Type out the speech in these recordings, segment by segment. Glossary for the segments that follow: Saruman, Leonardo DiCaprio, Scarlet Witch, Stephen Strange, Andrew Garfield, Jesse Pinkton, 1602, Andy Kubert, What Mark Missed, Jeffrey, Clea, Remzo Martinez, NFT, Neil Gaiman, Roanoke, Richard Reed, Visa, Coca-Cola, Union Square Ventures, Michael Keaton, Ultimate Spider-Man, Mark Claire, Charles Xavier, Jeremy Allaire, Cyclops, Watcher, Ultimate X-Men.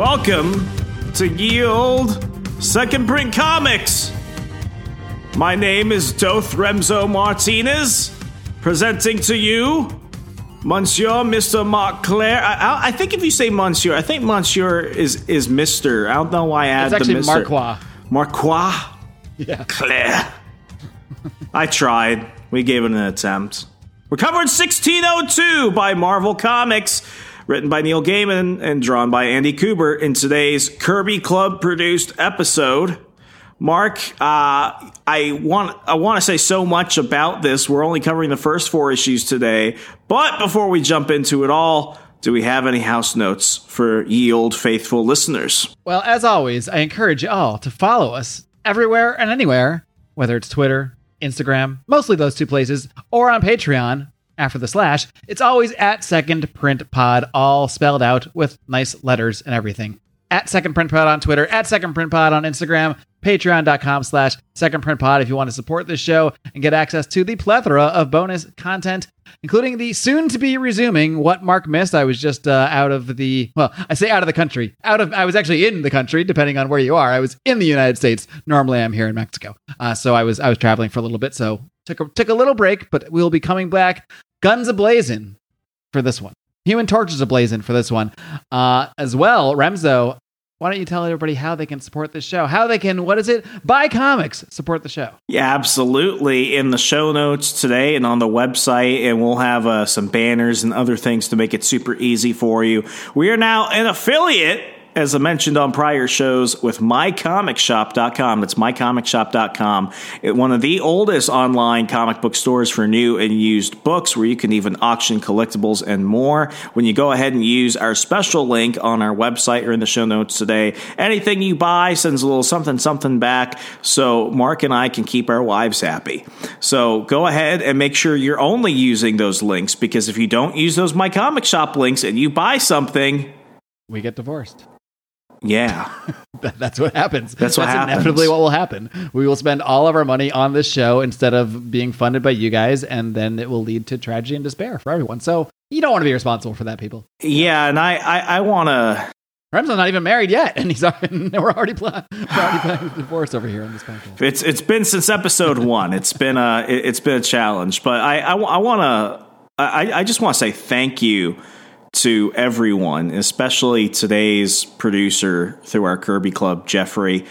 Welcome to ye old Second Print Comics. My name is Doth Remzo Martinez, presenting to you Monsieur Mr. Mark Claire. I think if you say Monsieur, I think Monsieur is Mr. I don't know why I add the Mr. It's actually Marquois. Marquois? Yeah. Claire. I tried. We gave it an attempt. We're covering 1602 by Marvel Comics, written by Neil Gaiman and drawn by Andy Kubert. In today's Kirby Club produced episode, Mark, I want to say so much about this. We're only covering the first four issues today, but before we jump into it all, do we have any house notes for ye old faithful listeners? Well, as always, I encourage you all to follow us everywhere and anywhere, whether it's Twitter, Instagram, mostly those two places, or on Patreon, after the / it's always at Second Print Pod, all spelled out with nice letters and everything. At Second Print Pod on Twitter, at Second Print Pod on Instagram, patreon.com/Second Print Pod if you want to support this show and get access to the plethora of bonus content, including the soon to be resuming What Mark Missed. I was just I was actually in the country, depending on where you are. I was in the United States. Normally I'm here in Mexico. So I was traveling for a little bit. So took a little break, but we'll be coming back guns a-blazing for this one. Human torches a-blazing for this one. As well, Remzo, why don't you tell everybody how they can support this show? How they can, buy comics, support the show. Yeah, absolutely. In the show notes today and on the website, and we'll have some banners and other things to make it super easy for you. We are now an affiliate, as I mentioned on prior shows, with mycomicshop.com. That's mycomicshop.com. One of the oldest online comic book stores for new and used books, where you can even auction collectibles and more. When you go ahead and use our special link on our website or in the show notes today, anything you buy sends a little something back, so Mark and I can keep our wives happy. So go ahead and make sure you're only using those links, because if you don't use those My Comic Shop links and you buy something, we get divorced. Yeah. That's what happens. That's inevitably what will happen. We will spend all of our money on this show instead of being funded by you guys, and then it will lead to tragedy and despair for everyone. So you don't want to be responsible for that, people. Yeah, and I want to... Rem's not even married yet, and we're already planning divorce over here on this podcast. It's been since episode one. It's been a challenge, but I just want to say thank you to everyone, especially today's producer through our Kirby Club, Jeffrey.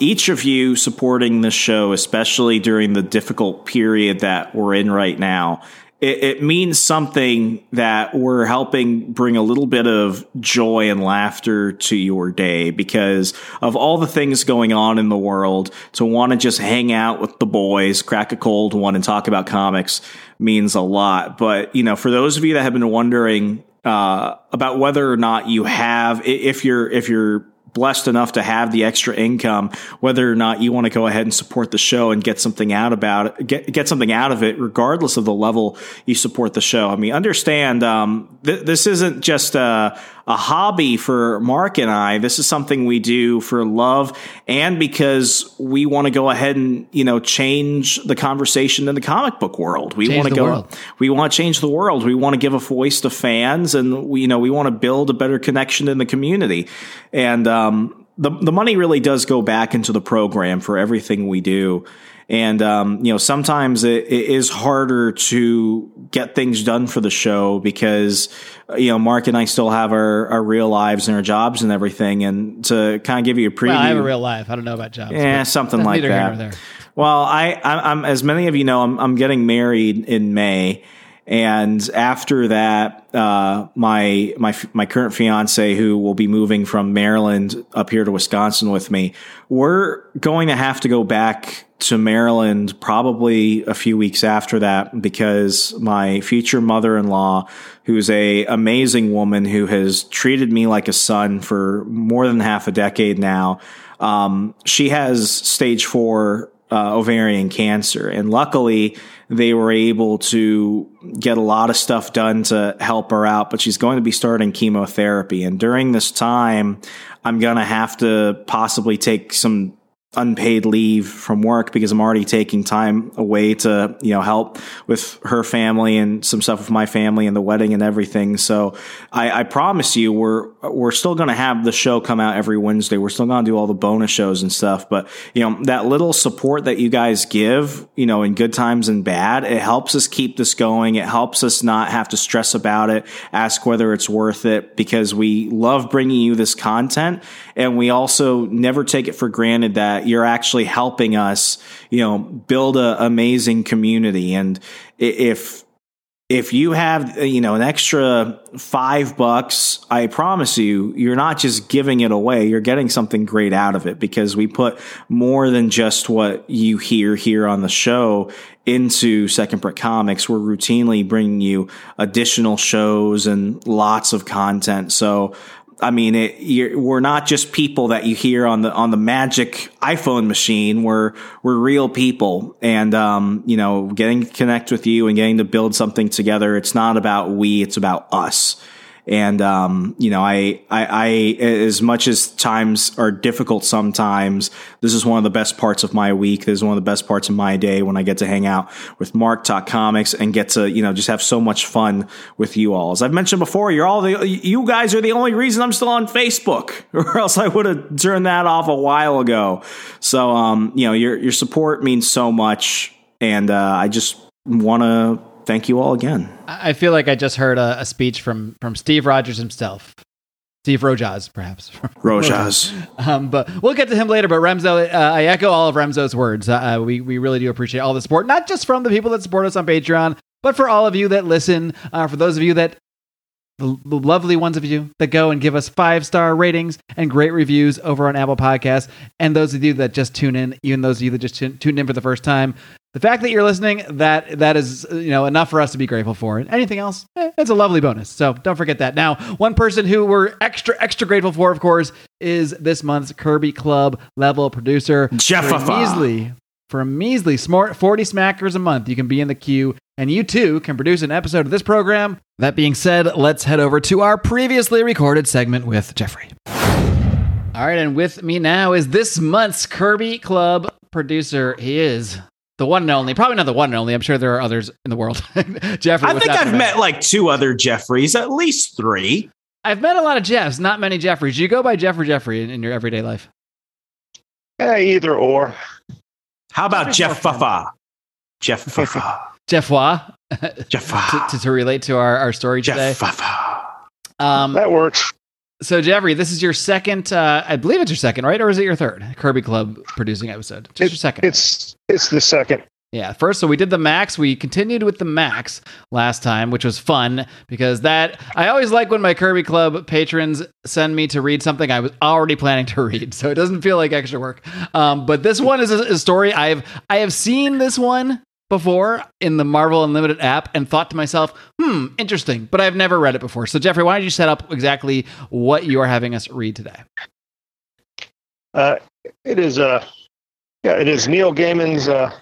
Each of you supporting the show, especially during the difficult period that we're in right now, it means something that we're helping bring a little bit of joy and laughter to your day, because of all the things going on in the world, to want to just hang out with the boys, crack a cold one, and talk about comics means a lot. But, for those of you that have been wondering about whether or not you have, if you're blessed enough to have the extra income, whether or not you want to go ahead and support the show and get something out about it, get something out of it, regardless of the level you support the show. I mean, understand, this isn't just a hobby for Mark and I. This is something we do for love and because we want to go ahead and, change the conversation in the comic book world. We want to change the world. We want to give a voice to fans, and we want to build a better connection in the community. And, the money really does go back into the program for everything we do. And, sometimes it is harder to get things done for the show because, Mark and I still have our real lives and our jobs and everything. And to kind of give you a preview. Well, I have a real life. I don't know about jobs. Yeah, something like that. Well, I'm, as many of you know, I'm getting married in May. And after that, my current fiance, who will be moving from Maryland up here to Wisconsin with me, we're going to have to go back to Maryland probably a few weeks after that, because my future mother-in-law, who's a amazing woman who has treated me like a son for more than half a decade now, she has stage 4 ovarian cancer. And luckily, they were able to get a lot of stuff done to help her out, but she's going to be starting chemotherapy. And during this time, I'm going to have to possibly take some unpaid leave from work because I'm already taking time away to, you know, help with her family and some stuff with my family and the wedding and everything. So I promise you, we're still going to have the show come out every Wednesday. We're still going to do all the bonus shows and stuff. But, you know, that little support that you guys give, you know, in good times and bad, it helps us keep this going. It helps us not have to stress about it, ask whether it's worth it, because we love bringing you this content. And we also never take it for granted that you're actually helping us, you know, build a amazing community. And if you have, you know, an extra $5, I promise you, you're not just giving it away. You're getting something great out of it, because we put more than just what you hear here on the show into Second Print Comics. We're routinely bringing you additional shows and lots of content. So, I mean, we're not just people that you hear on the magic iPhone machine. We're real people, and you know, getting to connect with you and getting to build something together. It's not about we, it's about us. And you know, I as much as times are difficult sometimes, this is one of the best parts of my week. This is one of the best parts of my day, when I get to hang out with Mark, talk comics, and get to, you know, just have so much fun with you all. As I've mentioned before, you guys are the only reason I'm still on Facebook, or else I would have turned that off a while ago. So you know, your support means so much, and I just want to thank you all again. I feel like I just heard a speech from Steve Rogers himself. Steve Rojas, perhaps. Rojas. But we'll get to him later. But Remzo, I echo all of Remzo's words. We really do appreciate all the support, not just from the people that support us on Patreon, but for all of you that listen, for those of you that, the lovely ones of you that go and give us 5-star ratings and great reviews over on Apple Podcasts. And those of you that just tune in, even those of you that just tuned in for the first time, the fact that you're listening, that is, you know, enough for us to be grateful for. And anything else, it's a lovely bonus. So don't forget that. Now, one person who we're extra grateful for, of course, is this month's Kirby Club level producer, Jeff. For a measly smart 40 smackers a month, you can be in the queue, and you too can produce an episode of this program. That being said, let's head over to our previously recorded segment with Jeffrey. All right, and with me now is this month's Kirby Club producer. He is the one and only, probably not the one and only. I'm sure there are others in the world. Jeffrey, I think I've met like 2 other Jeffreys, at least 3. I've met a lot of Jeffs, not many Jeffreys. You go by Jeff or Jeffrey in your everyday life? Either or. How about Jeff Fafa? Jeff Fafa. Jeff Wah. To relate to our story today. Jeff Fafa. That works. So, Jeffrey, this is your second, I believe it's your second, right? Or is it your third Kirby Club producing episode? Just your second. It's the second. Yeah. First, so we did the Max. We continued with the Max last time, which was fun, because that I always like when my Kirby Club patrons send me to read something I was already planning to read, so it doesn't feel like extra work. But this one is a story I have seen this one before in the Marvel Unlimited app and thought to myself, interesting, but I've never read it before. So, Jeffrey, why don't you set up exactly what you are having us read today? It is Neil Gaiman's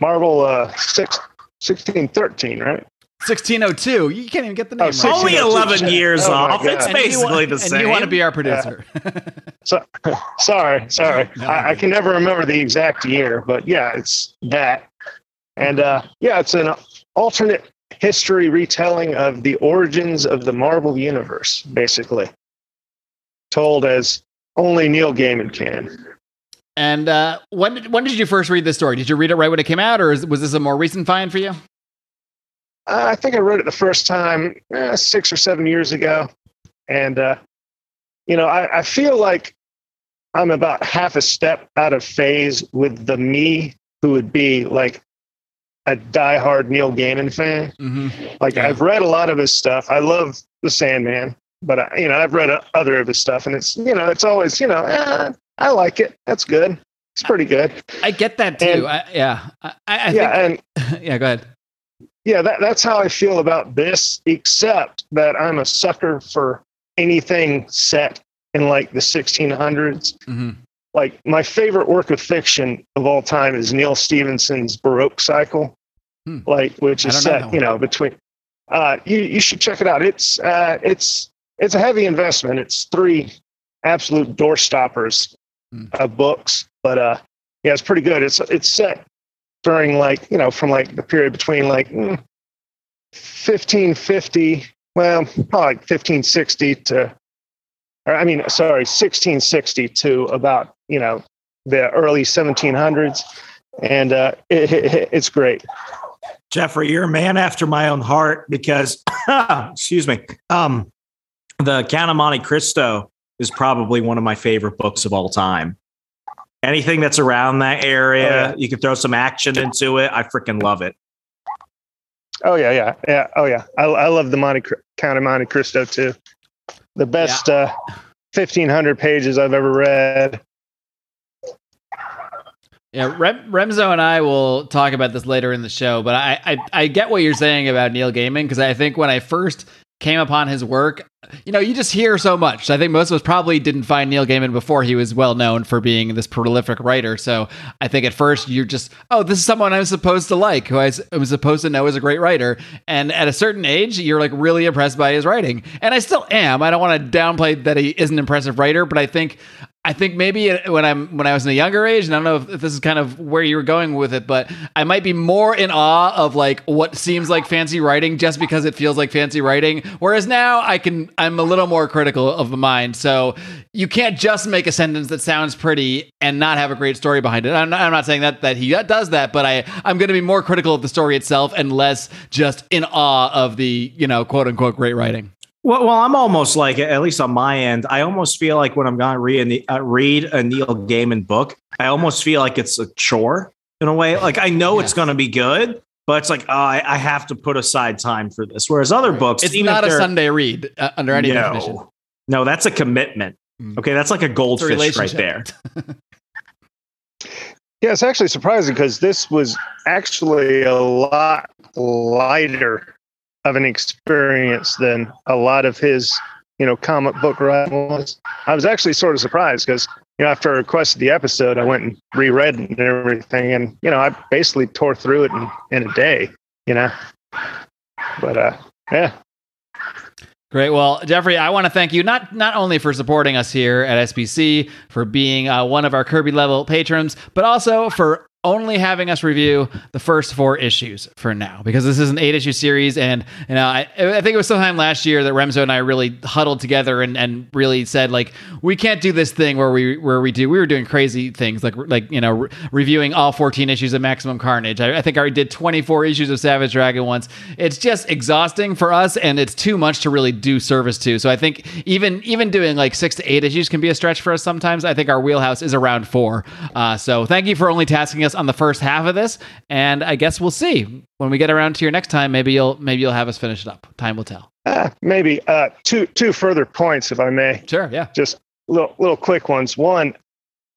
Marvel 1613, right? 1602. You can't even get the name. Right. Only 11 years off. It's basically the same. And you want to be our producer. So, sorry. No. I can never remember the exact year, but yeah, it's that. And it's an alternate history retelling of the origins of the Marvel Universe, basically. Told as only Neil Gaiman can. And when did you first read this story? Did you read it right when it came out, or was this a more recent find for you? I think I read it the first time 6 or 7 years ago. And, you know, I feel like I'm about half a step out of phase with the me who would be like a diehard Neil Gaiman fan. Mm-hmm. Like, yeah. I've read a lot of his stuff. I love The Sandman, but, I've read other of his stuff, and it's, you know, it's always, you know, I like it. That's good. It's pretty good. I get that too. And, I think, go ahead. Yeah, that's how I feel about this, except that I'm a sucker for anything set in like the 1600s. Mm-hmm. Like, my favorite work of fiction of all time is Neil Stephenson's Baroque Cycle, which is set, you know, between. You should check it out. It's a heavy investment. It's 3 absolute door stoppers of books, But yeah, it's pretty good. It's set during like, you know, from like the period between like 1550, well, probably like 1560 to, or I mean, sorry, 1660 to about, you know, the early 1700s. And it's great. Jeffrey, you're a man after my own heart because, excuse me, the Count of Monte Cristo is probably one of my favorite books of all time. Anything that's around that area, oh, yeah. You can throw some action into it. I freaking love it. Oh, yeah, yeah, yeah. Oh, yeah. I love the Count of Monte Cristo, too. The best 1,500 pages I've ever read. Yeah, Remzo and I will talk about this later in the show, but I get what you're saying about Neil Gaiman, because I think when I first came upon his work, you know, you just hear so much. I think most of us probably didn't find Neil Gaiman before he was well known for being this prolific writer. So I think at first you're just, oh, this is someone I'm supposed to like, who I was supposed to know is a great writer. And at a certain age, you're like really impressed by his writing. And I still am. I don't want to downplay that he is an impressive writer, but I think maybe when I was in a younger age, and I don't know if this is kind of where you were going with it, but I might be more in awe of like what seems like fancy writing just because it feels like fancy writing. Whereas now I'm a little more critical of the mind. So you can't just make a sentence that sounds pretty and not have a great story behind it. I'm not saying that he does that, but I'm going to be more critical of the story itself and less just in awe of the, you know, quote unquote great writing. Well, I'm almost like, at least on my end, I almost feel like when I'm going to read a Neil Gaiman book, I almost feel like it's a chore in a way. Like, I know it's going to be good, but it's like, oh, I have to put aside time for this. Whereas other books, it's not a Sunday read under any definition. No, that's a commitment. Okay, that's like a goldfish right there. Yeah, it's actually surprising because this was actually a lot lighter of an experience than a lot of his, you know, comic book rivals. I was actually sort of surprised because, you know, after I requested the episode, I went and reread and everything. And, you know, I basically tore through it in a day, you know, but, yeah. Great. Well, Jeffrey, I want to thank you not only for supporting us here at SPC, for being one of our Kirby level patrons, but also for only having us review the first 4 issues for now, because this is an 8-issue series. And, you know, I think it was sometime last year that Remzo and I really huddled together and really said, like, we can't do this thing where we were doing crazy things like, you know, reviewing all 14 issues of Maximum Carnage. I think I already did 24 issues of Savage Dragon once. It's just exhausting for us and it's too much to really do service to. So I think even doing like 6 to 8 issues can be a stretch for us sometimes. I think our wheelhouse is around 4. So thank you for only tasking us on the first half of this, and I guess we'll see when we get around to your next time. Maybe you'll have us finish it up. Time will tell. Maybe two further points, if I may. Sure. Yeah. Just little quick ones. One,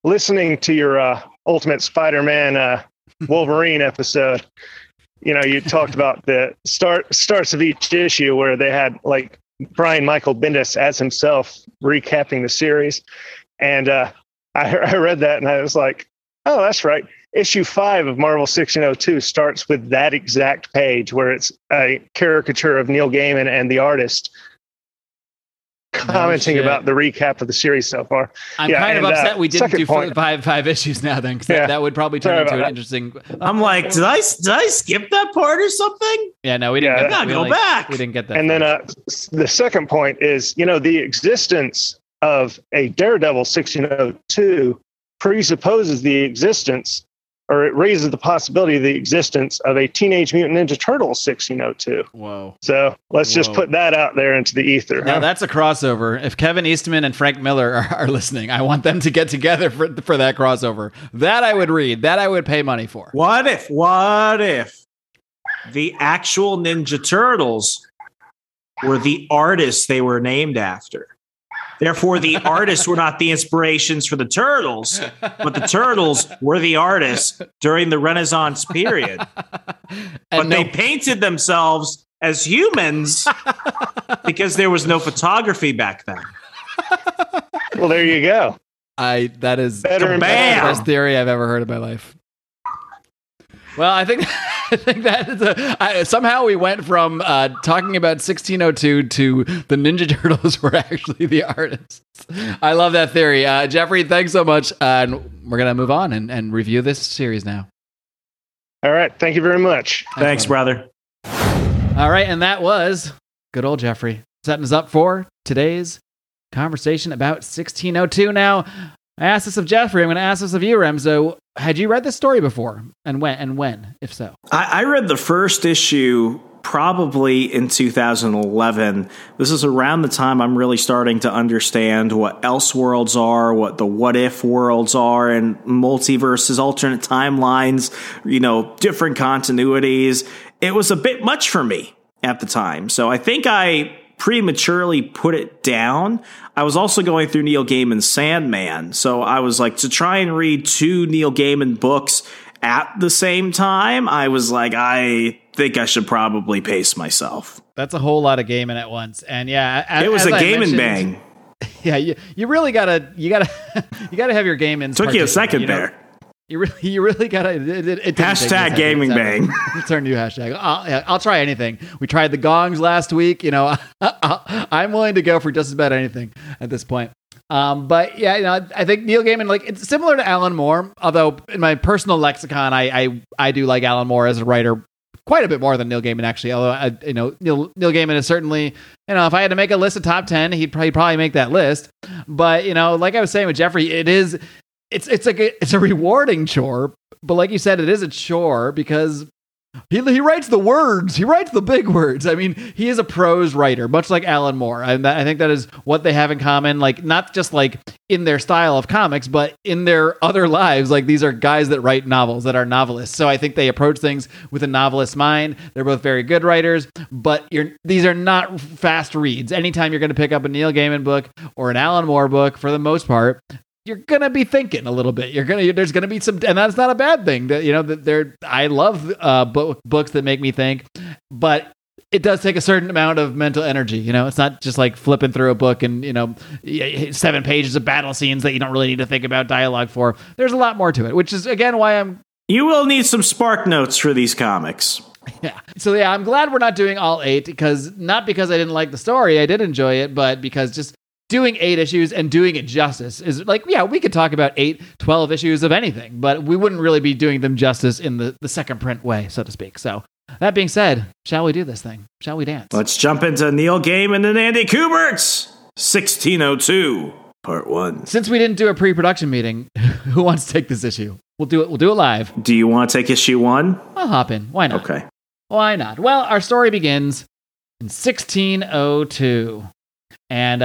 listening to your Ultimate Spider-Man Wolverine episode. You know, you talked about the starts of each issue where they had like Brian Michael Bendis as himself recapping the series, and I read that and I was like, oh, that's right. Issue 5 of Marvel 1602 starts with that exact page where it's a caricature of Neil Gaiman and the artist commenting about the recap of the series so far. I'm kind of upset we didn't do 5 issues now then, because that would probably turn into an interesting... I'm like, did I skip that part or something? Yeah, no, we didn't get that. Go back. We didn't get that. And then the second point is, you know, the existence of a Daredevil 1602 presupposes the existence, or it raises the possibility of the existence of a Teenage Mutant Ninja Turtles 1602. Whoa. So let's just put that out there into the ether. Now that's a crossover. If Kevin Eastman and Frank Miller are listening, I want them to get together for that crossover. That I would read. That I would pay money for. What if the actual Ninja Turtles were the artists they were named after? Therefore, the artists were not the inspirations for the Turtles, but the Turtles were the artists during the Renaissance period. But they painted themselves as humans because there was no photography back then. Well, there you go. That is the best theory I've ever heard in my life. Well, I think I think that is somehow we went from talking about 1602 to the Ninja Turtles were actually the artists. I love that theory. Jeffrey, thanks so much. And we're going to move on and review this series now. All right. Thank you very much. Thanks, brother. All right. And that was good old Jeffrey setting us up for today's conversation about 1602. Now, I asked this of Jeffrey. I'm going to ask this of you, Remzo. Had you read this story before? And when, if so? I read the first issue probably in 2011. This is around the time I'm really starting to understand what Elseworlds are, what the what-if worlds are, and multiverses, alternate timelines, different continuities. It was a bit much for me at the time. So I think I prematurely put it down. I was also going through Neil Gaiman's Sandman. So I was like, to try and read two Neil Gaiman books at the same time, I was like, I think I should probably pace myself. That's a whole lot of Gaiman at once. And yeah, it was a Gaiman bang. Yeah, you really gotta have your Gaiman. Took you a second there. You really gotta. It hashtag gaming bang. It's our new hashtag. I'll try anything. We tried the gongs last week. I'm willing to go for just about anything at this point. But yeah, I think Neil Gaiman, it's similar to Alan Moore. Although in my personal lexicon, I do like Alan Moore as a writer quite a bit more than Neil Gaiman, actually. Although Neil Gaiman is certainly, if I had to make a list of top 10, he'd probably make that list. But like I was saying with Jeffrey, it is. It's a rewarding chore, but like you said, it is a chore because he writes the words. He writes the big words. I mean, he is a prose writer, much like Alan Moore. And I think that is what they have in common, not just in their style of comics, but in their other lives. These are guys that write novels, that are novelists. So I think they approach things with a novelist's mind. They're both very good writers, but these are not fast reads. Anytime you're going to pick up a Neil Gaiman book or an Alan Moore book, for the most part, you're going to be thinking a little bit. There's going to be some, and that's not a bad thing that, I love books that make me think, but it does take a certain amount of mental energy. It's not just flipping through a book and, 7 pages of battle scenes that you don't really need to think about dialogue for. There's a lot more to it, which is again, why you will need some spark notes for these comics. Yeah. So yeah, I'm glad we're not doing all 8 because I didn't like the story. I did enjoy it, but because just doing 8 issues and doing it justice is we could talk about 8, 12 issues of anything, but we wouldn't really be doing them justice in the second print way, so to speak. So that being said, shall we do this thing? Shall we dance? Let's jump into Neil Gaiman and Andy Kubert's 1602 Part 1. Since we didn't do a pre-production meeting, who wants to take this issue? We'll do it. We'll do it live. Do you want to take issue 1? I'll hop in. Why not? Okay. Why not? Well, our story begins in 1602. And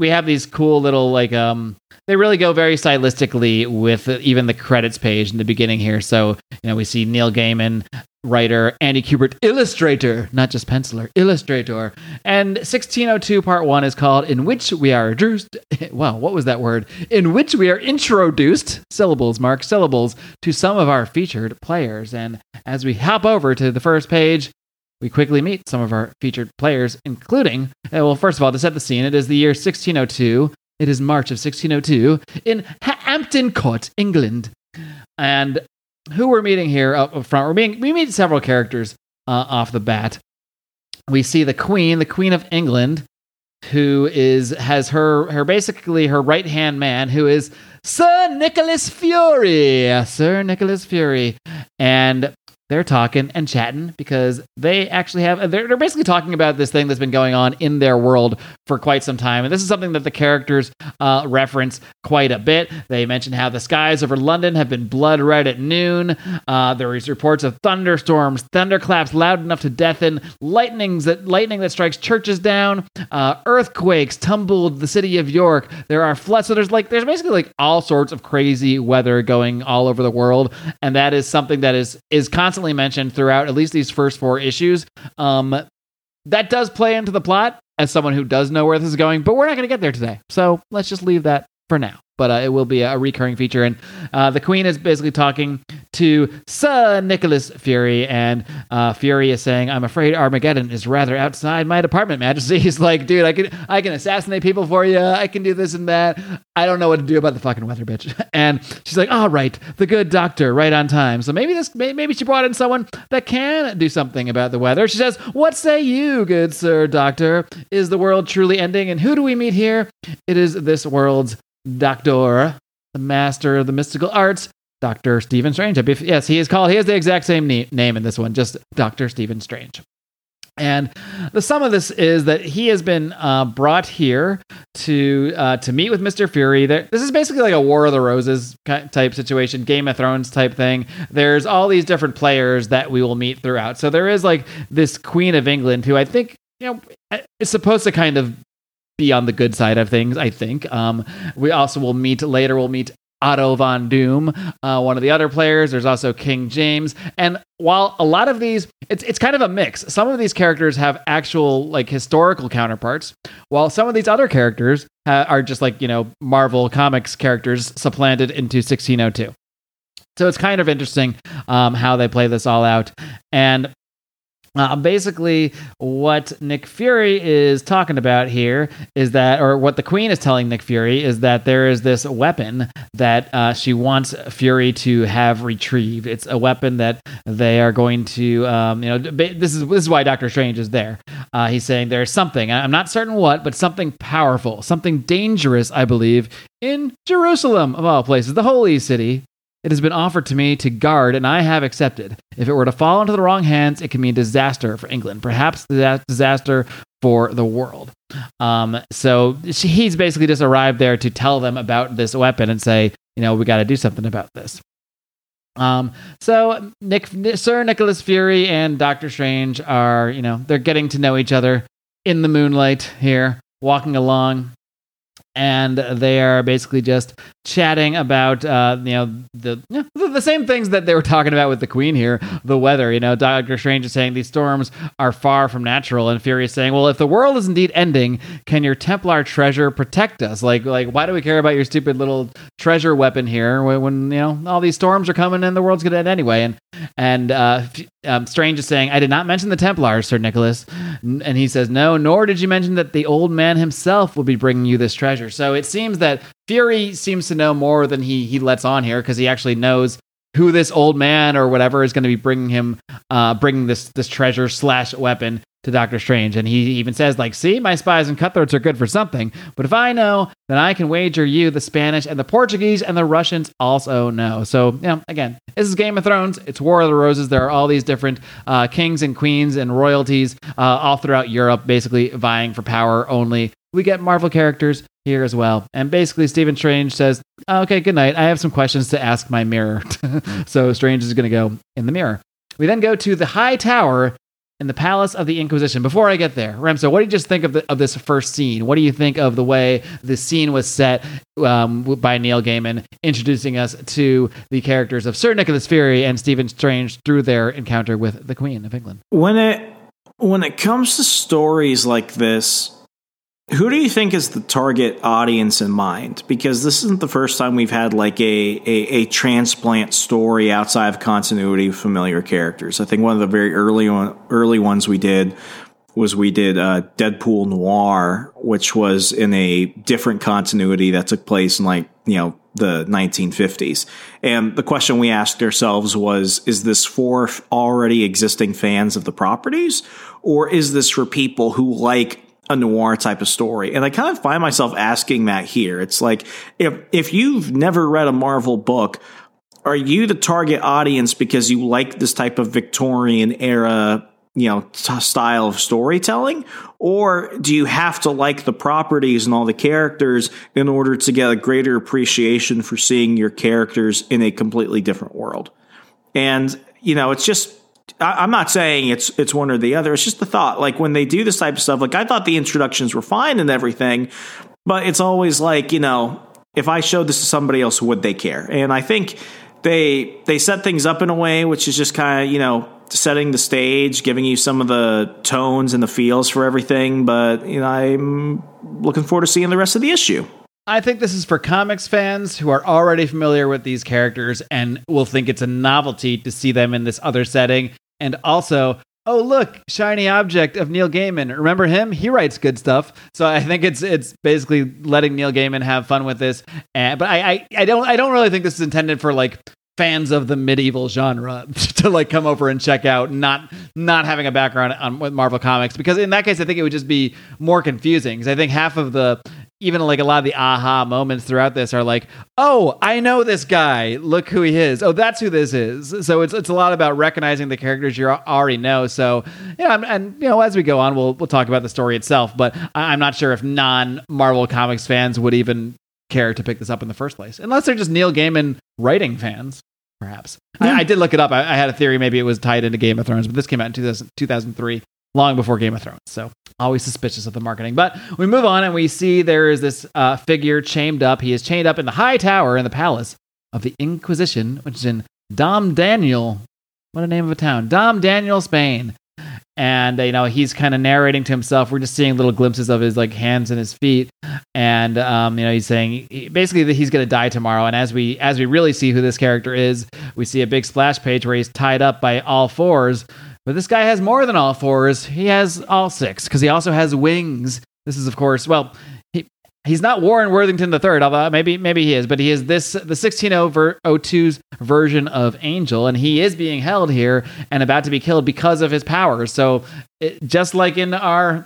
we have these cool little, they really go very stylistically with even the credits page in the beginning here. So, we see Neil Gaiman, writer, Andy Kubert, illustrator, not just penciler, illustrator. And 1602 Part 1 is called In Which We Are Introduced. Wow, what was that word? In Which We Are Introduced, syllables, Mark, syllables, to some of our featured players. And as we hop over to the first page, we quickly meet some of our featured players, including, first of all, to set the scene, it is the year 1602. It is March of 1602 in Hampton Court, England. And who we're meeting here up front, we meet several characters off the bat. We see the Queen of England, who has her basically her right-hand man, who is Sir Nicholas Fury. And they're talking and chatting because they actually have... They're basically talking about this thing that's been going on in their world for quite some time. And this is something that the characters reference quite a bit. They mention how the skies over London have been blood red at noon. There is reports of thunderstorms, thunderclaps loud enough to deafen, lightning that strikes churches down, earthquakes tumbled the city of York. There are floods. So there's basically all sorts of crazy weather going all over the world. And that is something that is constantly mentioned throughout at least these first 4 issues. That does play into the plot as someone who does know where this is going, but we're not going to get there today. So let's just leave that for now. But it will be a recurring feature. And the Queen is basically talking to Sir Nicholas Fury, and Fury is saying, "I'm afraid Armageddon is rather outside my department, Majesty." He's like, "Dude, I can assassinate people for you. I can do this and that. I don't know what to do about the fucking weather, bitch." And she's like, "All right, the good doctor, right on time. So maybe she brought in someone that can do something about the weather." She says, "What say you, good sir doctor? Is the world truly ending? And who do we meet here? It is this world's doctor, the master of the mystical arts, Dr. Stephen Strange." Yes, he is called. He has the exact same name in this one, just Dr. Stephen Strange. And the sum of this is that he has been brought here to meet with Mr. Fury. This is basically like a War of the Roses type situation, Game of Thrones type thing. There's all these different players that we will meet throughout. So there is like this Queen of England who I think, you know, is supposed to kind of be on the good side of things, I think. We also will meet later. We'll meet Otto von Doom, one of the other players. There's also King James. And while a lot of these, it's kind of a mix. Some of these characters have actual like historical counterparts, while some of these other characters are just like, you know, Marvel Comics characters supplanted into 1602. So it's kind of interesting how they play this all out. And basically, what Nick Fury is talking about here is that, or what the Queen is telling Nick Fury is that there is this weapon that she wants Fury to have retrieved. It's a weapon that they are going to, this is why Doctor Strange is there. He's saying there's something, I'm not certain what, but something powerful, something dangerous, I believe, in Jerusalem, of all places, the holy city. It has been offered to me to guard, and I have accepted. If it were to fall into the wrong hands, it can mean disaster for England, perhaps disaster for the world. So he's basically just arrived there to tell them about this weapon and say, you know, we got to do something about this. So Sir Nicholas Fury and Doctor Strange are, you know, they're getting to know each other in the moonlight here, walking along. And they are basically just chatting about, the same things that they were talking about with the Queen here, the weather. You know, Doctor Strange is saying these storms are far from natural, and Fury is saying, well, if the world is indeed ending, can your Templar treasure protect us? Like, why do we care about your stupid little treasure weapon here when you know, all these storms are coming and the world's going to end anyway? And Strange is saying, I did not mention the Templars, Sir Nicholas. And he says, no, nor did you mention that the old man himself will be bringing you this treasure. So it seems that Fury seems to know more than he lets on here, because he actually knows who this old man or whatever is going to be bringing him, bringing this treasure / weapon to Doctor Strange. And he even says, like, see, my spies and cutthroats are good for something, but if I know, then I can wager you the Spanish and the Portuguese and the Russians also know. So, you know, again, this is Game of Thrones. It's War of the Roses. There are all these different kings and queens and royalties all throughout Europe, basically vying for power only. We get Marvel characters here as well. And basically, Stephen Strange says, okay, good night. I have some questions to ask my mirror. So Strange is going to go in the mirror. We then go to the High Tower in the Palace of the Inquisition. Before I get there, Remso, what do you just think of this first scene? What do you think of the way the scene was set by Neil Gaiman, introducing us to the characters of Sir Nicholas Fury and Stephen Strange through their encounter with the Queen of England? When it comes to stories like this, who do you think is the target audience in mind? Because this isn't the first time we've had like a transplant story outside of continuity of familiar characters. I think one of the very early ones we did was Deadpool Noir, which was in a different continuity that took place in like, you know, the 1950s. And the question we asked ourselves was, is this for already existing fans of the properties, or is this for people who like a noir type of story? And I kind of find myself asking that here. It's like, if you've never read a Marvel book, are you the target audience because you like this type of Victorian era, you know, style of storytelling? Or do you have to like the properties and all the characters in order to get a greater appreciation for seeing your characters in a completely different world? And, you know, it's just, I'm not saying it's one or the other. It's just the thought. Like, when they do this type of stuff, like, I thought the introductions were fine and everything, but it's always like, you know, if I showed this to somebody else, would they care? And I think they set things up in a way which is just kind of, you know, setting the stage, giving you some of the tones and the feels for everything. But, you know, I'm looking forward to seeing the rest of the issue. I think this is for comics fans who are already familiar with these characters and will think it's a novelty to see them in this other setting. And also, oh, look, shiny object of Neil Gaiman. Remember him? He writes good stuff. So I think it's basically letting Neil Gaiman have fun with this. But I don't really think this is intended for like fans of the medieval genre to like come over and check out, not having a background on with Marvel Comics, because in that case, I think it would just be more confusing. Because I think half of the even like a lot of the aha moments throughout this are like, oh, I know this guy. Look who he is. Oh, that's who this is. So it's a lot about recognizing the characters you already know. So, yeah, and you know, as we go on, we'll talk about the story itself. But I'm not sure if non-Marvel Comics fans would even care to pick this up in the first place, unless they're just Neil Gaiman writing fans, perhaps. Yeah. I did look it up. I had a theory maybe it was tied into Game of Thrones, but this came out in 2003. Long before Game of Thrones, so always suspicious of the marketing. But we move on and we see there is this figure chained up. He is chained up in the high tower in the palace of the Inquisition, which is in Dom Daniel. What a name of a town. Dom Daniel, Spain. And, you know, he's kind of narrating to himself. We're just seeing little glimpses of his, like, hands and his feet. And, you know, he's saying basically that he's going to die tomorrow. And as we really see who this character is, we see a big splash page where he's tied up by all fours. But this guy has more than all fours. He has all six, because he also has wings. This is, of course, well, he's not Warren Worthington III, although maybe he is, but he is the 1602's version of Angel, and he is being held here and about to be killed because of his powers. So just like in our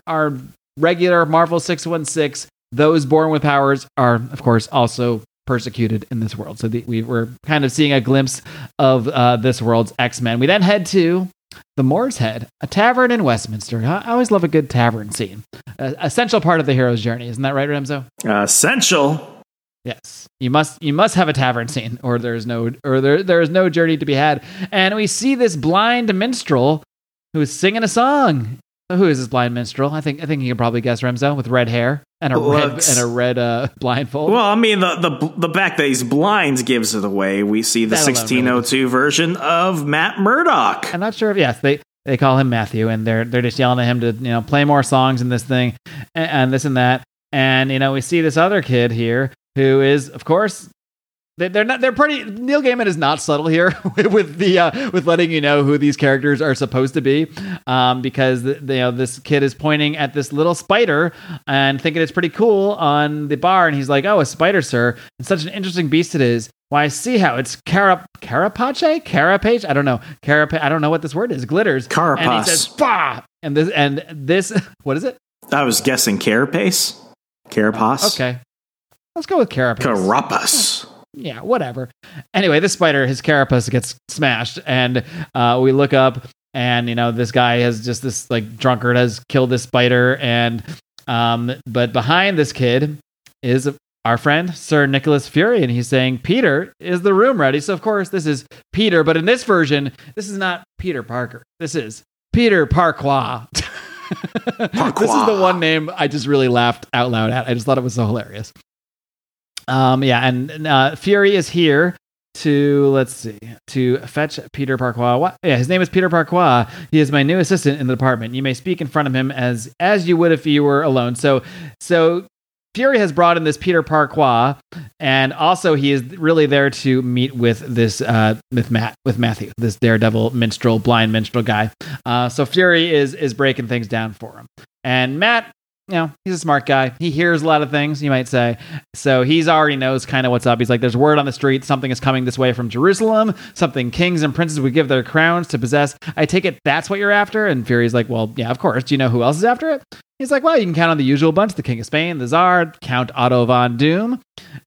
regular Marvel 616, those born with powers are, of course, also persecuted in this world. So we're kind of seeing a glimpse of this world's X-Men. We then head to the Moor's Head, a tavern in Westminster. I always love a good tavern scene. Essential part of the hero's journey, isn't that right, Ramzo? Essential. Yes, you must have a tavern scene, or there is no journey to be had. And we see this blind minstrel who is singing a song. So who is this blind minstrel? I think you can probably guess, Ramzo, with red hair and a red blindfold. Well, I mean, the fact that he's blind gives it away. We see the 1602 version of Matt Murdock. I'm not sure if they call him Matthew, and they're just yelling at him to, you know, play more songs in this thing and this and that. And, you know, we see this other kid here who is, of course, Neil Gaiman is not subtle here with letting you know who these characters are supposed to be, because this kid is pointing at this little spider and thinking it's pretty cool on the bar, and he's like, "Oh, a spider, sir! And such an interesting beast it is. Why, see how it's carapace? I don't know. Carapace. I don't know what this word is. Glitters. Carapace. And he says, "Bah!" And this. What is it? I was guessing carapace. Carapace. Oh, okay, let's go with carapace. Carapace. Yeah, whatever. Anyway, this spider, his carapace gets smashed, and we look up, and, you know, this guy has just this, like, drunkard has killed this spider, and but behind this kid is our friend, Sir Nicholas Fury, and he's saying, Peter, is the room ready? So, of course, this is Peter, but in this version, this is not Peter Parker. This is Peter Parquois. This is the one name I just really laughed out loud at. I just thought it was so hilarious. Fury is here to fetch Peter Parquois. His name is Peter Parquois. He is my new assistant in the department. You may speak in front of him as you would if you were alone. So Fury has brought in this Peter Parquois, and also he is really there to meet with this with Matthew, this daredevil minstrel, blind minstrel guy. So Fury is breaking things down for him, and Matt, you know, he's a smart guy. He hears a lot of things, you might say. So he's already knows kind of what's up. He's like, there's word on the street. Something is coming this way from Jerusalem. Something kings and princes would give their crowns to possess. I take it that's what you're after? And Fury's like, well, yeah, of course. Do you know who else is after it? He's like, well, you can count on the usual bunch. The King of Spain, the Tsar, Count Otto von Doom.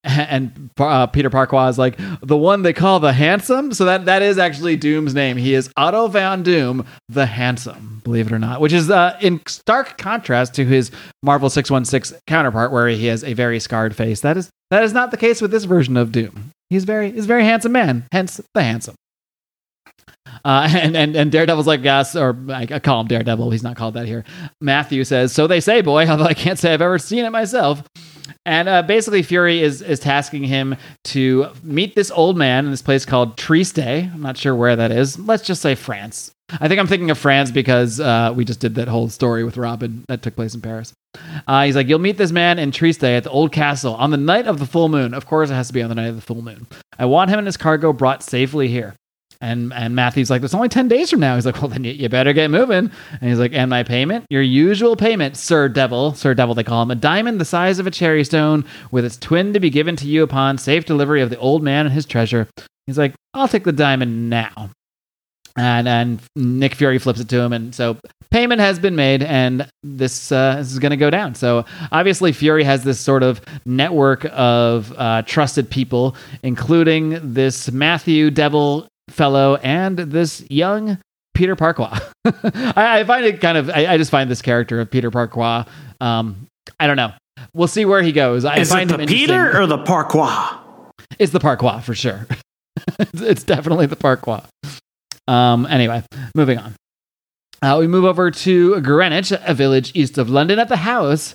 And Peter Parquois is like, the one they call the Handsome? So that is actually Doom's name. He is Otto von Doom, the Handsome, believe it or not. Which is in stark contrast to his Marvel 616 counterpart, where he has a very scarred face. That is not the case with this version of Doom. He's a very handsome man, hence the Handsome. And Daredevil's like, yes, or I call him Daredevil. He's not called that here. Matthew says, so they say, boy, although I can't say I've ever seen it myself. And basically Fury is tasking him to meet this old man in this place called Triste. I'm not sure where that is. Let's just say France. I think I'm thinking of France because we just did that whole story with Robin that took place in Paris. He's like, you'll meet this man in Triste at the old castle on the night of the full moon. Of course, it has to be on the night of the full moon. I want him and his cargo brought safely here. And Matthew's like, that's only 10 days from now. He's like, well, then you better get moving. And he's like, and my payment? Your usual payment, Sir Devil. Sir Devil, they call him. A diamond the size of a cherry stone with its twin to be given to you upon safe delivery of the old man and his treasure. He's like, I'll take the diamond now. And Nick Fury flips it to him. And so payment has been made, and this is going to go down. So obviously Fury has this sort of network of trusted people, including this Matthew Devil fellow and this young Peter Parquois. I find it kind of, I just find this character of Peter Parquois. I don't know. We'll see where he goes. Is it Peter or the Parquois? It's the Parquois for sure. It's definitely the Parquois. Anyway, moving on. We move over to Greenwich, a village east of London, at the house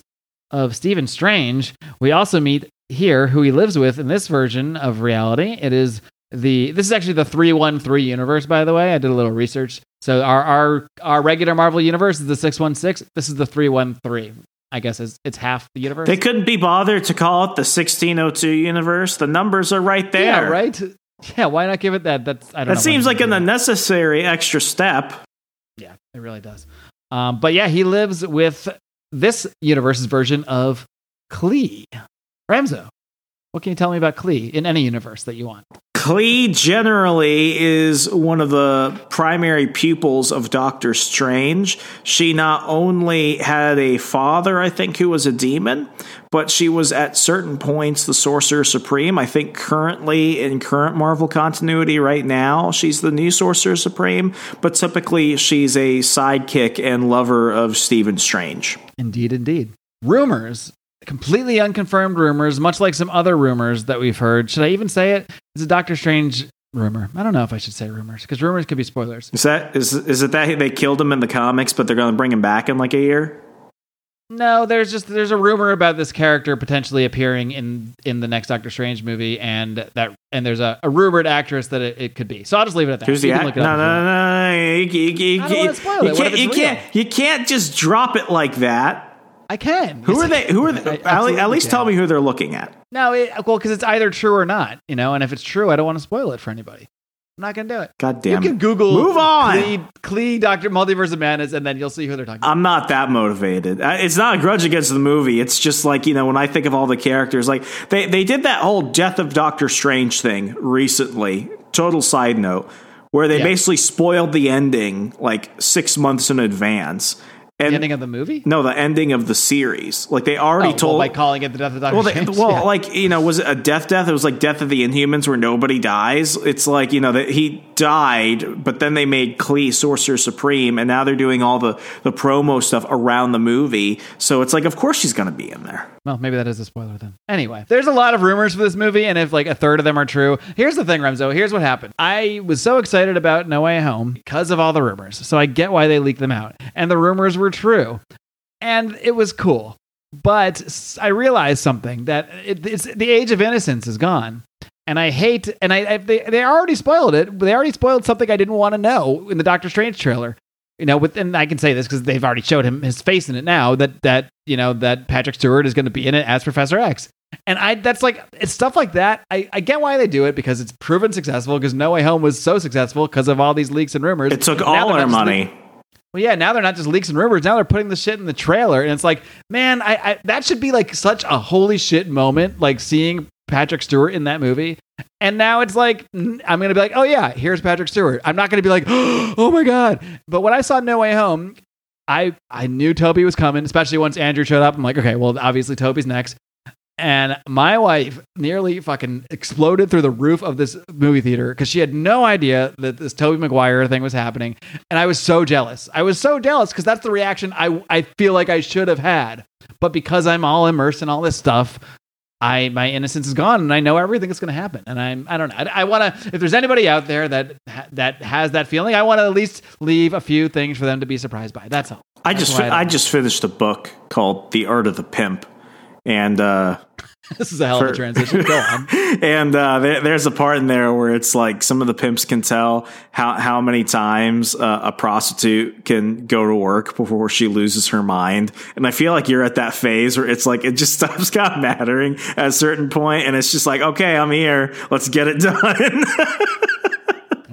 of Stephen Strange. We also meet here who he lives with in this version of reality. It is this is actually the 313 universe, by the way. I did a little research. So our regular Marvel universe is the 616. This is the 313. I guess it's half the universe. They couldn't be bothered to call it the 1602 universe. The numbers are right there. Yeah, right? Yeah, why not give it that? That seems like an unnecessary extra step. Yeah, it really does. But yeah, he lives with this universe's version of Clea. Ramzo, what can you tell me about Clea in any universe that you want? Clea generally is one of the primary pupils of Doctor Strange. She not only had a father, I think, who was a demon, but she was at certain points the Sorcerer Supreme. I think currently in current Marvel continuity right now, she's the new Sorcerer Supreme, but typically she's a sidekick and lover of Stephen Strange. Indeed, indeed. Rumors. Completely unconfirmed rumors, much like some other rumors that we've heard. Should I even say it? It's a Doctor Strange rumor. I don't know if I should say rumors, because rumors could be spoilers. Is it that they killed him in the comics, but they're going to bring him back in like a year? No, there's a rumor about this character potentially appearing in the next Doctor Strange movie, and there's a rumored actress that it could be. So I'll just leave it at that. Who's the actress? No. You can't just drop it like that. I can. Who are they? Who are they? At least tell me who they're looking at. No, because it's either true or not, you know. And if it's true, I don't want to spoil it for anybody. I'm not going to do it. God damn it. You can Google. Move on. Clea, Dr. Multiverse of Madness, and then you'll see who they're talking about. I'm not that motivated. It's not a grudge against the movie. It's just like, you know, when I think of all the characters, like they did that whole Death of Doctor Strange thing recently. Total side note, where they basically spoiled the ending like 6 months in advance. And the ending of the movie? No, the ending of the series. Like they already told by calling it the Death of Doctor Strange. Was it a death? It was like Death of the Inhumans, where nobody dies. It's like, you know, that he died, but then they made Clea Sorcerer Supreme, and now they're doing all the promo stuff around the movie. So it's like, of course she's going to be in there. Well, maybe that is a spoiler then. Anyway, there's a lot of rumors for this movie, and if like a third of them are true, here's the thing, Remzo. Here's what happened. I was so excited about No Way Home because of all the rumors, so I get why they leaked them out, and the rumors were true, and it was cool. But I realized something, that it's the age of innocence is gone, and I hate. And they already spoiled it. They already spoiled something I didn't want to know in the Doctor Strange trailer. You know, and I can say this because they've already showed him his face in it now, that you know, that Patrick Stewart is going to be in it as Professor X. And that's like, it's stuff like that. I get why they do it, because it's proven successful, because No Way Home was so successful because of all these leaks and rumors. It took all our money. Well, yeah, now they're not just leaks and rumors. Now they're putting the shit in the trailer. And it's like, man, I that should be like such a holy shit moment, like seeing Patrick Stewart in that movie. And now it's like, I'm going to be like, oh yeah, here's Patrick Stewart. I'm not going to be like, oh my God. But when I saw No Way Home, I knew Toby was coming, especially once Andrew showed up. I'm like, okay, well, obviously Toby's next. And my wife nearly fucking exploded through the roof of this movie theater because she had no idea that this Tobey Maguire thing was happening. And I was so jealous. Because that's the reaction I feel like I should have had. But because I'm all immersed in all this stuff, my innocence is gone, and I know everything that's going to happen. And I don't know. I want to, if there's anybody out there that has that feeling, I want to at least leave a few things for them to be surprised by. That's all. I just finished a book called The Art of the Pimp. And This is a hell of a transition. Go on. And there's a part in there where it's like some of the pimps can tell how many times a prostitute can go to work before she loses her mind. And I feel like you're at that phase where it's like it just stops God mattering at a certain point, and it's just like, okay, I'm here. Let's get it done. All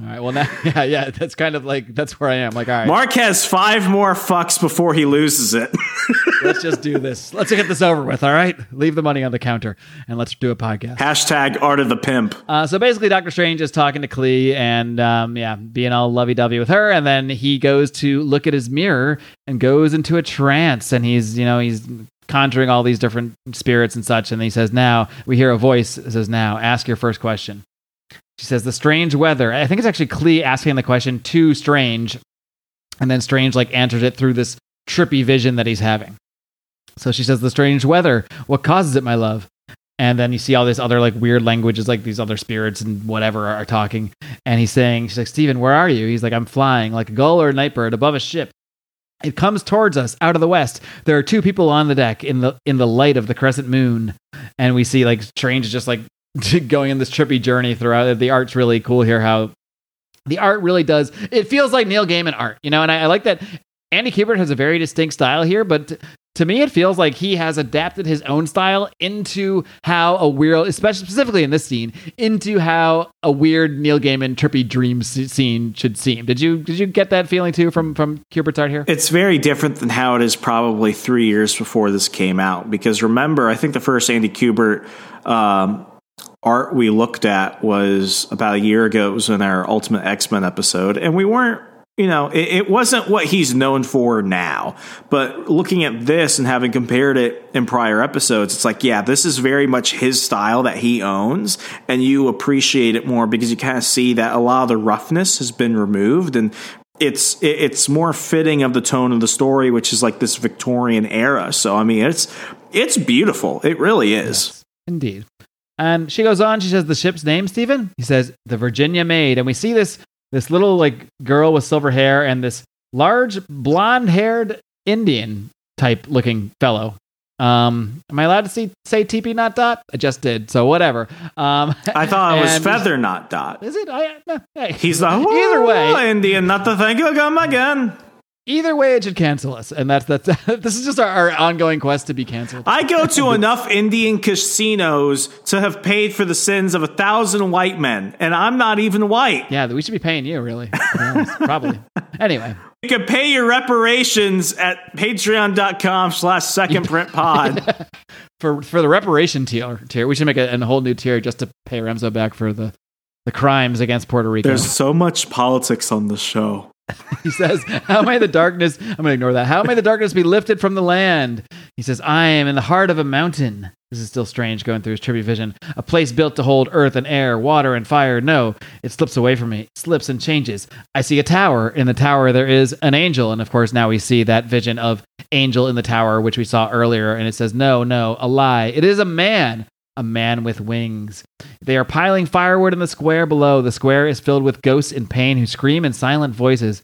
right. Well, now, yeah. That's kind of like that's where I am. Like, all right. Mark has 5 more fucks before he loses it. Let's just do this. Let's get this over with. All right. Leave the money on the counter and let's do a podcast. Hashtag Art of the Pimp. So basically, Doctor Strange is talking to Clea and being all lovey-dovey with her, and then he goes to look at his mirror and goes into a trance, and he's conjuring all these different spirits and such, and he says, "Now we hear a voice that says, 'Now ask your first question.'" She says, "The strange weather." I think it's actually Clea asking the question to Strange. And then Strange like answers it through this trippy vision that he's having. So she says, "The strange weather. What causes it, my love?" And then you see all this other like weird languages, like these other spirits and whatever are talking. And he's saying, she's like, "Steven, where are you?" He's like, "I'm flying like a gull or a nightbird above a ship. It comes towards us out of the west. There are 2 people on the deck in the light of the crescent moon." And we see like Strange just like going in this trippy journey throughout. The art's really cool here, how the art really does. It feels like Neil Gaiman art, and I like that Andy Kubert has a very distinct style here, but to me, it feels like he has adapted his own style into how a weird, especially specifically in this scene, into how a weird Neil Gaiman trippy dream scene should seem. Did you get that feeling too from Kubert's art here? It's very different than how it is probably 3 years before this came out, because remember, I think the first Andy Kubert art we looked at was about a year ago. It was in our Ultimate X-Men episode, and we weren't, it wasn't what he's known for now. But looking at this and having compared it in prior episodes, it's like, yeah, this is very much his style that he owns, and you appreciate it more because you kind of see that a lot of the roughness has been removed, and it's more fitting of the tone of the story, which is like this Victorian era. So I mean, it's beautiful. It really is. Yes, indeed. And she goes on. She says, "The ship's name, Stephen?" He says, "The Virginia Maid." And we see this little like girl with silver hair and this large blonde-haired Indian type looking fellow. Am I allowed to say TP not dot? I just did, so whatever. I thought it was feather not dot. Is it? Hey. He's the whole either way Indian. Not to think of him again. Either way, it should cancel us, and that's. This is just our ongoing quest to be canceled. I go to enough Indian casinos to have paid for the sins of 1,000 white men, and I'm not even white. Yeah, we should be paying you, really. Probably. Anyway, you can pay your reparations at Patreon.com/SecondPrintPod for the reparation tier. We should make a whole new tier just to pay Remzo back for the crimes against Puerto Rico. There's so much politics on this show. He says, "How may the darkness..." I'm going to ignore that. "How may the darkness be lifted from the land?" He says, "I am in the heart of a mountain." This is still Strange going through his trippy vision. "A place built to hold earth and air, water and fire. No, it slips away from me. It slips and changes. I see a tower. In the tower, there is an angel." And of course, now we see that vision of angel in the tower, which we saw earlier. And it says, no, a lie. It is a man with wings. "They are piling firewood in the square below. The square is filled with ghosts in pain who scream in silent voices.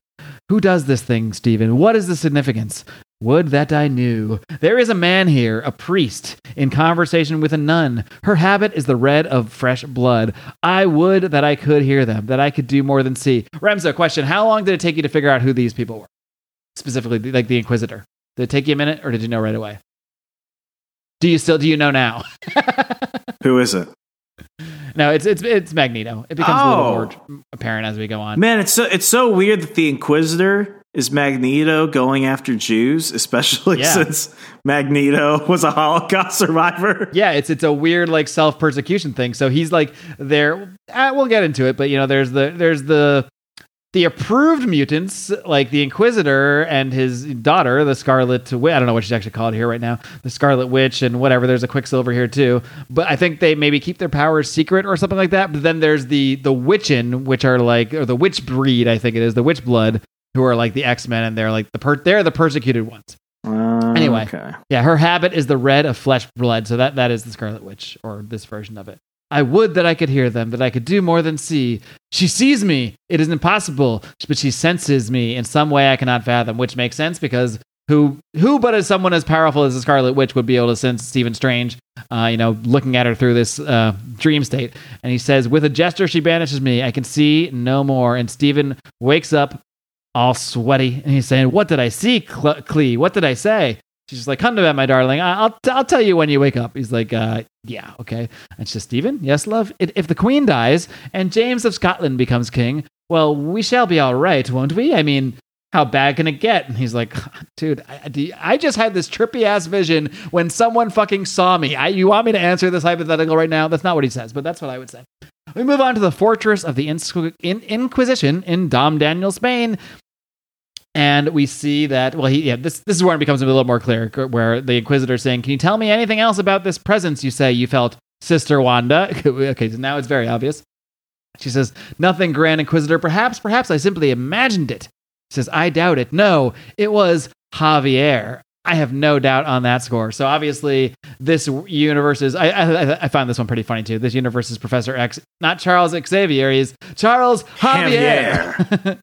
Who does this thing, Stephen? What is the significance? Would that I knew. There is a man here, a priest, in conversation with a nun. Her habit is the red of fresh blood. I would that I could hear them, that I could do more than see." Remzo, question: how long did it take you to figure out who these people were? Specifically, like the Inquisitor. Did it take you a minute, or did you know right away? Do you know now? Who is it? No, it's Magneto. It becomes a little more apparent as we go on. Man, it's so weird that the Inquisitor is Magneto going after Jews, especially since Magneto was a Holocaust survivor. Yeah, it's a weird like self-persecution thing. So he's like there. We'll get into it, but there's the approved mutants, like the Inquisitor and his daughter, the Scarlet Witch. I don't know what she's actually called here right now. The Scarlet Witch and whatever. There's a Quicksilver here too. But I think they maybe keep their powers secret or something like that. But then there's the Witchin, which are like, or the witch breed, I think it is, the witch blood, who are like the X-Men, and they're like they're the persecuted ones. Anyway, okay. Yeah, her habit is the red of flesh blood. So that is the Scarlet Witch, or this version of it. "I would that I could hear them, that I could do more than see. She sees me. It is impossible, but she senses me in some way I cannot fathom," which makes sense because who but as someone as powerful as the Scarlet Witch would be able to sense Stephen Strange, looking at her through this dream state. And he says, with a gesture, she banishes me. I can see no more. And Stephen wakes up all sweaty. And he's saying, what did I see, Clea? What did I say? She's just like, come to bed, my darling. I'll tell you when you wake up. He's like, yeah, okay. And she says, Stephen, yes, love? If the queen dies and James of Scotland becomes king, well, we shall be all right, won't we? I mean, how bad can it get? And he's like, dude, I just had this trippy ass vision when someone fucking saw me. You want me to answer this hypothetical right now? That's not what he says, but that's what I would say. We move on to the fortress of the Inquisition in Dom Daniel, Spain. And we see that, this is where it becomes a little more clear, where the Inquisitor's saying, can you tell me anything else about this presence you say you felt, Sister Wanda? Okay, so now it's very obvious. She says, nothing, Grand Inquisitor. Perhaps I simply imagined it. She says, I doubt it. No, it was Javier. I have no doubt on that score. So obviously this universe is, I found this one pretty funny too. This universe is Professor X, not Charles Xavier. He's Charles Javier.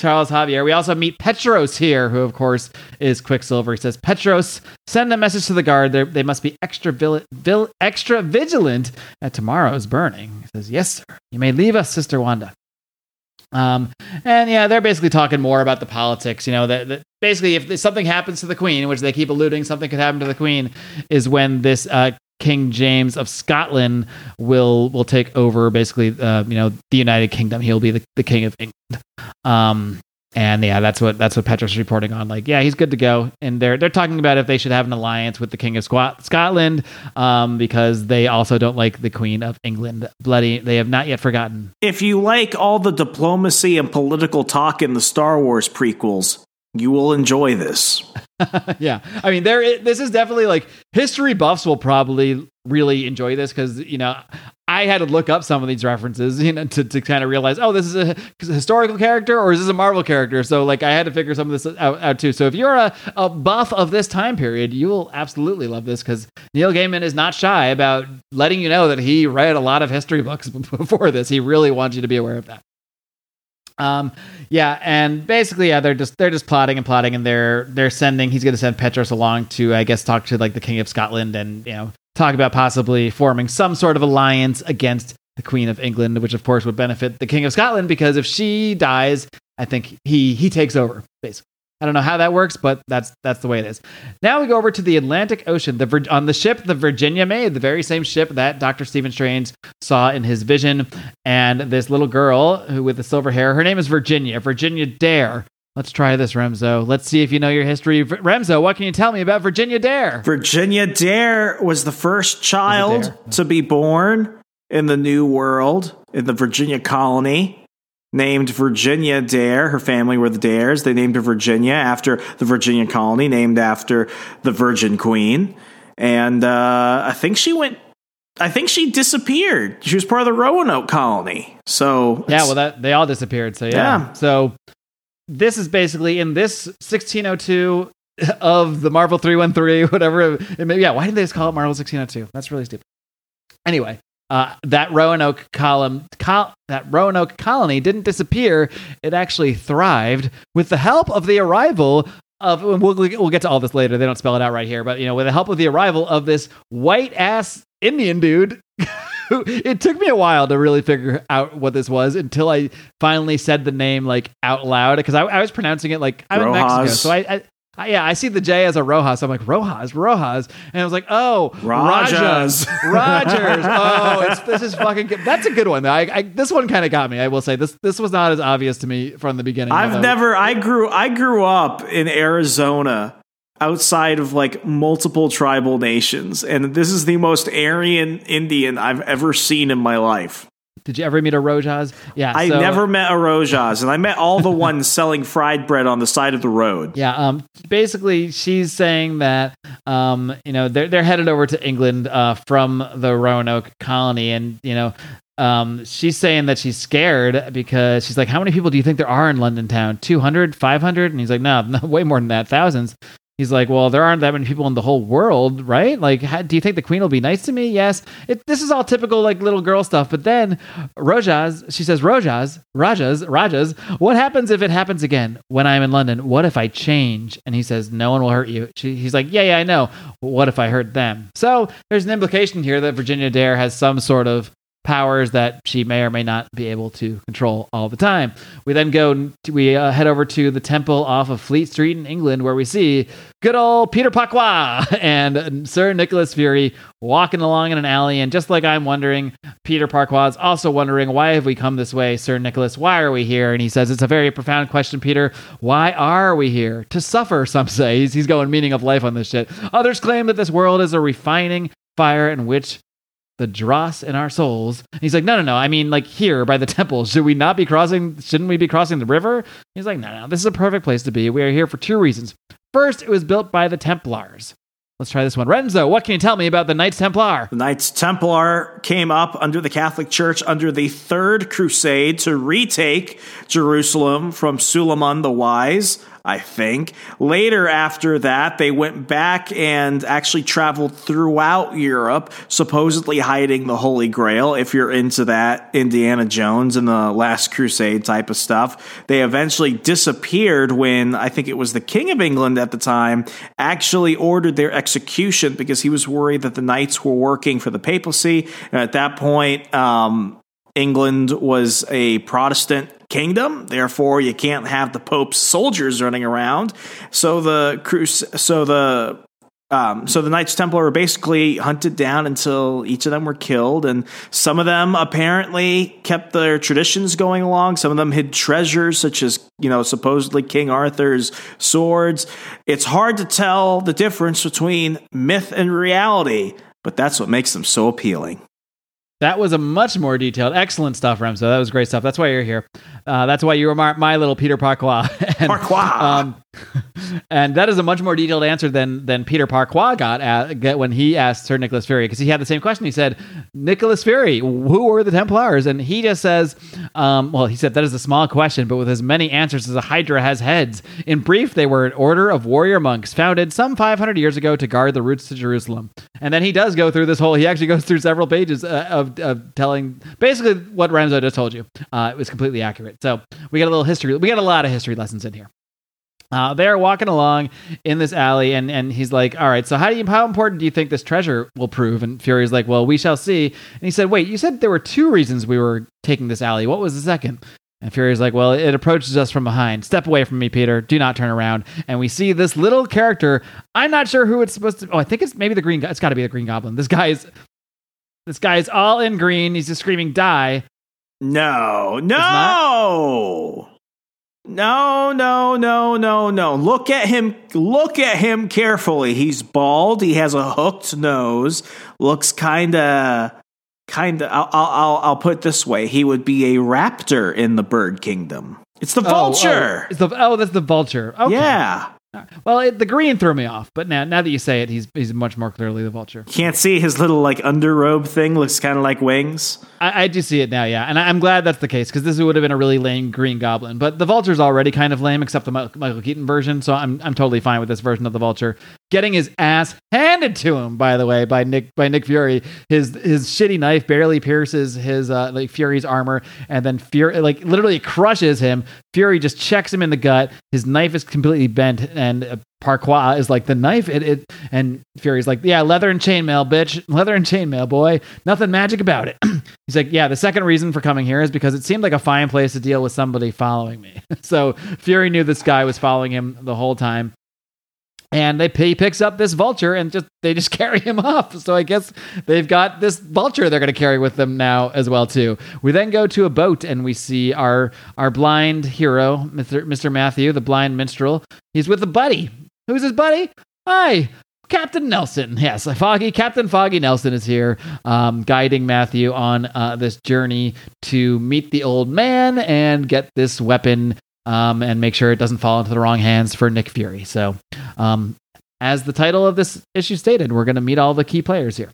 Charles Javier. We also meet Petros here, who of course is Quicksilver. He says, Petros, send a message to the guard. They must be extra vigilant at tomorrow's burning. He says, yes, sir. You may leave us, Sister Wanda. They're basically talking more about the politics, that basically if something happens to the queen, which they keep alluding something could happen to the queen, is when this King James of Scotland will take over basically the United Kingdom. He'll be the king of England. That's what Petros is reporting on. Like, yeah, he's good to go. And they're talking about if they should have an alliance with the King of Scotland, because they also don't like the Queen of England. Bloody, they have not yet forgotten. If you like all the diplomacy and political talk in the Star Wars prequels, you will enjoy this. Yeah. I mean, this is definitely like history buffs will probably really enjoy this because, I had to look up some of these references, to kind of realize, oh, this is a historical character or is this a Marvel character? So like I had to figure some of this out too. So if you're a buff of this time period, you will absolutely love this because Neil Gaiman is not shy about letting you know that he read a lot of history books before this. He really wants you to be aware of that. They're just plotting, and they're sending. He's going to send Petros along to, I guess, talk to like the King of Scotland, and talk about possibly forming some sort of alliance against the Queen of England, which of course would benefit the King of Scotland because if she dies, I think he takes over. Basically, I don't know how that works, but that's the way it is. Now we go over to the Atlantic Ocean, on the ship the Virginia made, the very same ship that Dr. Stephen Strange saw in his vision. And this little girl with the silver hair, her name is Virginia Dare. Let's try this, Remzo. Let's see if you know your history. Remzo, what can you tell me about Virginia Dare? Virginia Dare was the first child to be born in the New World, in the Virginia colony. Named Virginia Dare. Her family were the Dares. They named her Virginia after the Virginia colony, named after the Virgin Queen. And I think she disappeared. She was part of the Roanoke colony. So yeah, they all disappeared. So yeah. So this is basically in this 1602 of the Marvel 313, whatever it may be. Yeah, why did they just call it Marvel 1602? That's really stupid. Anyway. That Roanoke colony didn't disappear. It actually thrived with the help of the arrival of, we'll get to all this later. They don't spell it out right here, but with the help of the arrival of this white ass Indian dude, it took me a while to really figure out what this was until I finally said the name like out loud. Cause I was pronouncing it like I'm in Mexico. So I see the J as a Rojas. I'm like, Rojas. And I was like, oh, Rogers. Oh, this is fucking good. That's a good one. This one kind of got me. I will say this was not as obvious to me from the beginning. I grew up in Arizona outside of like multiple tribal nations. And this is the most Aryan Indian I've ever seen in my life. Did you ever meet a Rojas? Yeah. I never met a Rojas, and I met all the ones selling fried bread on the side of the road. Yeah. Basically she's saying that, they're headed over to England, from the Roanoke colony. And, she's saying that she's scared because she's like, how many people do you think there are in London town? 200, 500? And he's like, no, way more than that. Thousands. He's like, well, there aren't that many people in the whole world, right? Like, how, do you think the queen will be nice to me? Yes. This is all typical, like, little girl stuff. But then she says, Rajas, what happens if it happens again when I'm in London? What if I change? And he says, no one will hurt you. He's like, yeah, I know. But what if I hurt them? So there's an implication here that Virginia Dare has some sort of powers that she may or may not be able to control all the time. We then head over to the temple off of Fleet Street in England, where we see good old Peter Paqua and Sir Nicholas Fury walking along in an alley. And just like I'm wondering, Peter Paqua also wondering, why have we come this way, Sir Nicholas? Why are we here? And he says, it's a very profound question, Peter. Why are we here? To suffer, some say. He's going meaning of life on this shit. Others claim that this world is a refining fire in which the dross in our souls. And he's like, no. I mean, like, here by the temple, shouldn't we be crossing the river? He's like, no, this is a perfect place to be. We are here for two reasons. First, it was built by the Templars. Let's try this one. Renzo, what can you tell me about the Knights Templar? The Knights Templar came up under the Catholic Church under the Third Crusade to retake Jerusalem from Suleiman the Wise, I think. Later after that, they went back and actually traveled throughout Europe, supposedly hiding the Holy Grail, if you're into that Indiana Jones and the Last Crusade type of stuff. They eventually disappeared when, I think it was the King of England at the time, actually ordered their execution because he was worried that the knights were working for the papacy. And at that point, England was a Protestant kingdom, therefore you can't have the Pope's soldiers running around. So the Knights Templar were basically hunted down until each of them were killed, and some of them apparently kept their traditions going along. Some of them hid treasures, such as, supposedly King Arthur's swords. It's hard to tell the difference between myth and reality, but that's what makes them so appealing. That was a much more detailed, excellent stuff, Remzo. That was great stuff. That's why you're here. That's why you were my little Peter Paqua. And that is a much more detailed answer than Peter Paqua got when he asked Sir Nicholas Fury, because he had the same question. He said, Nicholas Fury, who were the Templars? And he just says, he said, that is a small question, but with as many answers as a hydra has heads. In brief, they were an order of warrior monks founded some 500 years ago to guard the routes to Jerusalem. And then he does go through he actually goes through several pages of telling basically what Remzo just told you. It was completely accurate. So we got a little history. We got a lot of history lessons in here. They're walking along in this alley, and he's like, all right, so how important do you think this treasure will prove? And Fury's like, well, we shall see. And he said, wait, you said there were two reasons we were taking this alley. What was the second? And Fury's like, well, it approaches us from behind. Step away from me, Peter. Do not turn around. And we see this little character. I'm not sure who it's supposed to... Oh, I think it's maybe the Green... It's got to be the Green Goblin. This guy is all in green. He's just screaming, die. No. Look at him carefully. He's bald. He has a hooked nose. Looks kind of, I'll put it this way. He would be a raptor in the bird kingdom. It's the Vulture. That's the Vulture. Okay. Yeah. Well, the green threw me off, but now that you say it, he's much more clearly the Vulture. Can't see his little underrobe thing looks kind of like wings. I do see it now, yeah, and I'm glad that's the case, because this would have been a really lame Green Goblin. But the Vulture's already kind of lame, except the Michael Keaton version, so I'm totally fine with this version of the Vulture getting his ass handed to him. By the way, by Nick Fury, his shitty knife barely pierces his Fury's armor, and then Fury literally crushes him. Fury just checks him in the gut. His knife is completely bent. And Paqua is like, the knife, and Fury's like, yeah, leather and chainmail, bitch. Leather and chainmail, boy. Nothing magic about it. He's like, yeah, the second reason for coming here is because it seemed like a fine place to deal with somebody following me. So Fury knew this guy was following him the whole time. And he picks up this Vulture, and they just carry him off. So I guess they've got this Vulture they're going to carry with them now as well, too. We then go to a boat, and we see our blind hero, Mr. Matthew, the blind minstrel. He's with a buddy. Who's his buddy? Hi, Captain Nelson. Yes, Captain Foggy Nelson is here, guiding Matthew on this journey to meet the old man and get this weapon and make sure it doesn't fall into the wrong hands for Nick Fury. So, as the title of this issue stated, we're going to meet all the key players here.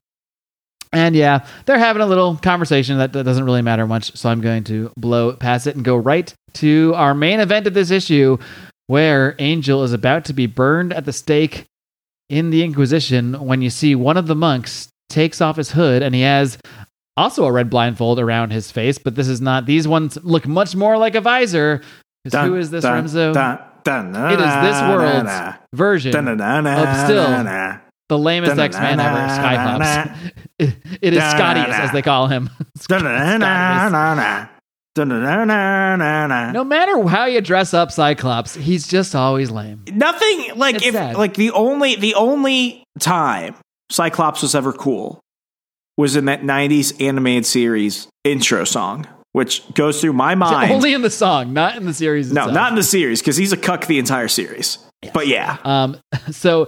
And yeah, they're having a little conversation that doesn't really matter much, so I'm going to blow past it and go right to our main event of this issue, where Angel is about to be burned at the stake in the Inquisition when you see one of the monks takes off his hood, and he has also a red blindfold around his face, but this is not. These ones look much more like a visor. Because who is this, Renzo? It is this world's version of still the lamest X-Man ever, Cyclops. It is Scottius, as they call him. No matter how you dress up Cyclops, he's just always lame. Nothing like it's if sad. Like the only time Cyclops was ever cool was in that 90s animated series intro song, which goes through my mind. So only in the song, not in the series itself. No, not in the series, because he's a cuck the entire series. Yes. But yeah. So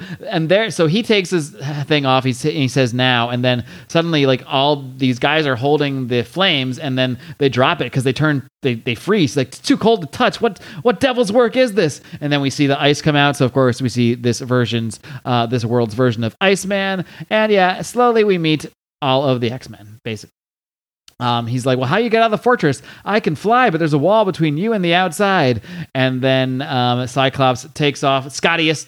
he takes his thing off. He says now, and then suddenly, like, all these guys are holding the flames, and then they drop it because they freeze. Like, it's too cold to touch. What devil's work is this? And then we see the ice come out. So of course we see this world's version of Iceman. And yeah, slowly we meet all of the X-Men, basically. He's like, well, how you get out of the fortress? I can fly, but there's a wall between you and the outside. And then Scottius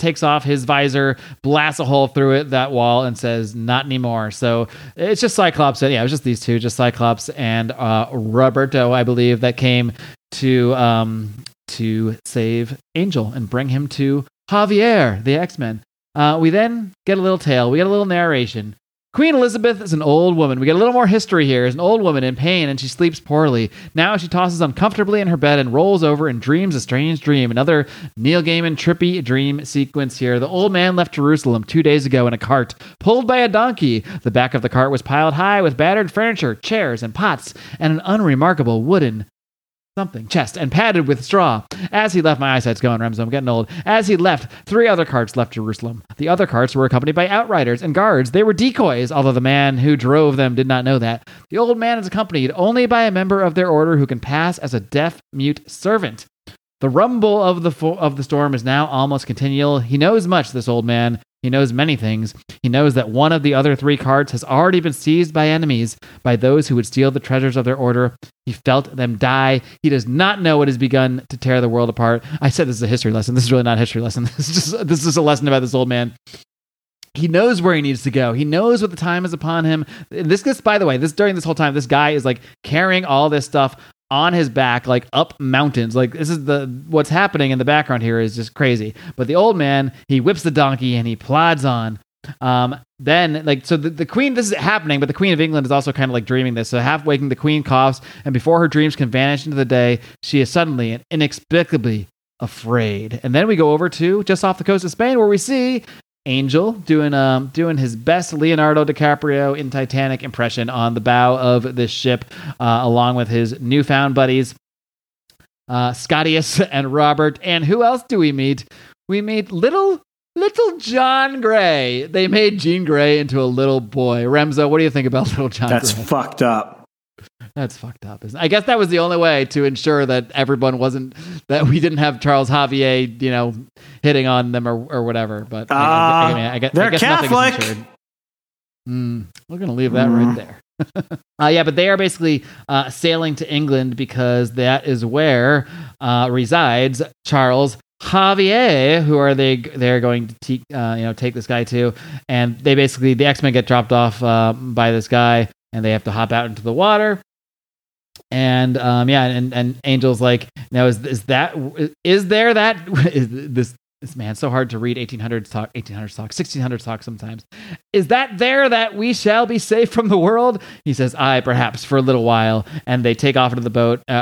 takes off his visor, blasts a hole through it, that wall, and says, not anymore. So it's just Cyclops. And yeah, it was just these two, just Cyclops and Roberto, I believe, that came to save Angel and bring him to Javier, the X-Men. We then get a little tale. We get a little narration. Queen Elizabeth is an old woman. We get a little more history here. Is an old woman in pain, and she sleeps poorly. Now she tosses uncomfortably in her bed and rolls over and dreams a strange dream. Another Neil Gaiman trippy dream sequence here. The old man left Jerusalem 2 days ago in a cart, pulled by a donkey. The back of the cart was piled high with battered furniture, chairs, and pots, and an unremarkable wooden something chest and padded with straw. As he left, my eyesight's going, Remzo, I'm getting old. As he left, three other carts left Jerusalem. The other carts were accompanied by outriders and guards. They were decoys, although the man who drove them did not know that. The old man is accompanied only by a member of their order who can pass as a deaf mute servant. The rumble of the storm is now almost continual. He knows much, this old man. He knows many things. He knows that one of the other three carts has already been seized by enemies, by those who would steal the treasures of their order. He felt them die. He does not know what has begun to tear the world apart. I said this is a history lesson. This is really not a history lesson. This is a lesson about this old man. He knows where he needs to go. He knows what the time is upon him. During this whole time, this guy is like carrying all this stuff on his back, like up mountains. Like, this is what's happening in the background here is just crazy. But the old man, he whips the donkey and he plods on. The queen, this is happening, but the Queen of England is also kind of like dreaming this. So half waking, the queen coughs, and before her dreams can vanish into the day, she is suddenly and inexplicably afraid. And then we go over to just off the coast of Spain, where we see Angel doing his best Leonardo DiCaprio in Titanic impression on the bow of this ship, along with his newfound buddies, Scottius and Robert. And who else do we meet? We meet little Jean Grey. They made Jean Grey into a little boy. Remzo, what do you think about little Jean Grey? That's fucked up. I guess that was the only way to ensure that everyone wasn't, that we didn't have Charles Xavier, hitting on them or whatever. But I guess Catholic. Nothing is insured. We're going to leave that right there. But they are basically sailing to England because that is where resides Charles Xavier, who are they're going to take this guy to. And they basically, the X-Men get dropped off by this guy, and they have to hop out into the water. And and Angel's like, now is there that man, so hard to read 1800s talk, 1600s talk sometimes. Is that there that we shall be safe from the world? He says, aye, perhaps for a little while. And they take off into the boat, and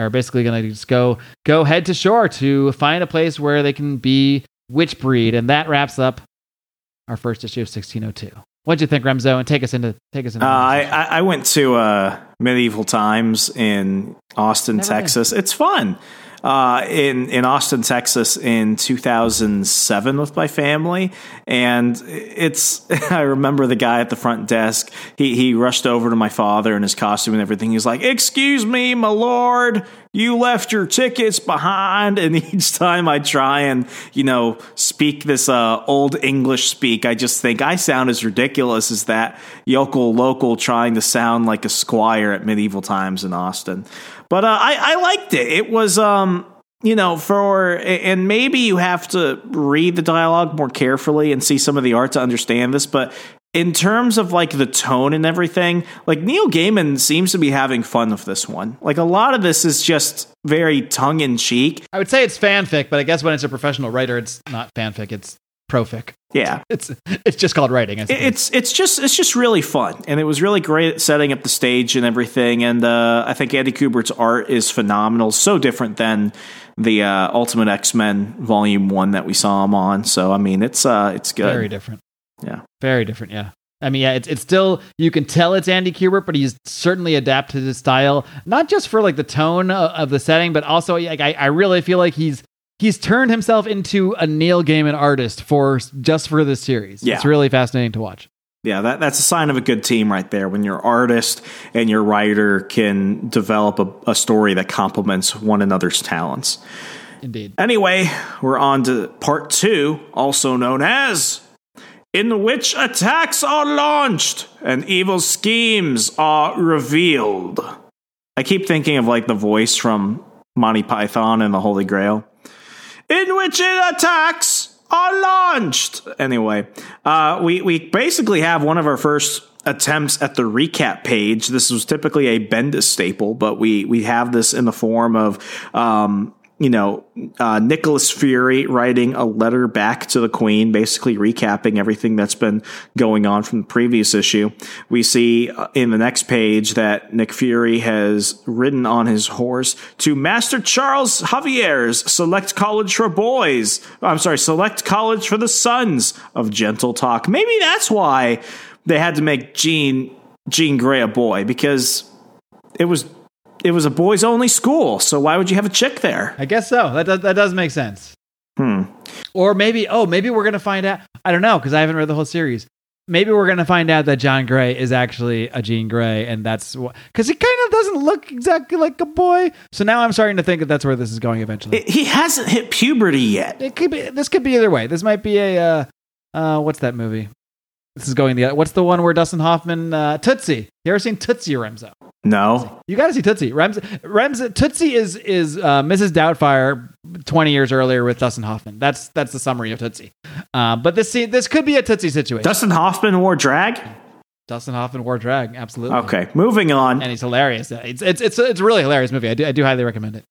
are basically going to just go head to shore to find a place where they can be witch breed. And that wraps up our first issue of 1602. What'd you think, Remzo? And take us into. I went to Medieval Times in Austin, Texas. It's fun. In Austin, Texas, in 2007 with my family, and I remember the guy at the front desk. He rushed over to my father in his costume and everything. He's like, "Excuse me, my lord, you left your tickets behind." And each time I try and, speak this old English speak, I just think I sound as ridiculous as that yokel local trying to sound like a squire at Medieval Times in Austin. But I liked it. It was you know, and maybe you have to read the dialogue more carefully and see some of the art to understand this, but in terms of like the tone and everything, like Neil Gaiman seems to be having fun with this one. Like a lot of this is just very tongue in cheek. I would say it's fanfic, but I guess when it's a professional writer, it's not fanfic. It's profic. Yeah. It's just called writing. It's just really fun. And it was really great setting up the stage and everything. And I think Andy Kubert's art is phenomenal. So different than the Ultimate X-Men Volume 1 that we saw him on. So, I mean, it's good. Very different. Yeah. Very different. Yeah. I mean, yeah, it's still, you can tell it's Andy Kubert, but he's certainly adapted his style, not just for like the tone of the setting, but also like, I really feel like he's turned himself into a Neil Gaiman artist for this series. Yeah. It's really fascinating to watch. Yeah, that's a sign of a good team right there. When your artist and your writer can develop a story that complements one another's talents. Indeed. Anyway, we're on to part 2, also known as In Which Attacks Are Launched and Evil Schemes Are Revealed. I keep thinking of like the voice from Monty Python and the Holy Grail. In which attacks are launched. Anyway, we basically have one of our first attempts at the recap page. This was typically a Bendis staple, but we have this in the form of Nicholas Fury writing a letter back to the Queen, basically recapping everything that's been going on from the previous issue. We see in the next page that Nick Fury has ridden on his horse to Master Charles Xavier's Select College for the Sons of Gentle Talk. Maybe that's why they had to make Jean Grey a boy, because it was a boys only school. So why would you have a chick there? I guess so. That does make sense. Or maybe we're going to find out. I don't know. Cause I haven't read the whole series. Maybe we're going to find out that John Gray is actually a Jean Grey. And that's cause he kind of doesn't look exactly like a boy. So now I'm starting to think that's where this is going eventually. He hasn't hit puberty yet. This could be either way. This might be a, what's that movie? This is going the what's the one where Dustin Hoffman, Tootsie. You ever seen Tootsie, Remzo? No. You got to see Tootsie. Remzo Tootsie is Mrs. Doubtfire 20 years earlier with Dustin Hoffman. That's the summary of Tootsie. But this could be a Tootsie situation. Dustin Hoffman wore drag? Dustin Hoffman wore drag, absolutely. Okay, moving on. And he's hilarious. It's a really hilarious movie. I do highly recommend it.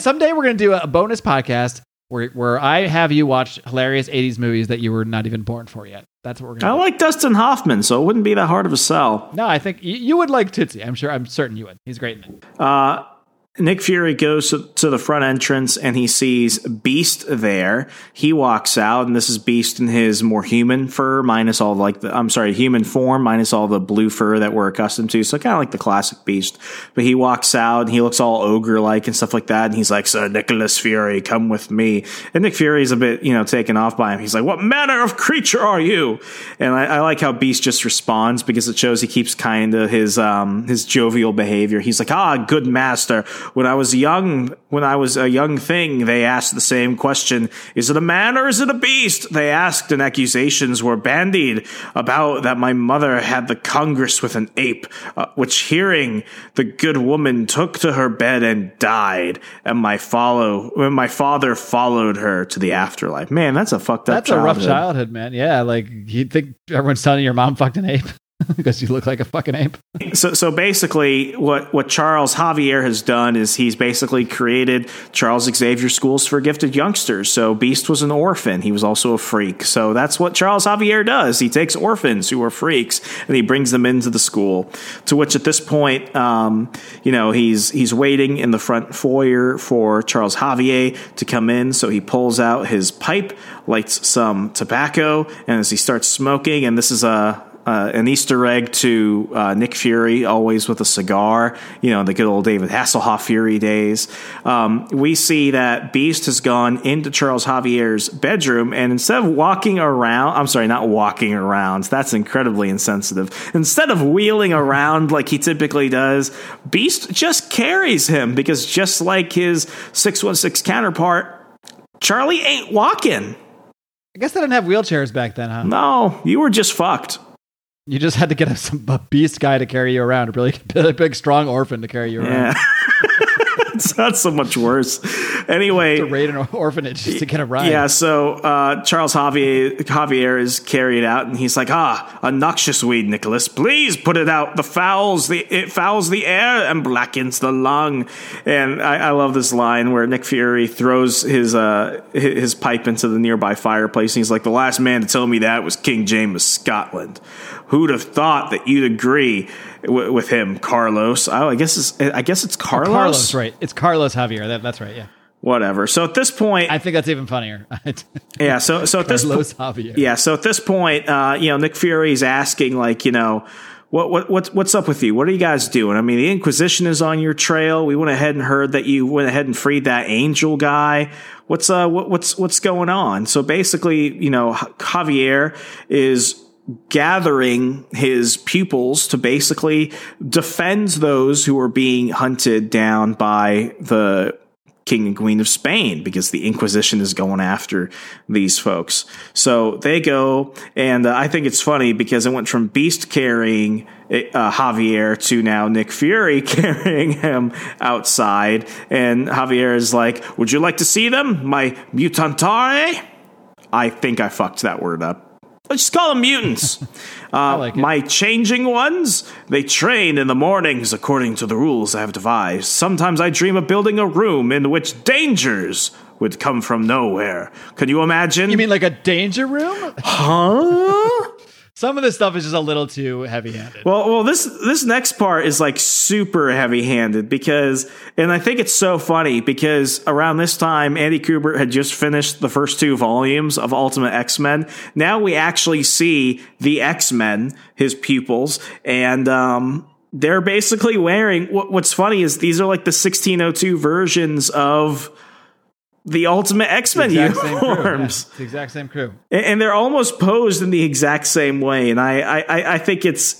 Someday we're going to do a bonus podcast where I have you watch hilarious 80s movies that you were not even born for yet. That's what we're going to do. I like Dustin Hoffman, so it wouldn't be that hard of a sell. No, I think you would like Tootsie. I'm certain you would. He's great in it. Nick Fury goes to the front entrance and he sees Beast there. He walks out, and this is Beast in his more human fur, human form, minus all the blue fur that we're accustomed to. So kind of like the classic Beast. But he walks out and he looks all ogre-like and stuff like that. And he's like, Sir Nicholas Fury, come with me. And Nick Fury's a bit, taken off by him. He's like, what manner of creature are you? And I like how Beast just responds, because it shows he keeps kind of his jovial behavior. He's like, good master. When I was a young thing, they asked the same question. Is it a man or is it a beast? They asked, and accusations were bandied about that my mother had the congress with an ape, which hearing the good woman took to her bed and died. And my father followed her to the afterlife. Man, that's a fucked up childhood. That's a rough childhood, man. Yeah, like you'd think everyone's telling your mom fucked an ape. Because you look like a fucking ape. So basically what Charles Xavier has done is he's basically created Charles Xavier schools for gifted youngsters. So Beast was an orphan. He was also a freak. So that's what Charles Xavier does. He takes orphans who are freaks and he brings them into the school, to which at this point, he's waiting in the front foyer for Charles Xavier to come in. So he pulls out his pipe, lights some tobacco, and as he starts smoking, and this is an Easter egg to Nick Fury, always with a cigar, the good old David Hasselhoff Fury days. We see that Beast has gone into Charles Xavier's bedroom, and instead of not walking around, that's incredibly insensitive. Instead of wheeling around like he typically does, Beast just carries him, because just like his 616 counterpart, Charlie ain't walking. I guess they didn't have wheelchairs back then, huh? No, you were just fucked. You just had to get a Beast guy to carry you around, a really big, strong orphan to carry you around. Yeah. It's not so much worse. Anyway, to raid an orphanage just to get a ride. Yeah. So Charles Xavier is carried out, and he's like, a noxious weed, Nicholas. Please put it out. It fouls the air and blackens the lung. And I love this line where Nick Fury throws his pipe into the nearby fireplace, and he's like, "The last man to tell me that was King James of Scotland. Who'd have thought that you'd agree with him, Carlos?" Oh, I guess it's Carlos. Oh, Carlos, right? It's Carlos Xavier. That's right. Yeah. Whatever. So at this point, I think that's even funnier. Yeah. So at this Carlos Xavier. Yeah. So at this point, Nick Fury's asking, like, what's up with you? What are you guys doing? I mean, the Inquisition is on your trail. We went ahead and heard that you went ahead and freed that Angel guy. What's going on? So basically, Xavier is gathering his pupils to basically defend those who are being hunted down by the King and Queen of Spain, because the Inquisition is going after these folks. So they go, and I think it's funny because it went from Beast carrying Xavier to now Nick Fury carrying him outside, and Xavier is like, "Would you like to see them, my mutantare?" I think I fucked that word up. Let's just call them mutants. My changing ones, they train in the mornings according to the rules I have devised. Sometimes I dream of building a room in which dangers would come from nowhere. Can you imagine? You mean like a danger room? Huh? Some of this stuff is just a little too heavy-handed. Well, this next part is like super heavy-handed because, and I think it's so funny because around this time, Andy Kubert had just finished the first two volumes of Ultimate X-Men. Now we actually see the X-Men, his pupils, and they're basically wearing, what's funny is these are like the 1602 versions of the Ultimate X-Men uniforms. It's the exact same crew. And they're almost posed in the exact same way. And I think it's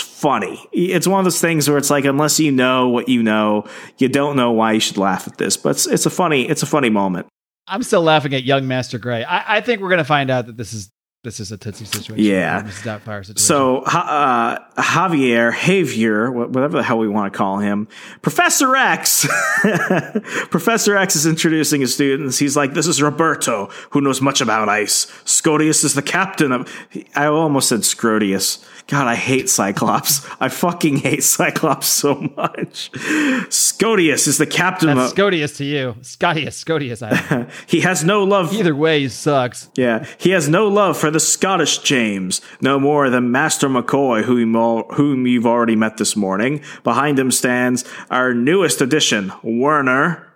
funny. It's one of those things where it's like, unless you know what you know, you don't know why you should laugh at this. But it's a funny moment. I'm still laughing at young Master Gray. I think we're going to find out that this is a Tootsie situation. Yeah. This is that fire situation. So Xavier, whatever the hell we want to call him, Professor X. Professor X is introducing his students. He's like, "This is Roberto, who knows much about ice. Scotius is the captain of..." I almost said Scrotius. God, I hate Cyclops. I fucking hate Cyclops so much. "Scotius is the captain..." That's Scotius to you. Scotius. "He has no love..." Either way, he sucks. Yeah. "He has no love for the Scottish James, no more than Master McCoy, whom you've already met this morning. Behind him stands our newest addition, Werner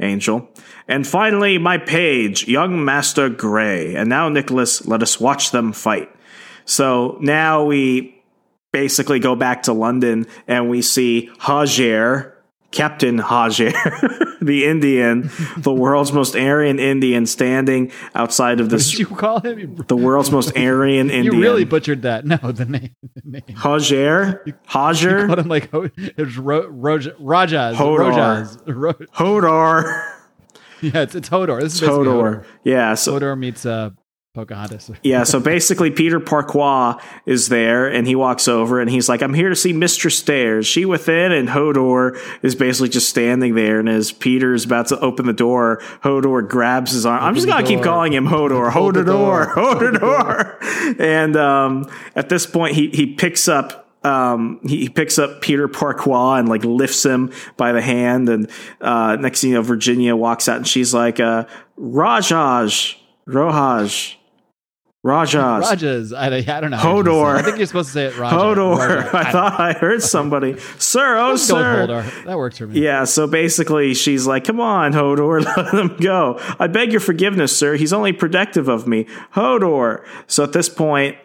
Angel. And finally, my page, young Master Gray. And now, Nicholas, let us watch them fight." So now we basically go back to London, and we see Xavier, Captain Xavier, the Indian, the world's most Aryan Indian, standing outside of this. What did you call him? The world's most Aryan Indian. You really butchered that. No, the name. Xavier. You called him like it's Rajas. Hodor. Yeah, it's Hodor. This is Hodor. Yeah, so Hodor meets Pocahontas. Yeah, so basically Peter Parquois is there, and he walks over, and he's like, "I'm here to see Mistress Stairs. She within?" And Hodor is basically just standing there, and as Peter's about to open the door, Hodor grabs his arm. I'm just going to keep calling him Hodor. Hodor. And at this point, he picks up Peter Parquois and like lifts him by the hand, and next thing you know, Virginia walks out, and she's like, Rajas. I don't know. Hodor. I think you're supposed to say it Raja. Hodor. I thought I heard somebody. Sir, oh, sir. That works for me. Yeah, so basically she's like, "Come on, Hodor, let him go. I beg your forgiveness, sir. He's only protective of me. Hodor." So at this point,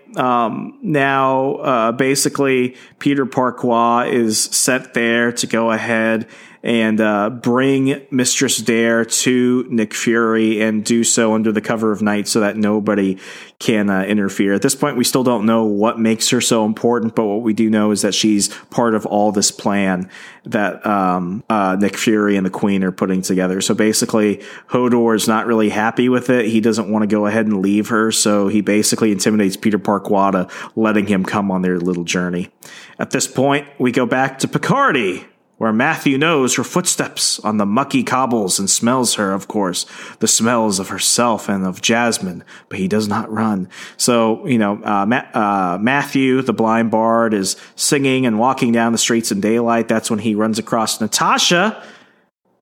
basically Peter Parquois is sent there to go ahead and bring Mistress Dare to Nick Fury, and do so under the cover of night so that nobody can interfere. At this point, we still don't know what makes her so important, but what we do know is that she's part of all this plan that Nick Fury and the Queen are putting together. So basically, Hodor is not really happy with it. He doesn't want to go ahead and leave her, so he basically intimidates Peter Parquois to letting him come on their little journey. At this point, we go back to Picardy, where Matthew knows her footsteps on the mucky cobbles and smells her, of course, the smells of herself and of Jasmine, but he does not run. So, you know, Matthew, the blind bard, is singing and walking down the streets in daylight. That's when he runs across Natasha.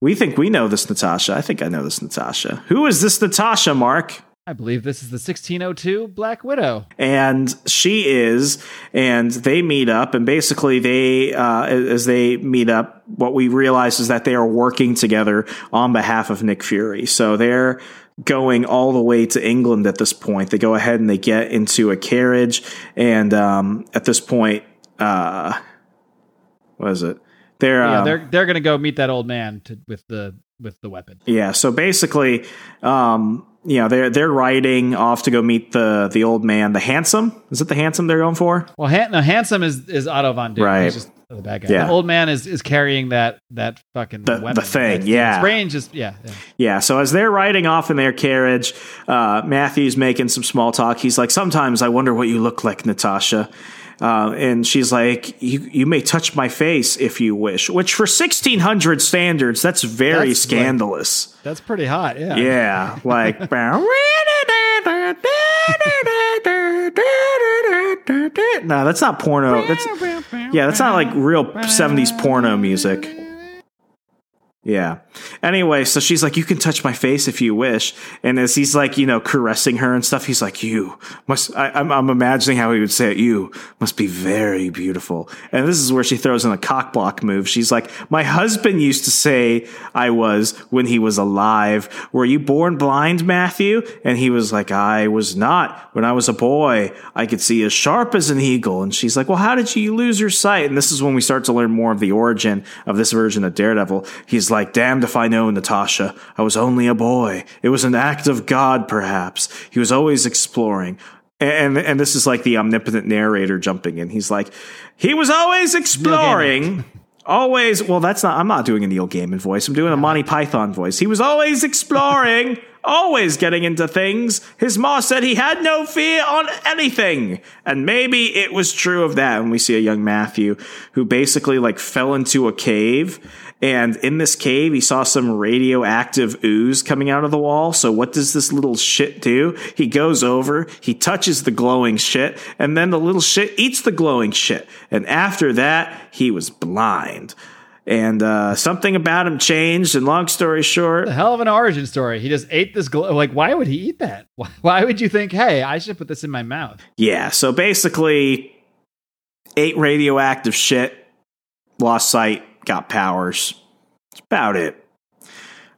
We think we know this Natasha. I think I know this Natasha. Who is this Natasha, Mark? I believe this is the 1602 Black Widow. And she is, and they meet up, and basically they, as they meet up, what we realize is that they are working together on behalf of Nick Fury. So they're going all the way to England at this point. They go ahead and they get into a carriage, and at this point, what is it? They're going to go meet that old man with the weapon. Yeah. So basically, you know, they're riding off to go meet the old man, the handsome. Is it the handsome they're going for? Well, handsome is Otto von Doom. Right. He's just the bad guy. Yeah. The old man is carrying that fucking weapon. The thing. That's, yeah. Strange is. Yeah. So as they're riding off in their carriage, Matthew's making some small talk. He's like, "Sometimes I wonder what you look like, Natasha." And she's like, you may touch my face if you wish, which for 1600 standards, that's scandalous. Like, that's pretty hot. Yeah. Yeah. Like, no, that's not porno. That's not like real 70s porno music. Yeah. Anyway, so she's like, "You can touch my face if you wish." And as he's like, you know, caressing her and stuff, he's like, "You must," I'm imagining how he would say it, "You must be very beautiful." And this is where she throws in a cock block move. She's like, "My husband used to say I was when he was alive. Were you born blind, Matthew?" And he was like, "I was not. When I was a boy, I could see as sharp as an eagle." And she's like, "Well, how did you lose your sight?" And this is when we start to learn more of the origin of this version of Daredevil. He's like, "Damned if I know, Natasha. I was only a boy. It was an act of God, perhaps. He was always exploring." And this is like the omnipotent narrator jumping in. He's like, "He was always exploring. Always." Well, that's not, I'm not doing a Neil Gaiman voice. I'm doing a Monty Python voice. "He was always exploring, always getting into things. His ma said he had no fear on anything." And maybe it was true of that. And we see a young Matthew who basically like fell into a cave. And in this cave, he saw some radioactive ooze coming out of the wall. So what does this little shit do? He goes over, he touches the glowing shit, and then the little shit eats the glowing shit. And after that, he was blind. And something about him changed. And long story short, a hell of an origin story. He just ate this glow. Like, why would he eat that? Why would you think, "Hey, I should put this in my mouth"? Yeah. So basically, ate radioactive shit, lost sight, got powers. That's about it.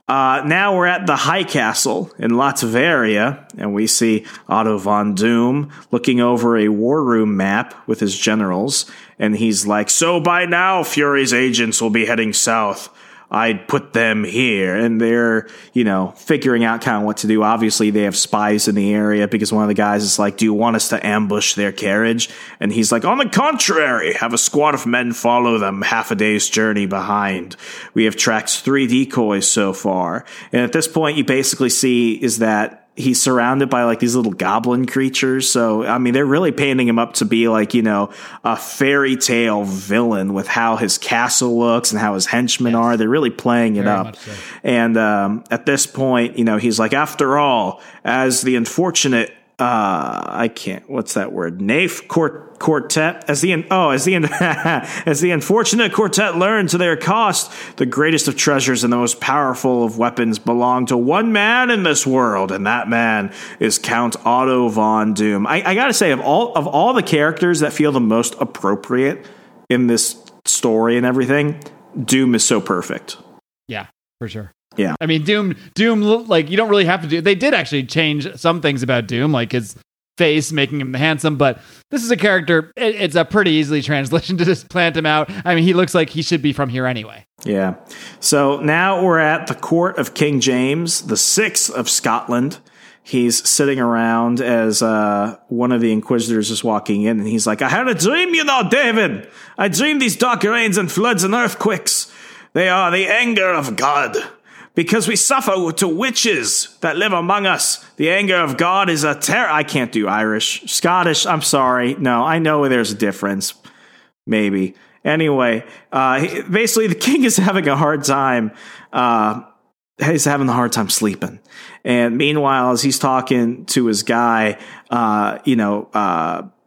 Now we're at the High Castle in Latveria, and we see Otto von Doom looking over a war room map with his generals, and he's like, "So by now, Fury's agents will be heading south. I'd put them here." And they're, you know, figuring out kind of what to do. Obviously, they have spies in the area because one of the guys is like, "Do you want us to ambush their carriage?" And he's like, "On the contrary, have a squad of men follow them half a day's journey behind. We have tracked 3 decoys so far." And at this point, you basically see is that he's surrounded by like these little goblin creatures. So, I mean, they're really painting him up to be like, you know, a fairy tale villain with how his castle looks and how his henchmen are. They're really playing it up. So. And at this point, you know, he's like, "After all, as the unfortunate, quartet, as the unfortunate quartet learned to their cost, the greatest of treasures and the most powerful of weapons belong to one man in this world, and that man is Count Otto von Doom." I gotta say, of all the characters that feel the most appropriate in this story and everything, Doom is so perfect. Yeah, for sure. Yeah, I mean, Doom, like, you don't really have to do. They did actually change some things about Doom, like his face, making him handsome. But this is a character; it's a pretty easily translation to just plant him out. I mean, he looks like he should be from here anyway. Yeah. So now we're at the court of King James the Sixth of Scotland. He's sitting around as one of the inquisitors is walking in, and he's like, "I had a dream, you know, David. I dreamed these dark rains and floods and earthquakes. They are the anger of God. Because we suffer to witches that live among us. The anger of God is a terror." I can't do Irish. Scottish, I'm sorry. No, I know there's a difference. Maybe. Anyway, basically the king is having a hard time. He's having a hard time sleeping. And meanwhile, as he's talking to his guy,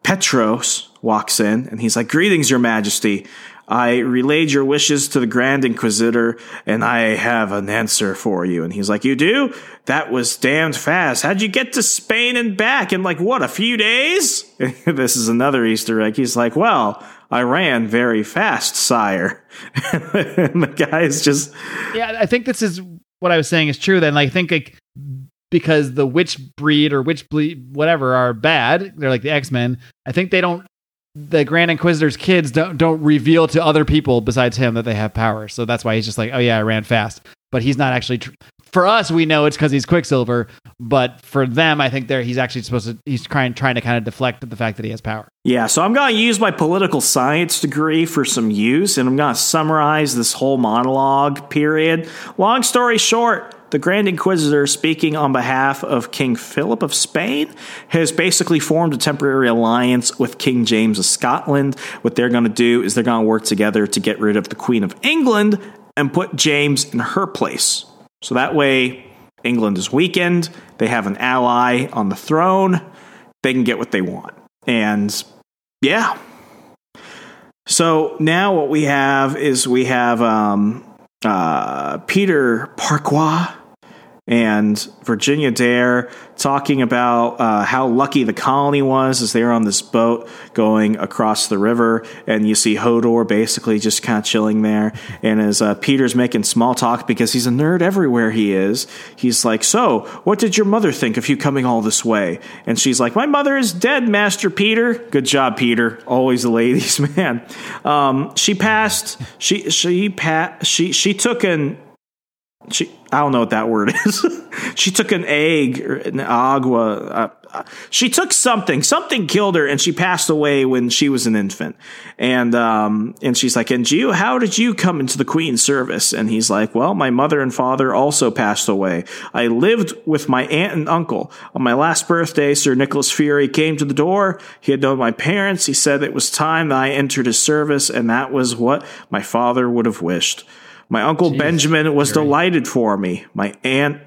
Petros walks in and he's like, "Greetings, Your Majesty. I relayed your wishes to the Grand Inquisitor, and I have an answer for you." And he's like, "You do? That was damned fast. How'd you get to Spain and back in, like, what, a few days?" This is another Easter egg. He's like, "Well, I ran very fast, sire." And the guy is just... Yeah, I think this is what I was saying is true then. Like, I think, like, because the witch breed or witch bleed, whatever, are bad. They're like the X-Men. I think they don't... The Grand Inquisitor's kids don't reveal to other people besides him that they have power. So that's why he's just like, "Oh yeah, I ran fast." But he's not actually, for us, we know it's because he's Quicksilver, but for them, I think he's actually supposed to, he's trying to kind of deflect the fact that he has power. Yeah. So I'm going to use my political science degree for some use, and I'm going to summarize this whole monologue period. Long story short, the Grand Inquisitor, speaking on behalf of King Philip of Spain, has basically formed a temporary alliance with King James of Scotland. What they're going to do is they're going to work together to get rid of the Queen of England and put James in her place. So that way, England is weakened. They have an ally on the throne. They can get what they want. And yeah. So now what we have is Peter Parquois and Virginia Dare talking about how lucky the colony was as they were on this boat going across the river. And you see Hodor basically just kind of chilling there. And as Peter's making small talk, because he's a nerd everywhere he is, he's like, "So, what did your mother think of you coming all this way?" And she's like, "My mother is dead, Master Peter." Good job, Peter. Always the ladies, man. I don't know what that word is. She took an egg or an agua. She took something. Something killed her, and she passed away when she was an infant. And she's like, "And you, how did you come into the Queen's service?" And he's like, "Well, my mother and father also passed away. I lived with my aunt and uncle. On my last birthday, Sir Nicholas Fury came to the door. He had known my parents. He said it was time that I entered his service, and that was what my father would have wished. My uncle Benjamin was delighted for me. My aunt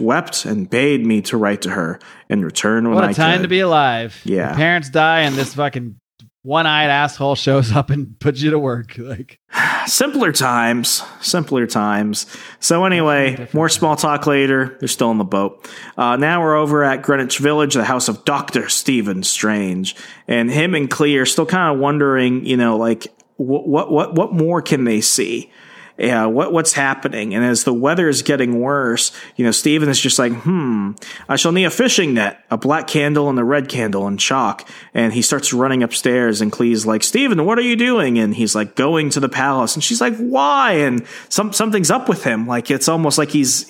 wept and bade me to write to her and return when I could. What a time to be alive. Yeah. Your parents die and this fucking one-eyed asshole shows up and puts you to work. Like simpler times. So anyway, more small talk later. They're still on the boat. Now we're over at Greenwich Village, the house of Dr. Stephen Strange, and him and Clea are still kind of wondering, like what more can they see? Yeah, what's happening? And as the weather is getting worse, Steven is just like, I shall need a fishing net, a black candle and a red candle and chalk. And he starts running upstairs and Clea's like, "Steven, what are you doing?" And he's like, "Going to the palace." And she's like, "Why?" And something's up with him. Like, it's almost like he's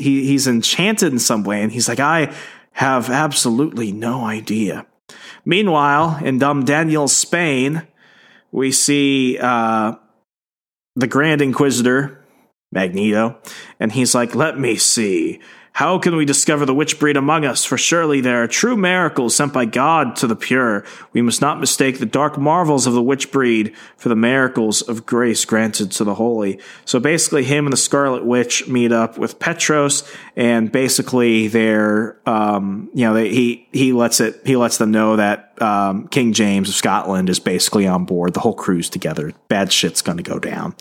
enchanted in some way. And he's like, "I have absolutely no idea." Meanwhile, in dumb Daniel's Spain, we see, the Grand Inquisitor, Magneto, and he's like, "Let me see. How can we discover the witch breed among us? For surely there are true miracles sent by God to the pure. We must not mistake the dark marvels of the witch breed for the miracles of grace granted to the holy." So basically him and the Scarlet Witch meet up with Petros, and basically they're, he lets them know that King James of Scotland is basically on board. The whole crew's together. Bad shit's going to go down.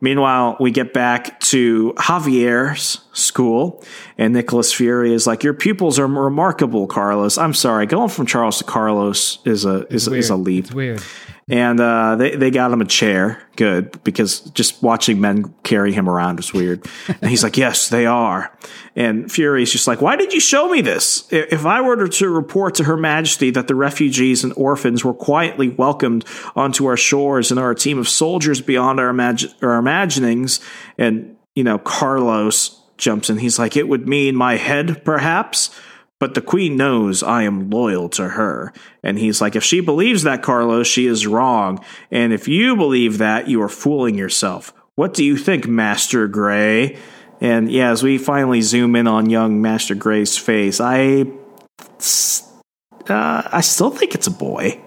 Meanwhile, we get back to Javier's school, and Nicholas Fury is like, "Your pupils are remarkable, Carlos." I'm sorry, going from Charles to Carlos is a leap. It's weird. And they got him a chair. Good, because just watching men carry him around is weird. And he's like, "Yes, they are." And Fury's just like, "Why did you show me this? If I were to report to Her Majesty that the refugees and orphans were quietly welcomed onto our shores and are a team of soldiers beyond our imaginings." And, Carlos jumps in. He's like, "It would mean my head, perhaps. But the queen knows I am loyal to her." And he's like, "If she believes that, Carlos, she is wrong. And if you believe that, you are fooling yourself. What do you think, Master Grey?" And yeah, as we finally zoom in on young Master Grey's face, I still think it's a boy.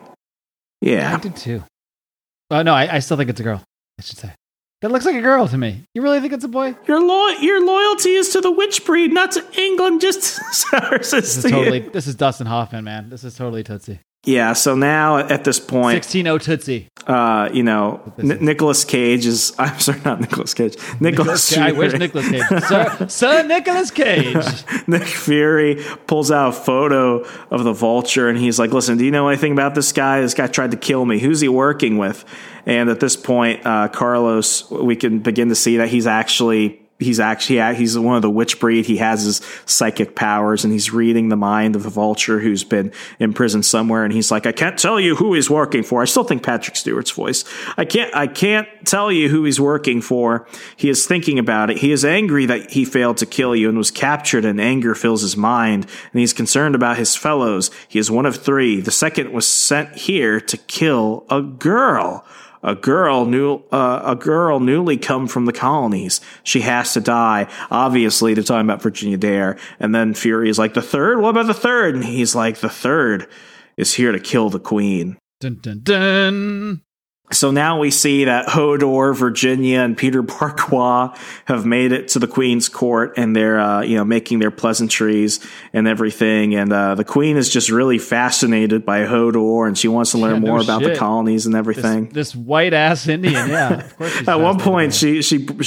Yeah. I did too. No, I still think it's a girl, I should say. That looks like a girl to me. You really think it's a boy? Your loyalty is to the witch breed, not to England. Just this is Dustin Hoffman, man. This is totally Tootsie. Yeah. So now at this point, 1602 Tootsie. Nicolas Cage is. I'm sorry, not Nicolas Cage. Nicolas Fury. I wish Nicolas Cage. Sir Nicolas Cage. Nick Fury pulls out a photo of the Vulture, and he's like, "Listen, do you know anything about this guy? This guy tried to kill me. Who's he working with?" And at this point, Carlos, we can begin to see that he's one of the witch breed. He has his psychic powers, and he's reading the mind of the Vulture, who's been imprisoned somewhere. And he's like, "I can't tell you who he's working for." I still think Patrick Stewart's voice. I can't tell you who he's working for. He is thinking about it. He is angry that he failed to kill you and was captured, and anger fills his mind. And he's concerned about his fellows. He is one of three. The second was sent here to kill a girl. A girl newly come from the colonies. She has to die. Obviously, they're talking about Virginia Dare. And then Fury is like, "The third? What about the third?" And he's like, "The third is here to kill the queen." Dun, dun, dun. So now we see that Hodor, Virginia, and Peter Barquois have made it to the Queen's Court, and they're making their pleasantries and everything. And the Queen is just really fascinated by Hodor, and she wants to learn more about the colonies and everything. This white ass Indian, yeah. Of course. At one point, she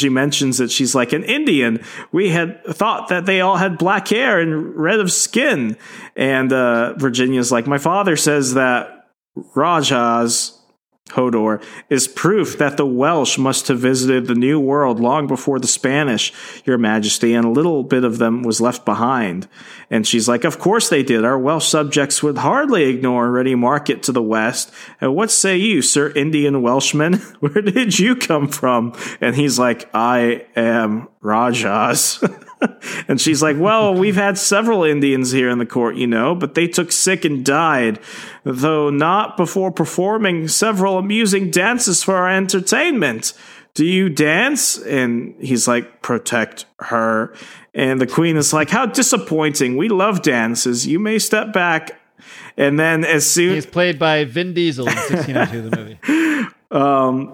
mentions that she's like an Indian. We had thought that they all had black hair and red of skin. And Virginia's like, "My father says that Rajah's." Hodor is proof that the Welsh must have visited the New World long before the Spanish, Your Majesty, and a little bit of them was left behind." And she's like, "Of course they did. Our Welsh subjects would hardly ignore a ready market to the west. And what say you, Sir Indian Welshman? Where did you come from?" And he's like, "I am Rajah's." And she's like, "Well, we've had several Indians here in the court, but they took sick and died, though not before performing several amusing dances for our entertainment. Do you dance?" And he's like, "Protect her." And the Queen is like, "How disappointing. We love dances. You may step back." And then he's played by Vin Diesel in 1602, the movie.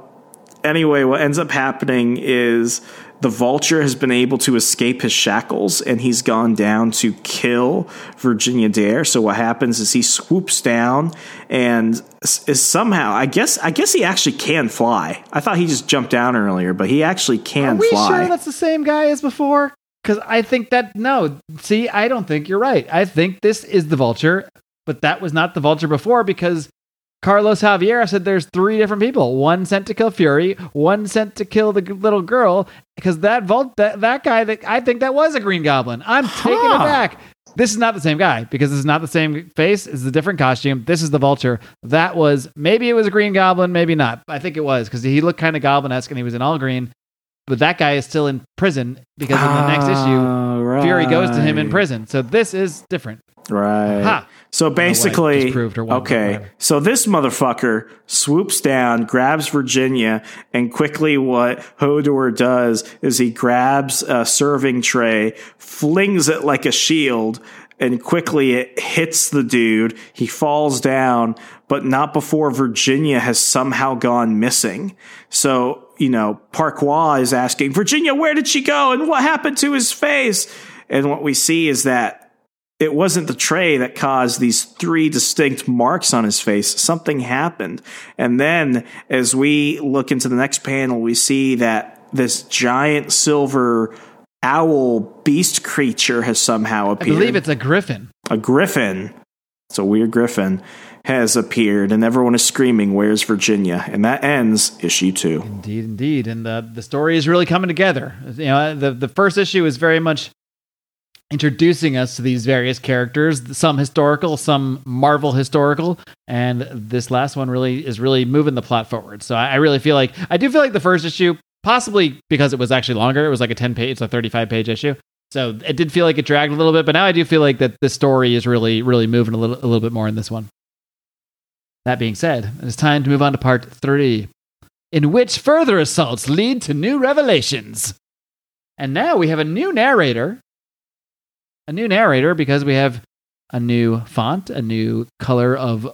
Anyway, what ends up happening is the Vulture has been able to escape his shackles, and he's gone down to kill Virginia Dare. So what happens is he swoops down and is somehow, I guess he actually can fly. I thought he just jumped down earlier, but he actually can fly. Are we sure that's the same guy as before? Because I think I don't think you're right. I think this is the Vulture, but that was not the Vulture before, because Carlos Javier said there's three different people. One sent to kill Fury, one sent to kill the little girl, because that guy, I think that was a Green Goblin. I'm taking it back. This is not the same guy, because this is not the same face. It's a different costume. This is the Vulture. Maybe it was a Green Goblin, maybe not. I think it was, because he looked kind of goblin-esque and he was in all green. But that guy is still in prison, because in the next issue, right, Fury goes to him in prison. So this is different. Right. Ha. So basically, so this motherfucker swoops down, grabs Virginia, and quickly what Hodor does is he grabs a serving tray, flings it like a shield, and quickly it hits the dude. He falls down, but not before Virginia has somehow gone missing. So, Parquois is asking, "Virginia, where did she go? And what happened to his face?" And what we see is that it wasn't the tray that caused these three distinct marks on his face. Something happened. And then as we look into the next panel, we see that this giant silver owl beast creature has somehow appeared. I believe it's a griffin. It's a weird griffin has appeared, and everyone is screaming, "Where's Virginia?" And that ends issue 2. Indeed. And the story is really coming together. The first issue is very much introducing us to these various characters, some historical, some Marvel historical, and this last one is really moving the plot forward. So I really feel like the first issue, possibly because it was actually longer, it was like a 35-page issue, so it did feel like it dragged a little bit. But now I do feel like that the story is really, really moving a little bit more in this one. That being said, it's time to move on to part 3, in which further assaults lead to new revelations, and now we have a new narrator. Because we have a new font, a new color of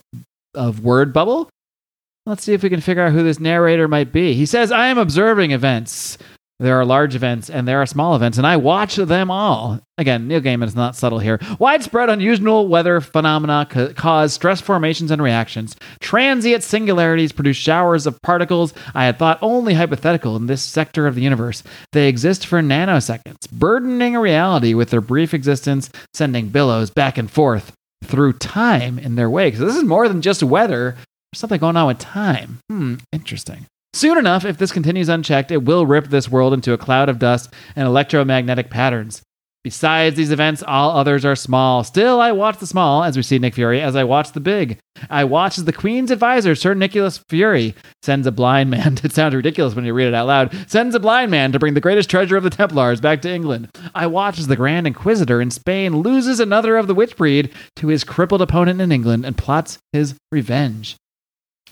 word bubble, Let's see if we can figure out who this narrator might be. He says, I am observing events. There are large events and there are small events, and I watch them all. Again, Neil Gaiman is not subtle here. Widespread unusual weather phenomena cause stress formations and reactions. Transient singularities produce showers of particles I had thought only hypothetical in this sector of the universe. They exist for nanoseconds, burdening reality with their brief existence, sending billows back and forth through time in their wake. So this is more than just weather. There's something going on with time. Interesting. Soon enough, if this continues unchecked, it will rip this world into a cloud of dust and electromagnetic patterns. Besides these events, all others are small. Still, I watch the small, as we see Nick Fury, as I watch the big. I watch as the Queen's advisor, Sir Nicholas Fury, sends a blind man, it sounds ridiculous when you read it out loud, sends a blind man to bring the greatest treasure of the Templars back to England. I watch as the Grand Inquisitor in Spain loses another of the witch breed to his crippled opponent in England and plots his revenge.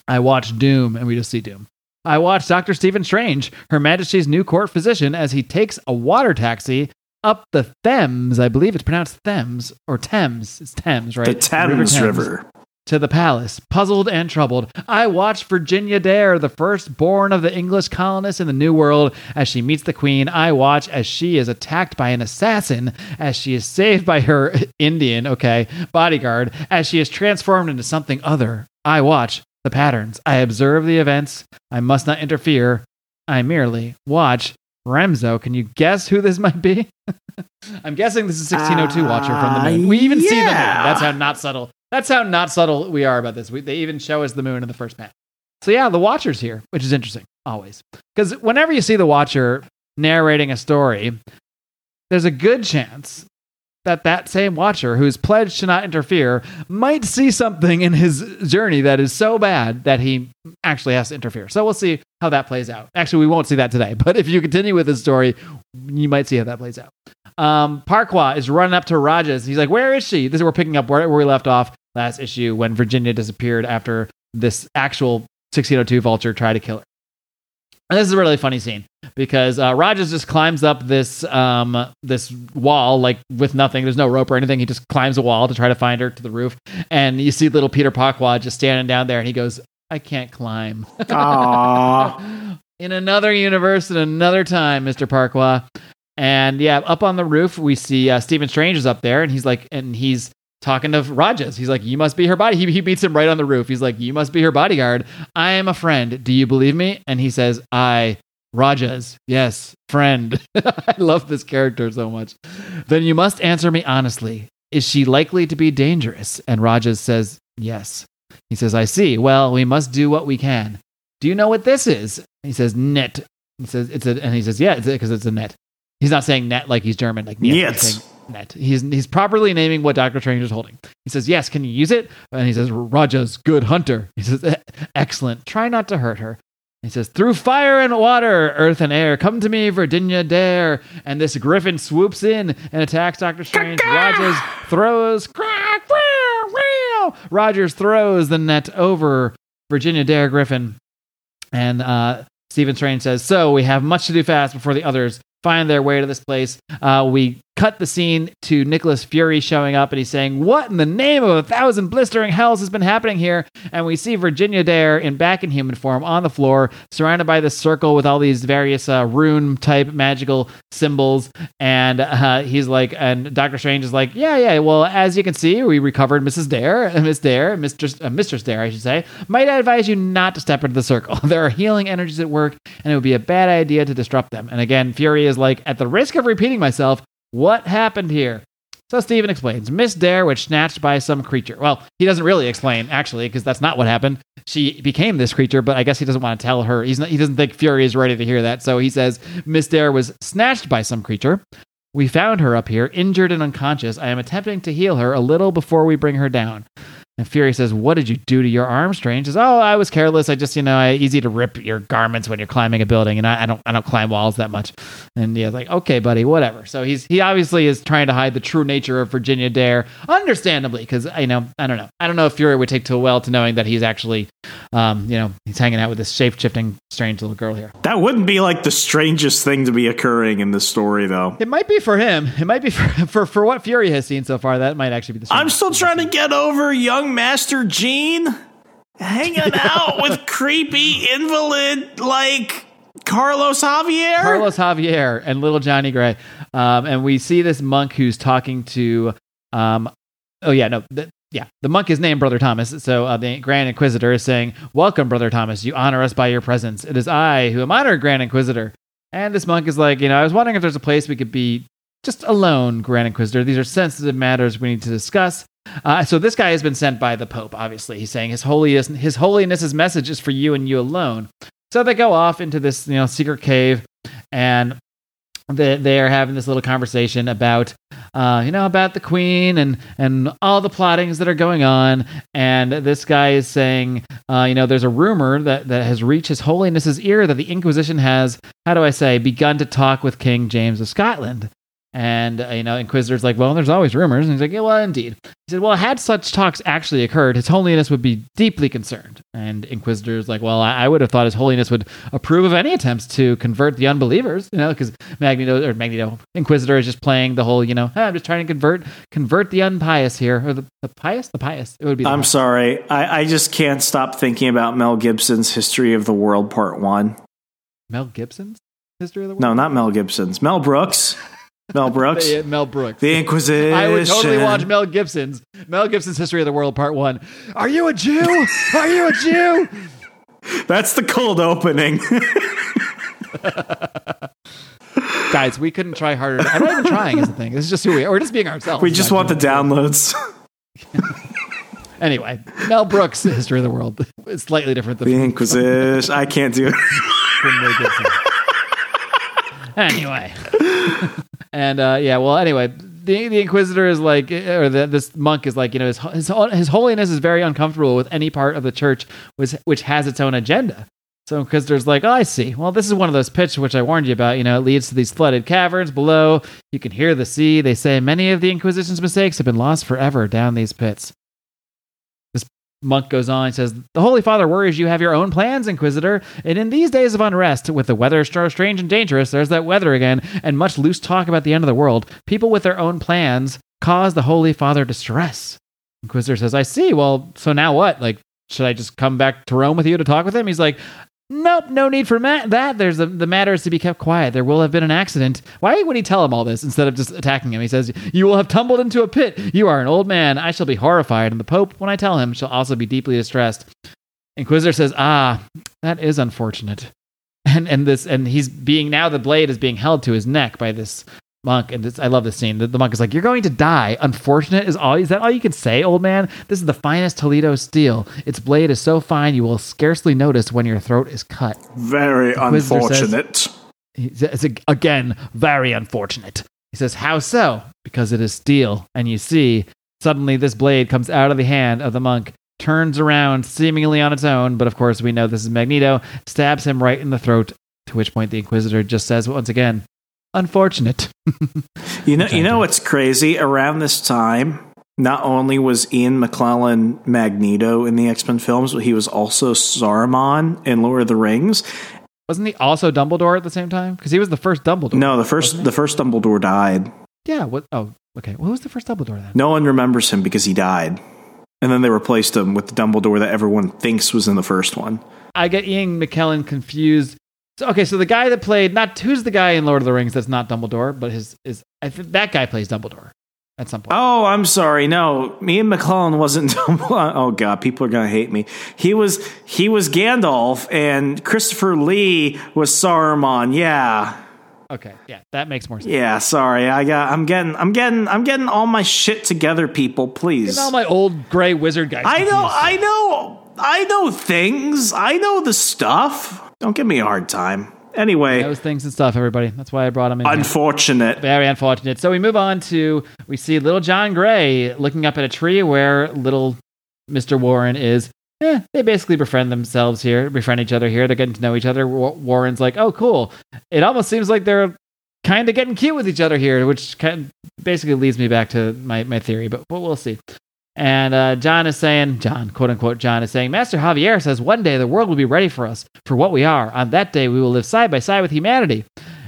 I watch Doom, and we just see Doom. I watch Dr. Stephen Strange, Her Majesty's new court physician, as he takes a water taxi up the Thames. I believe it's pronounced Thames or Thames. It's Thames, right? The Thames River. To the palace, puzzled and troubled. I watch Virginia Dare, the firstborn of the English colonists in the New World, as she meets the Queen. I watch as she is attacked by an assassin, as she is saved by her Indian, bodyguard, as she is transformed into something other. I watch the patterns. I observe the events. I must not interfere. I merely watch. Remzo, can you guess who this might be? I'm guessing this is 1602 Watcher from the moon. We even see the moon. That's how not subtle we are about this. They even show us the moon in the first panel. So yeah, the Watcher's here, which is interesting, always. Because whenever you see the Watcher narrating a story, there's a good chance that same Watcher, who's pledged to not interfere, might see something in his journey that is so bad that he actually has to interfere. So we'll see how that plays out. Actually, we won't see that today, but if you continue with his story, you might see how that plays out. Farquaad is running up to Rajas. He's like, where is she? This is we're picking up where we left off last issue when Virginia disappeared after this actual 1602 Vulture tried to kill her. And this is a really funny scene because Rajas just climbs up this wall like with nothing. There's no rope or anything. He just climbs a wall to try to find her to the roof. And you see little Peter Farquaad just standing down there and he goes, I can't climb. Aww. In another universe, at another time, Mr. Farquaad. And yeah, up on the roof, we see Stephen Strange is up there and he's talking to Rajas. He's like, you must be her body. He beats him right on the roof. He's like, you must be her bodyguard. I am a friend. Do you believe me? And he says, I, Rajas. Yes, friend. I love this character so much. Then you must answer me honestly. Is she likely to be dangerous? And Rajas says, yes. He says, I see. Well, we must do what we can. Do you know what this is? He says, net. He says, yeah, because it's a net. He's not saying net like he's German. Like net. Net. He's properly naming what Dr. Strange is holding. He says, yes, can you use it? And he says, Raja's good hunter. He says, excellent. Try not to hurt her. He says, through fire and water, earth and air, come to me, Virginia Dare. And this griffin swoops in and attacks Dr. Strange. Rajas throws the net over Virginia Dare griffin. And Stephen Strange says, so we have much to do fast before the others find their way to this place. We cut the scene to Nicholas Fury showing up and he's saying, what in the name of 1,000 blistering hells has been happening here? And we see Virginia Dare back in human form on the floor, surrounded by this circle with all these various rune type magical symbols. And he's like, and Dr. Strange is like, yeah. Well, as you can see, we recovered Mistress Dare, I should say. Might I advise you not to step into the circle. There are healing energies at work and it would be a bad idea to disrupt them. And again, Fury is like, at the risk of repeating myself, what happened here? So Stephen explains. Miss Dare was snatched by some creature. Well, he doesn't really explain, actually, because that's not what happened. She became this creature, but I guess he doesn't want to tell her. He doesn't think Fury is ready to hear that. So he says, Miss Dare was snatched by some creature. We found her up here, injured and unconscious. I am attempting to heal her a little before we bring her down. And Fury says, what did you do to your arm, Strange? He says, oh, I was careless. I just, easy to rip your garments when you're climbing a building. And I don't climb walls that much. And he's like, okay, buddy, whatever. So he obviously is trying to hide the true nature of Virginia Dare, understandably, because, I don't know. I don't know if Fury would take too well to knowing that he's actually, he's hanging out with this shape-shifting, strange little girl here. That wouldn't be like the strangest thing to be occurring in this story, though. It might be for him. It might be for what Fury has seen so far. That might actually be the strangest. I'm still trying to get over young Master Gene hanging out with creepy invalid like Carlos Javier and little Johnny Gray. And we see this monk who's talking to the monk is named Brother Thomas. So the Grand Inquisitor is saying, "Welcome, Brother Thomas. You honor us by your presence. It is I who am honored, Grand Inquisitor." And this monk is like, I was wondering if there's a place we could be just alone, Grand Inquisitor. These are sensitive matters we need to discuss. So this guy has been sent by the Pope, obviously. He's saying His Holiness's message is for you and you alone. So they go off into this secret cave, and they are having this little conversation about about the Queen and all the plottings that are going on. And this guy is saying, there's a rumor that has reached His Holiness's ear that the Inquisition has, begun to talk with King James of Scotland. And, Inquisitor's like, well, there's always rumors. And he's like, yeah, well, indeed. He said, well, had such talks actually occurred, His Holiness would be deeply concerned. And Inquisitor's like, well, I would have thought His Holiness would approve of any attempts to convert the unbelievers, because Inquisitor is just playing the whole, I'm just trying to convert the unpious here, or the pious. It would be. I'm sorry. I just can't stop thinking about Mel Gibson's History of the World Part 1. Mel Gibson's History of the World? No, not Mel Gibson's. Mel Brooks. The Inquisition. I would totally watch Mel Gibson's History of the World Part 1. Are you a Jew? Are you a Jew? That's the cold opening. Guys, we couldn't try harder. I'm not even trying is the thing. This is just who we are. We're just being ourselves. We just want the downloads. Anyway, Mel Brooks' History of the World is slightly different than the Inquisition. I can't do it. Anyway. And, the Inquisitor is like, or this monk is like, His Holiness is very uncomfortable with any part of the church which has its own agenda. So Inquisitor's like, oh, I see. Well, this is one of those pits which I warned you about. It leads to these flooded caverns below. You can hear the sea. They say many of the Inquisition's mistakes have been lost forever down these pits. This monk goes on and says, the Holy Father worries you have your own plans, Inquisitor. And in these days of unrest, with the weather strange and dangerous, there's that weather again, and much loose talk about the end of the world, people with their own plans cause the Holy Father distress. Inquisitor says, I see. Well, so now what? Like, should I just come back to Rome with you to talk with him? He's like, nope, no need for that. There's the matter is to be kept quiet. There will have been an accident. Why would he tell him all this instead of just attacking him? He says, you will have tumbled into a pit. You are an old man. I shall be horrified. And the Pope, when I tell him, shall also be deeply distressed. Inquisitor says, that is unfortunate. And he's being, now the blade is being held to his neck by this monk. And I love this scene. The monk is like, you're going to die. Unfortunate is that all you can say, old man? This is the finest Toledo steel. Its blade is so fine you will scarcely notice when your throat is cut. Very unfortunate. Again, very unfortunate. He says, how so? Because it is steel. And you see, suddenly this blade comes out of the hand of the monk, turns around seemingly on its own, but of course we know this is Magneto, stabs him right in the throat, to which point the Inquisitor just says once again, unfortunate. you know what's crazy? Around this time, not only was Ian McClellan Magneto in the X-Men films, but he was also Saruman in Lord of the Rings. Wasn't he also Dumbledore at the same time? Because he was the first Dumbledore. No, the first Dumbledore died. Yeah. What? Oh, okay. Well, who was the first Dumbledore then? No one remembers him because he died, and then they replaced him with the Dumbledore that everyone thinks was in the first one. I get Ian McKellen confused. Okay, so the guy that played, not who's the guy in Lord of the Rings that's not Dumbledore, but that guy plays Dumbledore at some point. Oh, I'm sorry. No, Ian McClellan wasn't Dumbledore. Oh God, people are gonna hate me. He was Gandalf, and Christopher Lee was Saruman. Yeah. Okay. Yeah, that makes more sense. Yeah. Sorry, I'm getting all my shit together, people. Please. All my old gray wizard guys. I know things. I know the stuff. Don't give me a hard time. Anyway. Those things and stuff, everybody. That's why I brought him in. Unfortunate. Here. Very unfortunate. So we move on to, we see little John Gray looking up at a tree where little Mr. Warren is. They basically befriend each other here. They're getting to know each other. Warren's like, oh, cool. It almost seems like they're kind of getting cute with each other here, which kind of basically leads me back to my theory, but we'll see. And John, quote unquote, is saying, Master Javier says one day the world will be ready for us, for what we are. On that day, we will live side by side with humanity.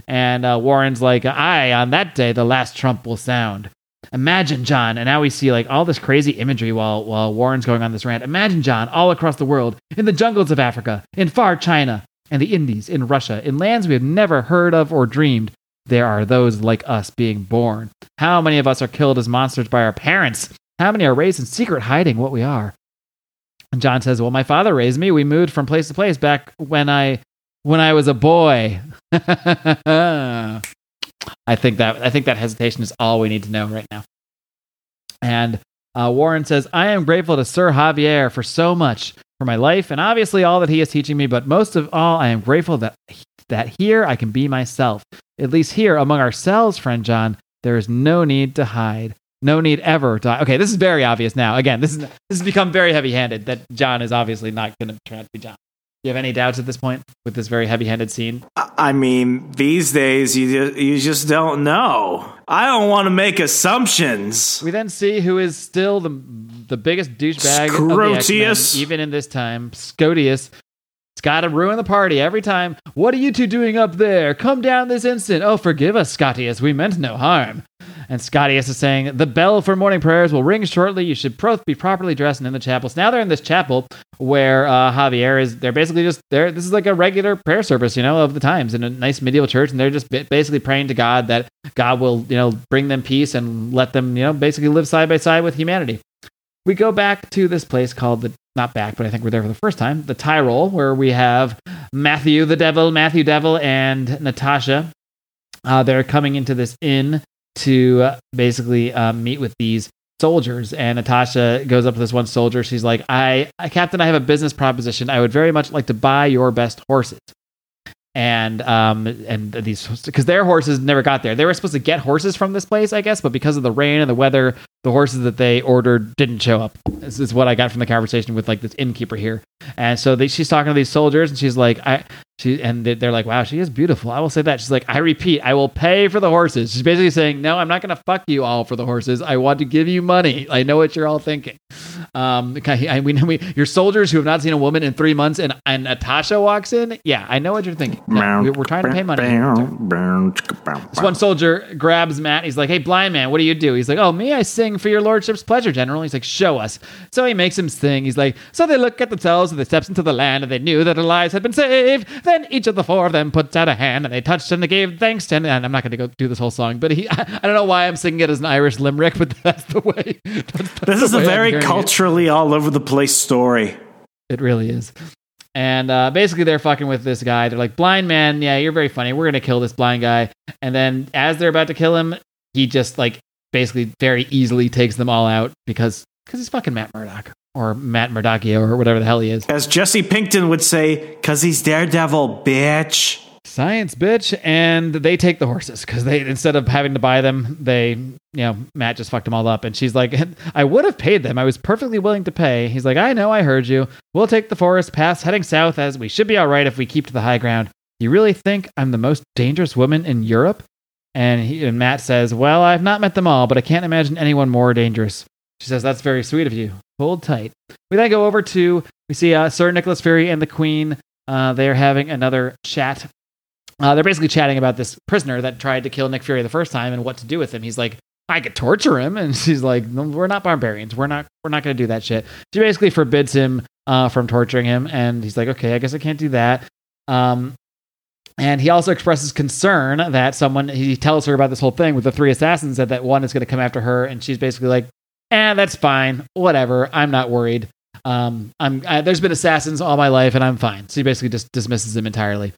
And Warren's like, on that day, the last trump will sound. Imagine, John, and now we see like all this crazy imagery while Warren's going on this rant. Imagine, John, all across the world, in the jungles of Africa, in far China, and the Indies, in Russia, in lands we have never heard of or dreamed, there are those like us being born. How many of us are killed as monsters by our parents? How many are raised in secret hiding what we are? And John says, well, my father raised me. We moved from place to place back when I was a boy. I think that hesitation is all we need to know right now. And Warren says, I am grateful to Sir Javier for so much, for my life, and obviously all that he is teaching me, but most of all, I am grateful that here I can be myself. At least here, among ourselves, friend John, there is no need to hide. No need ever to hide. Okay, this is very obvious now. Again, this has become very heavy-handed, that John is obviously not going to turn out to be John. You have any doubts at this point with this very heavy-handed scene? I mean, these days, you just don't know. I don't want to make assumptions. We then see who is still the biggest douchebag of the X-Men, even in this time. Scotius. It's got to ruin the party every time. What are you two doing up there? Come down this instant. Oh, forgive us, Scotius. We meant no harm. And Scotius is saying, the bell for morning prayers will ring shortly. You should both be properly dressed and in the chapel. So now they're in this chapel where Javier is, they're basically just there. This is like a regular prayer service, you know, of the times in a nice medieval church. And they're just basically praying to God that God will, you know, bring them peace and let them, you know, basically live side by side with humanity. We go back to this place called I think we're there for the first time, the Tyrol, where we have Matthew Devil and Natasha. They're coming into this inn to basically meet with these soldiers, and Natasha goes up to this one soldier. She's like, Captain, I have a business proposition. I would very much like to buy your best horses. And these, because their horses never got there. They were supposed to get horses from this place, I guess, but because of the rain and the weather, the horses that they ordered didn't show up. This is what I got from the conversation with like this innkeeper here. And so she's talking to these soldiers, and she's like, and they're like, wow, she is beautiful. I will say that. She's like, I repeat, I will pay for the horses. She's basically saying, no, I'm not going to fuck you all for the horses. I want to give you money. I know what you're all thinking. Your soldiers who have not seen a woman in 3 months and Natasha walks in. Yeah, I know what you're thinking. No, we're trying to pay money. This one soldier grabs Matt. He's like, hey, blind man, what do you do? He's like, oh, me, I sing for your lordship's pleasure, General. He's like, show us. So he makes him sing. He's like, so they look at themselves and they steps into the land, and they knew that their lives had been saved. Then each of the four of them puts out a hand, and they touched and they gave thanks to him. And I'm not going to go do this whole song, but I don't know why I'm singing it as an Irish limerick, but that's the way. This is a very culturally all over the place story. It really is. And basically they're fucking with this guy. They're like, blind man, yeah, you're very funny. We're going to kill this blind guy. And then as they're about to kill him, he just like basically very easily takes them all out because he's fucking Matt Murdock. Or Matt Murdockio, or whatever the hell he is. As Jesse Pinkton would say, because he's Daredevil, bitch. Science, bitch. And they take the horses, because they, instead of having to buy them, they, you know, Matt just fucked them all up. And she's like, I would have paid them. I was perfectly willing to pay. He's like, I know, I heard you. We'll take the forest pass, heading south, as we should be all right if we keep to the high ground. You really think I'm the most dangerous woman in Europe? And Matt says, well, I've not met them all, but I can't imagine anyone more dangerous. She says, that's very sweet of you. Hold tight. We then go over to, we see Sir Nicholas Fury and the Queen. They're having another chat. They're basically chatting about this prisoner that tried to kill Nick Fury the first time and what to do with him. He's like, I could torture him. And she's like, no, we're not barbarians. We're not going to do that shit. She basically forbids him from torturing him. And he's like, okay, I guess I can't do that. And he also expresses concern that he tells her about this whole thing with the three assassins, that one is going to come after her. And she's basically like, that's fine. Whatever. I'm not worried. There's been assassins all my life, and I'm fine. So he basically just dismisses him entirely.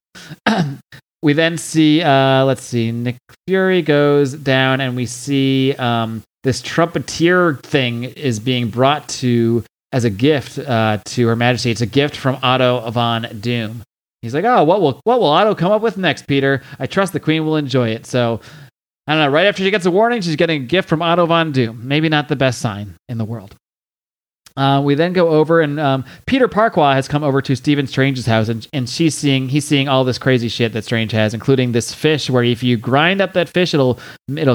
We then see, Nick Fury goes down, and we see this trumpeter thing is being brought to as a gift to Her Majesty. It's a gift from Otto von Doom. He's like, oh, what will Otto come up with next, Peter? I trust the Queen will enjoy it. So, I don't know, right after she gets a warning, she's getting a gift from Otto von Doom. Maybe not the best sign in the world. We then go over, and Peter Parquois has come over to Stephen Strange's house, and he's seeing all this crazy shit that Strange has, including this fish where if you grind up that fish, it'll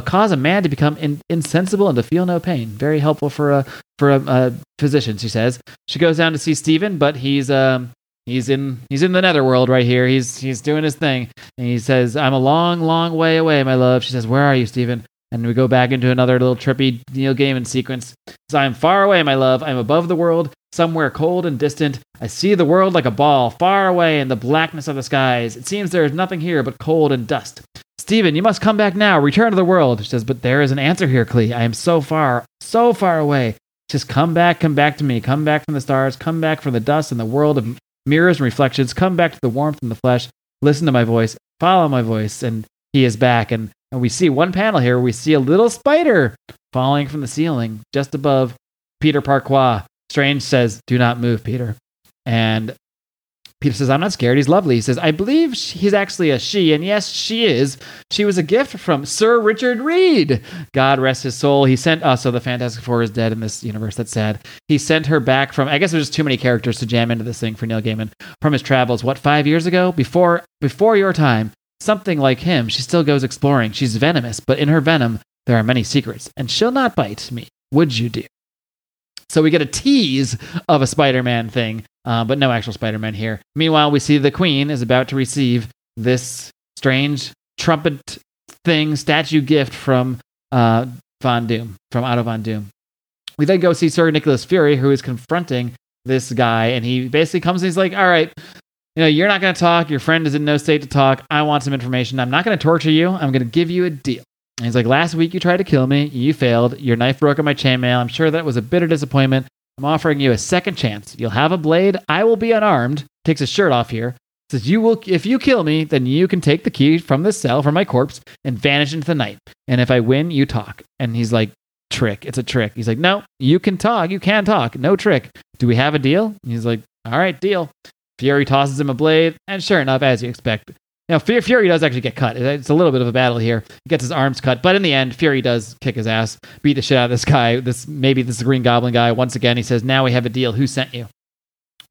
cause a man to become insensible and to feel no pain. Very helpful for a physician, she says. She goes down to see Stephen, but he's in the netherworld right here. He's doing his thing. And he says, I'm a long, long way away, my love. She says, where are you, Stephen? And we go back into another little trippy Neil Gaiman sequence. As I am far away, my love. I am above the world, somewhere cold and distant. I see the world like a ball, far away in the blackness of the skies. It seems there is nothing here but cold and dust. Stephen, you must come back now. Return to the world. She says, but there is an answer here, Clea. I am so far away. Just come back to me. Come back from the stars. Come back from the dust and the world of mirrors and reflections. Come back to the warmth and the flesh. Listen to my voice. Follow my voice. And he is back. And we see one panel here. We see a little spider falling from the ceiling just above Peter Parquois. Strange says, do not move, Peter. And Peter says, I'm not scared. He's lovely. He says, I believe he's actually a she. And yes, she is. She was a gift from Sir Richard Reed. God rest his soul. He sent us. So the Fantastic Four is dead in this universe. That's sad. He sent her back from, I guess there's just too many characters to jam into this thing for Neil Gaiman, from his travels. What, 5 years ago? Before your time, something like him, she still goes exploring. She's venomous, but in her venom, there are many secrets, and she'll not bite me. Would you do? So we get a tease of a Spider-Man thing, but no actual Spider-Man here. Meanwhile, we see the Queen is about to receive this strange trumpet thing, statue gift from Von Doom, from Otto Von Doom. We then go see Sir Nicholas Fury, who is confronting this guy, and he basically comes and he's like, all right, you know, you're not going to talk. Your friend is in no state to talk. I want some information. I'm not going to torture you. I'm going to give you a deal. And he's like, last week you tried to kill me. You failed. Your knife broke on my chainmail. I'm sure that was a bitter disappointment. I'm offering you a second chance. You'll have a blade. I will be unarmed. Takes his shirt off here. Says, if you kill me, then you can take the key from this cell, from my corpse, and vanish into the night. And if I win, you talk. And he's like, trick. It's a trick. He's like, no, you can talk. You can talk. No trick. Do we have a deal? And he's like, all right, deal. Fury tosses him a blade, and sure enough, as you expect. Now, Fury does actually get cut. It's a little bit of a battle here. He gets his arms cut, but in the end, Fury does kick his ass, beat the shit out of this guy. Maybe this is the Green Goblin guy. Once again, he says, now we have a deal. Who sent you?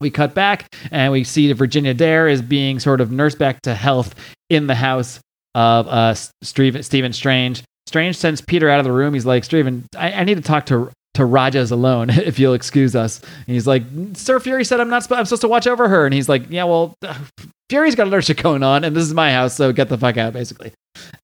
We cut back, and we see that Virginia Dare is being sort of nursed back to health in the house of Stephen Strange. Strange sends Peter out of the room. He's like, Stephen, I need to talk to Raja's alone, if you'll excuse us. And he's like, Sir Fury said I'm supposed to watch over her. And he's like, yeah, well, Fury's got a lot of shit going on, and this is my house, so get the fuck out, basically.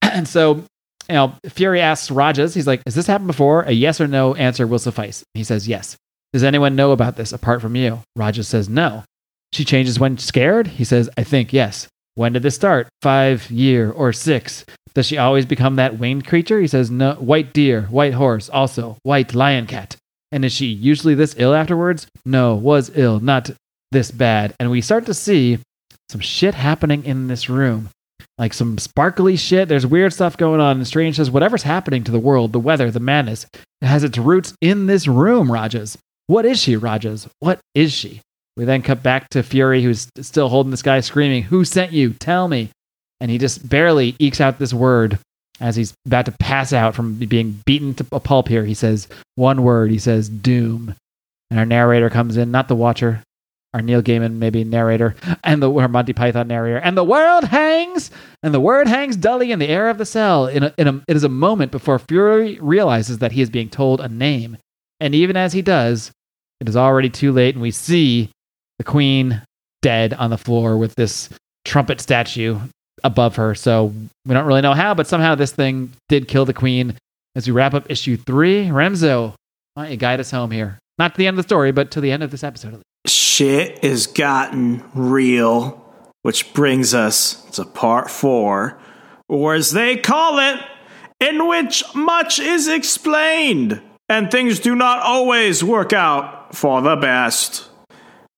And so, you know, Fury asks Raja's, he's like, has this happened before? A yes or no answer will suffice. He says, yes. Does anyone know about this apart from you? Raja says, no. She changes when scared? He says, I think, yes. When did this start? 5 year or 6? Does she always become that winged creature? He says, no, white deer, white horse, also white lion cat. And is she usually this ill afterwards? No, was ill, not this bad. And we start to see some shit happening in this room, like some sparkly shit. There's weird stuff going on. And Strange says, whatever's happening to the world, the weather, the madness, it has its roots in this room, Rajas. What is she, Rajas? What is she? We then cut back to Fury, who's still holding this guy, screaming, who sent you? Tell me. And he just barely ekes out this word as he's about to pass out from being beaten to a pulp here. He says one word. He says, doom. And our narrator comes in, not the Watcher, our Neil Gaiman maybe narrator, and our Monty Python narrator. And the world hangs, and the word hangs dully in the air of the cell. It is a moment before Fury realizes that he is being told a name. And even as he does, it is already too late, and we see the Queen dead on the floor with this trumpet statue above her. So we don't really know how, but somehow this thing did kill the Queen. As we wrap up issue 3, Remzo, why don't you guide us home here? Not to the end of the story, but to the end of this episode. Shit has gotten real, which brings us to part 4, or as they call it, in which much is explained and things do not always work out for the best.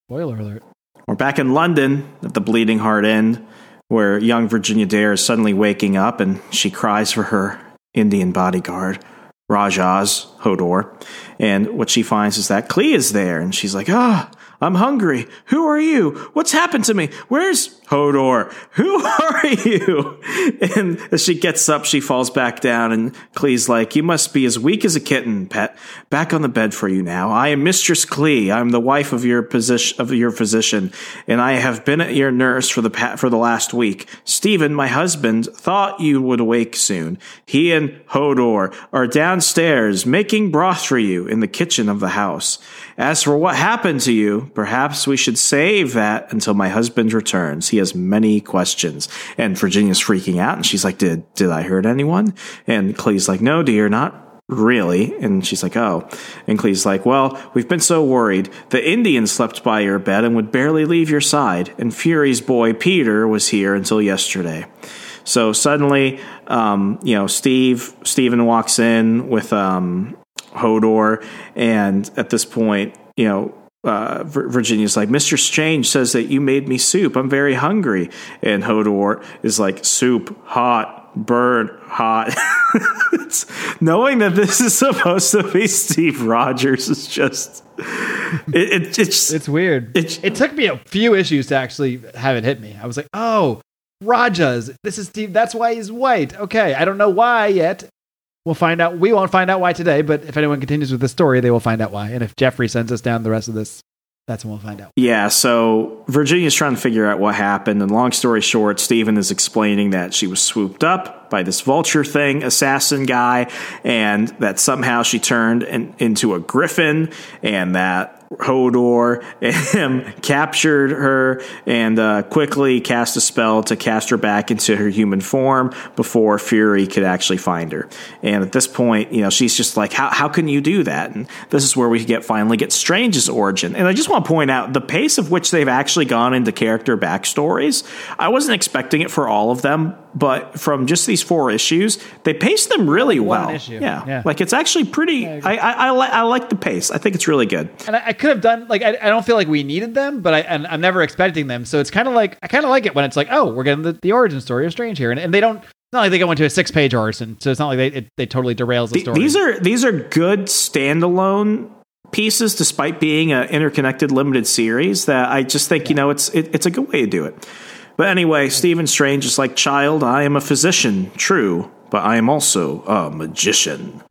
Spoiler alert. We're back in London at the Bleeding Heart Inn, where young Virginia Dare is suddenly waking up and she cries for her Indian bodyguard, Rajaz Hodor. And what she finds is that Clea is there, and she's like, I'm hungry. Who are you? What's happened to me? Where's Hodor? Who are you? And as she gets up, she falls back down, and Clea's like, you must be as weak as a kitten, pet. Back on the bed for you now. I am Mistress Clea. I'm the wife of your physician, and I have been at your nurse for the last week. Stephen, my husband, thought you would awake soon. He and Hodor are downstairs making broth for you in the kitchen of the house. As for what happened to you, perhaps we should save that until my husband returns. He has many questions. And Virginia's freaking out, and she's like, did I hurt anyone? And Clea's like, no, dear, not really. And she's like, oh. And Clea's like, well, we've been so worried. The Indian slept by your bed and would barely leave your side. And Fury's boy, Peter, was here until yesterday. So suddenly, Steven walks in with Hodor. And at this point, Virginia's like, Mr. Strange says that you made me soup. I'm very hungry. And Hodor is like, soup, hot. Burn hot. Knowing that this is supposed to be Steve Rogers is just it's weird. It took me a few issues to actually have it hit me. I was like, oh, Rajas, this is Steve. That's why he's white. Okay, I don't know why yet. We'll find out. We won't find out why today, but if anyone continues with the story, they will find out why. And if Jeffrey sends us down the rest of this, that's when we'll find out. Yeah, so Virginia's trying to figure out what happened, and long story short, Steven is explaining that she was swooped up by this vulture thing, assassin guy, and that somehow she turned into a griffin, and that Hodor and him captured her and quickly cast a spell to cast her back into her human form before Fury could actually find her. And at this point, she's just like, how can you do that? And this is where we finally get Strange's origin. And I just want to point out the pace of which they've actually gone into character backstories. I wasn't expecting it for all of them, but from just these 4 issues, they pace them really well. Yeah. Like, it's actually pretty, I like the pace. I think it's really good. And I could have done, like, I don't feel like we needed them, but I'm never expecting them. So it's kind of like, I kind of like it when it's like, oh, we're getting the origin story of Strange here. And they don't, it's not like they go into a 6-page origin. So it's not like they totally derails the story. These are good standalone pieces, despite being an interconnected limited series that I just think, it's a good way to do it. But anyway, Stephen Strange is like, child, I am a physician, true, but I am also a magician.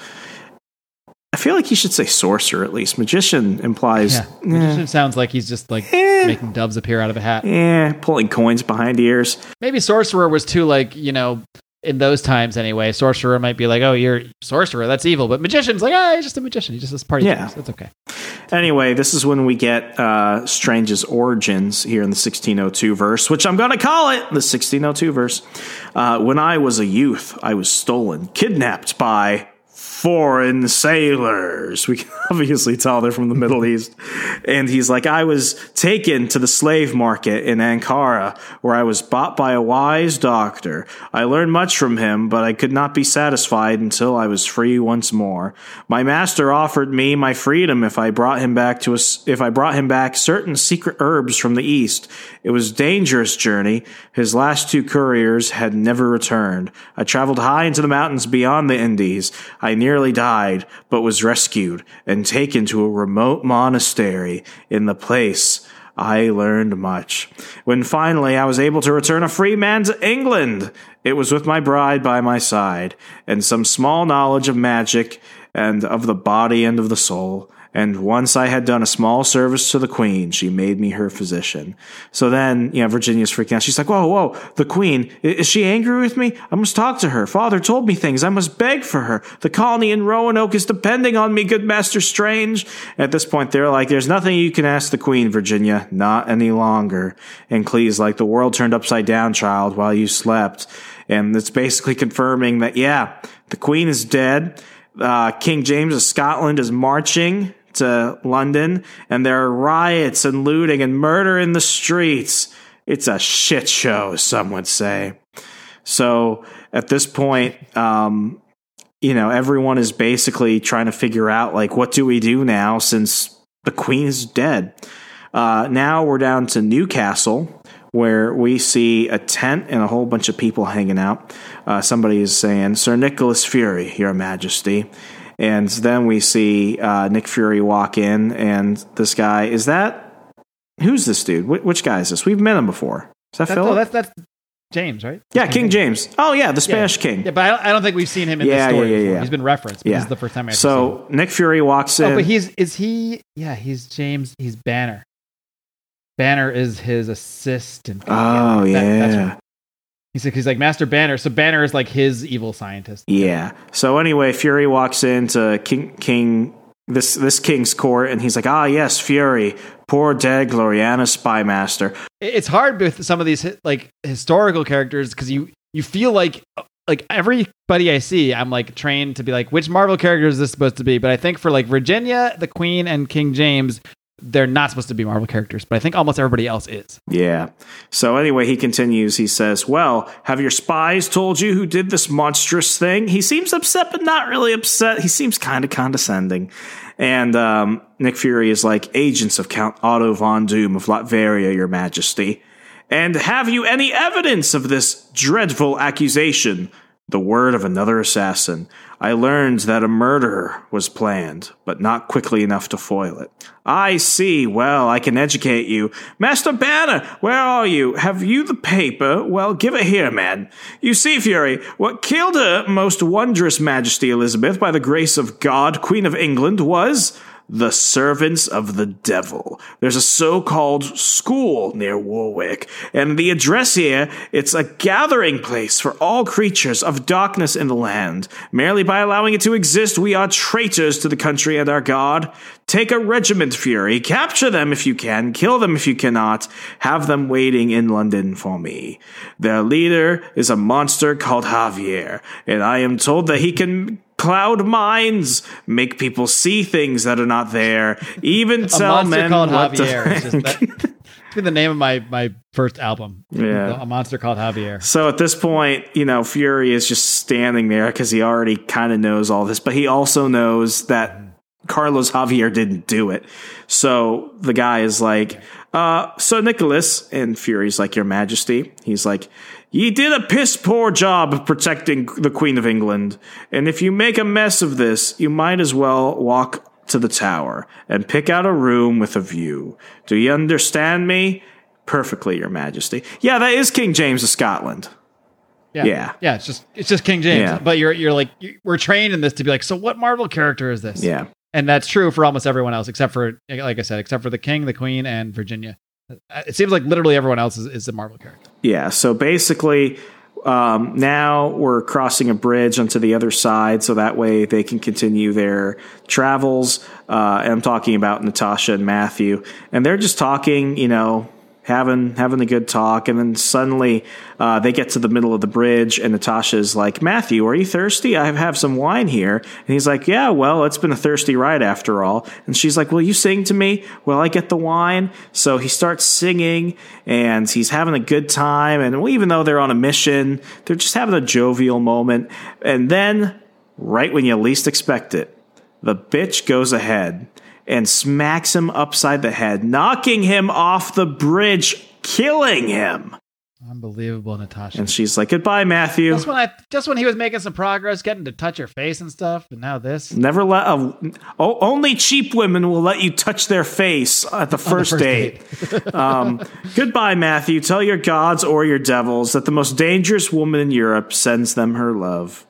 I feel like he should say sorcerer, at least. Magician implies... Yeah. Magician sounds like he's just like making doves appear out of a hat. Yeah, pulling coins behind ears. Maybe sorcerer was too like, in those times anyway, sorcerer might be like, oh, you're sorcerer, that's evil. But magician's like, he's just a magician. He's just this party. Yeah. That's okay. Anyway, this is when we get Strange's origins here in the 1602 verse, which I'm going to call it the 1602 verse. When I was a youth, I was stolen, kidnapped by foreign sailors. We can obviously tell they're from the Middle East. And he's like, I was taken to the slave market in Ankara, where I was bought by a wise doctor. I learned much from him, but I could not be satisfied until I was free once more. My master offered me my freedom if I brought him back certain secret herbs from the East. It was a dangerous journey. His last 2 couriers had never returned. I traveled high into the mountains beyond the Indies. I nearly died, but was rescued and taken to a remote monastery. In the place, I learned much. When finally I was able to return a free man to England, it was with my bride by my side, and some small knowledge of magic and of the body and of the soul. And once I had done a small service to the queen, she made me her physician. So then, Virginia's freaking out. She's like, whoa, the queen, is she angry with me? I must talk to her. Father told me things. I must beg for her. The colony in Roanoke is depending on me, good Master Strange. At this point, they're like, there's nothing you can ask the queen, Virginia, not any longer. And Clea's like, the world turned upside down, child, while you slept. And it's basically confirming that, the queen is dead. King James of Scotland is marching to London, and there are riots and looting and murder in the streets. It's a shit show, some would say. So at this point, everyone is basically trying to figure out, like, what do we do now since the queen is dead? Now we're down to Newcastle, where we see a tent and a whole bunch of people hanging out. Somebody is saying, Sir Nicholas Fury, Your Majesty. And then we see Nick Fury walk in, and this guy, who's this dude? Which guy is this? We've met him before. Is that Philip? No, that's James, right? Yeah, King James. Oh, yeah, the Spanish King. Yeah, but I don't think we've seen him in this story before. He's been referenced, but this is the first time I've seen him. So Nick Fury walks in. Oh, but he's James, he's Banner. Banner is his assistant. Oh, that's right. He's like Master Banner. So Banner is like his evil scientist. Yeah. So anyway, Fury walks into King this king's court, and he's like, ah, yes, Fury, poor dead Gloriana Spymaster. It's hard with some of these like historical characters because you feel like everybody I see, I'm like trained to be like, which Marvel character is this supposed to be? But I think for like Virginia, the Queen, and King James, they're not supposed to be Marvel characters, but I think almost everybody else is. Yeah. So anyway, he continues. He says, well, have your spies told you who did this monstrous thing? He seems upset, but not really upset. He seems kind of condescending. And Nick Fury is like, agents of Count Otto von Doom of Latveria, your majesty. And have you any evidence of this dreadful accusation? The word of another assassin. I learned that a murder was planned, but not quickly enough to foil it. I see. Well, I can educate you. Master Banner, where are you? Have you the paper? Well, give it here, man. You see, Fury, what killed her most wondrous majesty Elizabeth by the grace of God, Queen of England, was the servants of the devil. There's a so-called school near Warwick, and the address here, it's a gathering place for all creatures of darkness in the land. Merely by allowing it to exist, we are traitors to the country and our God. Take a regiment, Fury. Capture them if you can. Kill them if you cannot. Have them waiting in London for me. Their leader is a monster called Javier, and I am told that he can cloud minds, make people see things that are not there, even tell men what to think. It's been the name of my first album. Yeah. A Monster Called Javier. So at this point, you know, Fury is just standing there because he already kind of knows all this, but he also knows that Carlos Javier didn't do it. So the guy is like, so Nicholas, and Fury's like, your majesty. He's like, ye did a piss poor job of protecting the Queen of England. And if you make a mess of this, you might as well walk to the tower and pick out a room with a view. Do you understand me? Perfectly, your majesty. Yeah, that is King James of Scotland. Yeah. Yeah, it's just King James. Yeah. But you're like, we're trained in this to be like, so what Marvel character is this? Yeah. And that's true for almost everyone else, except for, like I said, except for the king, the queen, and Virginia. It seems like literally everyone else is a Marvel character. Yeah, so basically now we're crossing a bridge onto the other side, so that way they can continue their travels. And I'm talking about Natasha and Matthew. And they're just talking, you know, having a good talk. And then suddenly they get to the middle of the bridge, and Natasha's like, Matthew, are you thirsty? I have some wine here. And he's like, yeah, well, it's been a thirsty ride after all. And she's like, will you sing to me? Will I get the wine? So he starts singing, and he's having a good time. And even though they're on a mission, they're just having a jovial moment. And then right when you least expect it, the bitch goes ahead and smacks him upside the head, knocking him off the bridge, killing him. Unbelievable, Natasha. And she's like, goodbye, Matthew. Just when he was making some progress, getting to touch her face and stuff, and now this. Never let only cheap women will let you touch their face at the first date. Goodbye, Matthew. Tell your gods or your devils that the most dangerous woman in Europe sends them her love.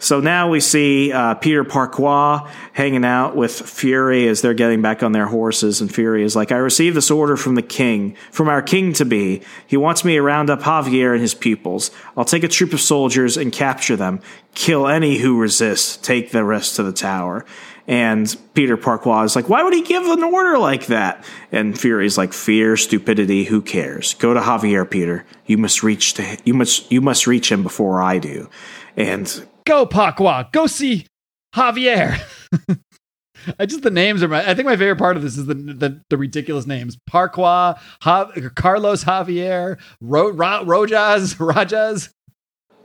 So now we see Peter Parquois hanging out with Fury as they're getting back on their horses. And Fury is like, I received this order from the king, from our king-to-be. He wants me to round up Javier and his pupils. I'll take a troop of soldiers and capture them. Kill any who resist. Take the rest to the tower. And Peter Parquois is like, why would he give an order like that? And Fury's like, fear, stupidity, who cares? Go to Javier, Peter. You must reach him before I do. And go, Pacwa. Go see Javier. The names are I think my favorite part of this is the ridiculous names. Parquois, Carlos Javier, Rojas.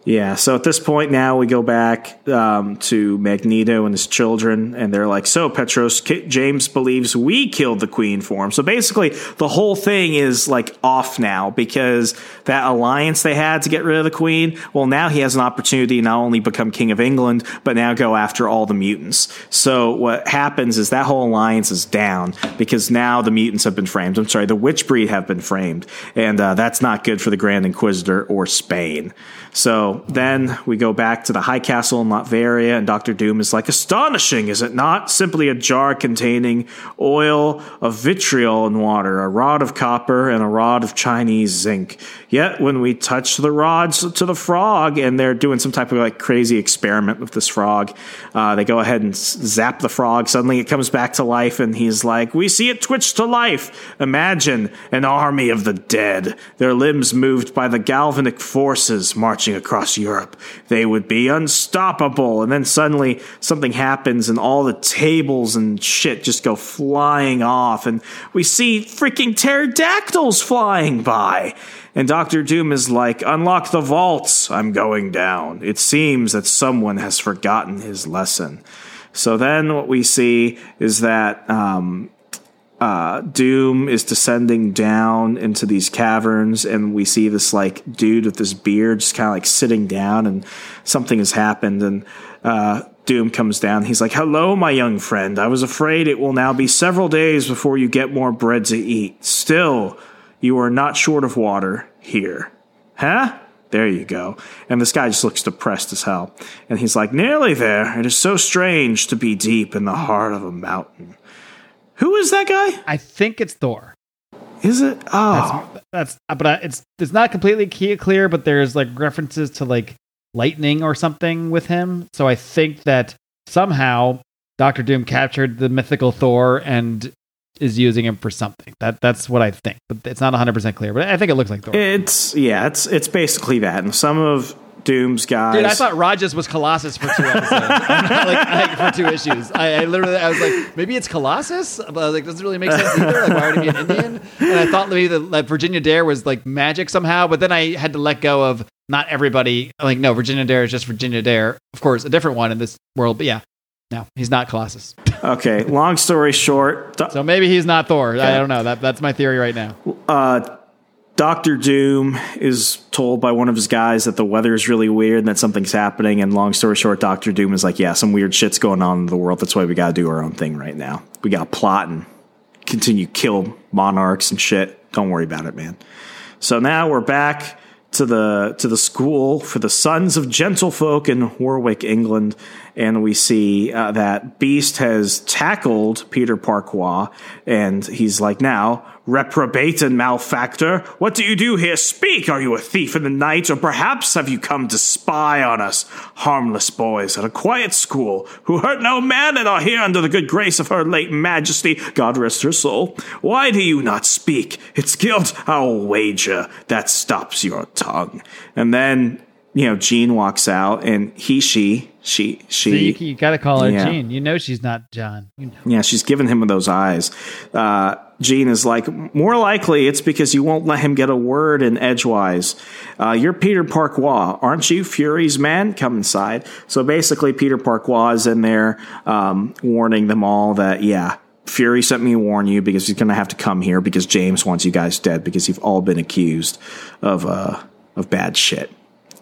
Yeah, so at this point now we go back to Magneto and his children, and they're like, so Petros, James believes we killed the queen for him. So basically the whole thing is like off now because that alliance they had to get rid of the queen, well, now he has an opportunity to not only become king of England, but now go after all the mutants. So what happens is that whole alliance is down because now the mutants have been framed. I'm sorry, the witch breed have been framed, and that's not good for the Grand Inquisitor or Spain. So So then we go back to the High Castle in Latveria, and Doctor Doom is like, astonishing, is it not? Simply a jar containing oil of vitriol and water, a rod of copper, and a rod of Chinese zinc. Yet when we touch the rods to the frog, and they're doing some type of like crazy experiment with this frog, they go ahead and zap the frog. Suddenly it comes back to life, and he's like, we see it twitch to life. Imagine an army of the dead, their limbs moved by the galvanic forces marching across Europe. They would be unstoppable. And then suddenly something happens, and all the tables and shit just go flying off, and we see freaking pterodactyls flying by. And Doctor Doom is like, unlock the vaults, I'm going down. It seems that someone has forgotten his lesson. So then what we see is that Doom is descending down into these caverns, and we see this like dude with this beard just kind of like sitting down, and something has happened, and Doom comes down. He's like, hello, my young friend. I was afraid it will now be several days before you get more bread to eat. Still, you are not short of water here. Huh? There you go. And this guy just looks depressed as hell. And he's like, nearly there. It is so strange to be deep in the heart of a mountain. Who is that guy? I think it's Thor. Is it? Oh, it's not completely clear, but there's like references to like lightning or something with him. So I think that somehow Doctor Doom captured the mythical Thor and is using him for something. That's what I think, but it's not 100% clear. But I think it looks like Thor. It's basically that. And some of Doom's guys. Dude, I thought Rajas was Colossus for 2 episodes. for 2 issues. I was like, maybe it's Colossus? But I was like, doesn't really make sense either. Like, why would he be an Indian? And I thought maybe that Virginia Dare was like magic somehow, but then I had to let go of not everybody. Like, no, Virginia Dare is just Virginia Dare. Of course, a different one in this world, but yeah. No, he's not Colossus. Okay, long story short. So maybe he's not Thor. Okay. I don't know. That's my theory right now. Doctor Doom is told by one of his guys that the weather is really weird and that something's happening. And long story short, Doctor Doom is like, yeah, some weird shit's going on in the world. That's why we got to do our own thing right now. We got to plot and continue kill monarchs and shit. Don't worry about it, man. So now we're back to the school for the sons of gentlefolk in Warwick, England. And we see that Beast has tackled Peter Parquois, and he's like, now, reprobate and malefactor, what do you do here? Speak! Are you a thief in the night, or perhaps have you come to spy on us, harmless boys at a quiet school, who hurt no man and are here under the good grace of her late majesty, God rest her soul? Why do you not speak? It's guilt, I'll wager, that stops your tongue. And then, you know, Jean walks out, and she. So you gotta call her Jean. You know she's not John. You know. Yeah, she's giving him those eyes. Jean is like, more likely it's because you won't let him get a word in edgewise. You're Peter Parquois, aren't you? Fury's man? Come inside. So basically, Peter Parquois is in there warning them all that, yeah, Fury sent me to warn you because he's gonna have to come here because James wants you guys dead because you've all been accused of bad shit.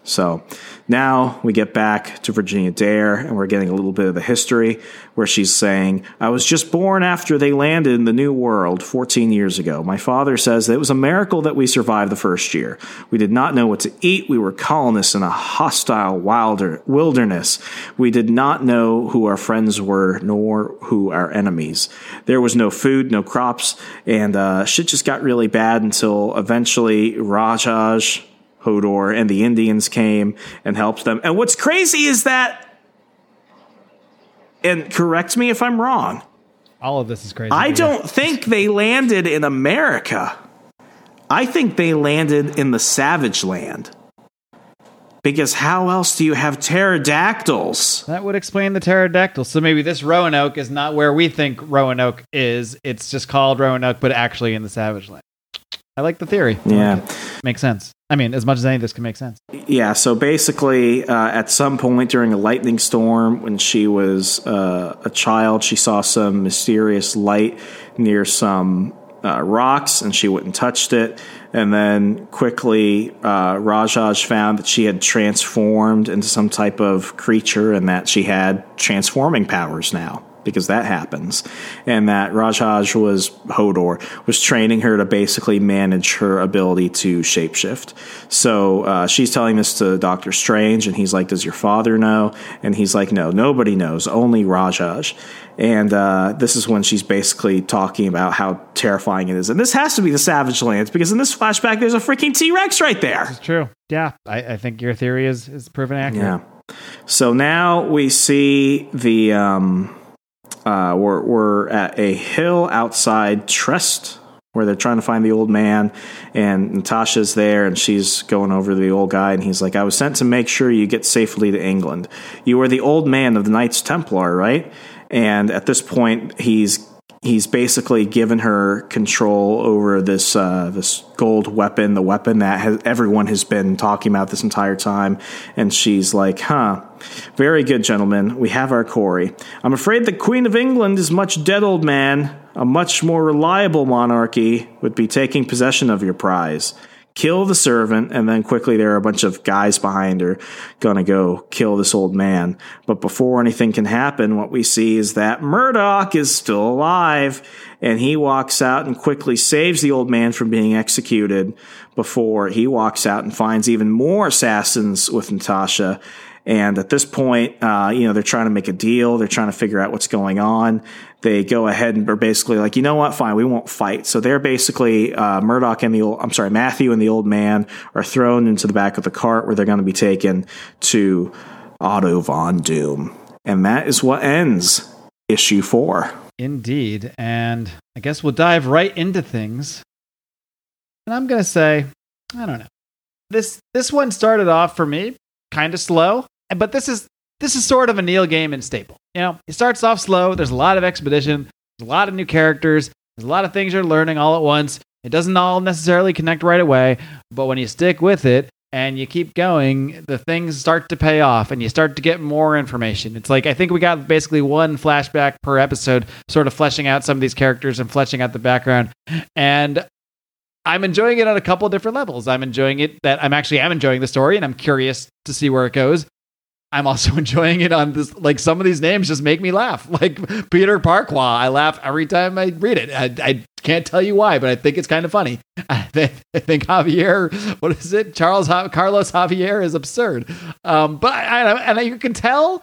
So now we get back to Virginia Dare, and we're getting a little bit of the history where she's saying, I was just born after they landed in the New World 14 years ago. My father says that it was a miracle that we survived the first year. We did not know what to eat. We were colonists in a hostile wilderness. We did not know who our friends were, nor who our enemies. There was no food, no crops, and shit just got really bad until eventually Rajaj, Hodor, and the Indians came and helped them. And what's crazy is that, and correct me if I'm wrong, all of this is crazy. I don't think they landed in America. I think they landed in the Savage Land. Because how else do you have pterodactyls? That would explain the pterodactyls. So maybe this Roanoke is not where we think Roanoke is. It's just called Roanoke, but actually in the Savage Land. I like the theory. Yeah. Like makes sense. I mean, as much as any of this can make sense. Yeah, so basically, at some point during a lightning storm, when she was a child, she saw some mysterious light near some rocks, and she went and touched it. And then quickly, Rajaj found that she had transformed into some type of creature and that she had transforming powers now. because that happens, and that Hodor was training her to basically manage her ability to shapeshift. So she's telling this to Doctor Strange, and he's like, does your father know? And he's like, no, nobody knows, only Rajaj. And this is when she's basically talking about how terrifying it is. And this has to be the Savage Lands, because in this flashback, there's a freaking T-Rex right there. It's true. Yeah, I think your theory is proven accurate. Yeah. So now we see the we're at a hill outside Trest, where they're trying to find the old man, and Natasha's there, and she's going over to the old guy, and he's like, I was sent to make sure you get safely to England. You are the old man of the Knights Templar, right? And at this point, he's basically given her control over this this gold weapon, the weapon that everyone has been talking about this entire time. And she's like, huh, very good, gentlemen. We have our quarry. I'm afraid the Queen of England is much dead, old man. A much more reliable monarchy would be taking possession of your prize. Kill the servant, and then quickly there are a bunch of guys behind her gonna go kill this old man. But before anything can happen, what we see is that Murdoch is still alive, and he walks out and quickly saves the old man from being executed before he walks out and finds even more assassins with Natasha. And at this point, they're trying to make a deal. They're trying to figure out what's going on. They go ahead and are basically like, you know what? Fine, we won't fight. So they're basically Matthew and the old man are thrown into the back of the cart, where they're going to be taken to Otto von Doom. And that is what ends issue 4. Indeed. And I guess we'll dive right into things. And I'm going to say, I don't know. This one started off for me kind of slow. But this is sort of a Neil Gaiman staple. You know, it starts off slow. There's a lot of expedition. There's a lot of new characters. There's a lot of things you're learning all at once. It doesn't all necessarily connect right away. But when you stick with it and you keep going, the things start to pay off and you start to get more information. It's like, I think we got basically one flashback per episode, sort of fleshing out some of these characters and fleshing out the background. And I'm enjoying it on a couple of different levels. I'm enjoying it that I'm enjoying the story and I'm curious to see where it goes. I'm also enjoying it on this, like, some of these names just make me laugh. Like Peter Parquois, I laugh every time I read it. I can't tell you why, but I think it's kind of funny. I think Javier, Carlos Javier is absurd. But you can tell,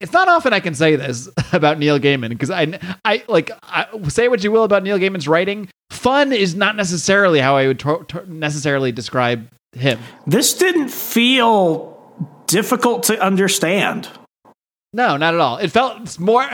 it's not often I can say this about Neil Gaiman, because I say what you will about Neil Gaiman's writing. Fun is not necessarily how I would necessarily describe him. This didn't feel difficult to understand. No, not at all. It felt more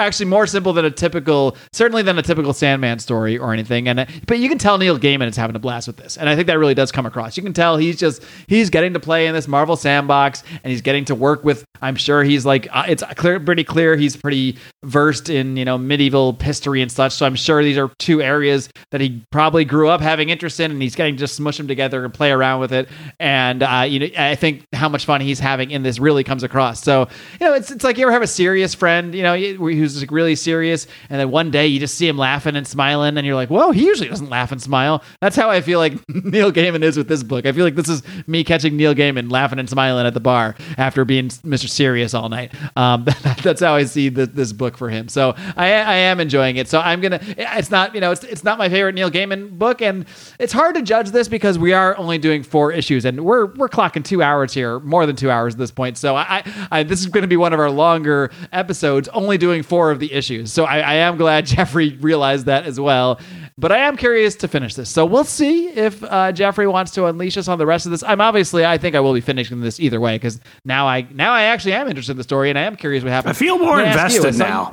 simple than a typical Sandman story or anything. But you can tell Neil Gaiman is having a blast with this. And I think that really does come across. You can tell he's getting to play in this Marvel sandbox, and he's getting to work with, I'm sure he's like, it's clear, pretty clear. He's pretty versed in, medieval history and such. So I'm sure these are two areas that he probably grew up having interest in, and he's getting to just smush them together and play around with it. And, I think how much fun he's having in this really comes across. So, it's like you ever have a serious friend, who's like really serious, and then one day you just see him laughing and smiling, and you're like, whoa, he usually doesn't laugh and smile. That's how I feel like Neil Gaiman is with this book. I feel like this is me catching Neil Gaiman laughing and smiling at the bar after being Mr. Serious all night. That's how I see this book for him. So I am enjoying it. So it's not, it's not my favorite Neil Gaiman book, and it's hard to judge this because we are only doing 4 issues, and we're clocking 2 hours here, more than 2 hours at this point. So I this is going to be one of our longer episodes, only doing 4 of the issues. So I am glad Jeffrey realized that as well. But I am curious to finish this. So we'll see if Jeffrey wants to unleash us on the rest of this. I think I will be finishing this either way, because now I actually am interested in the story, and I am curious what happens. I feel more invested now.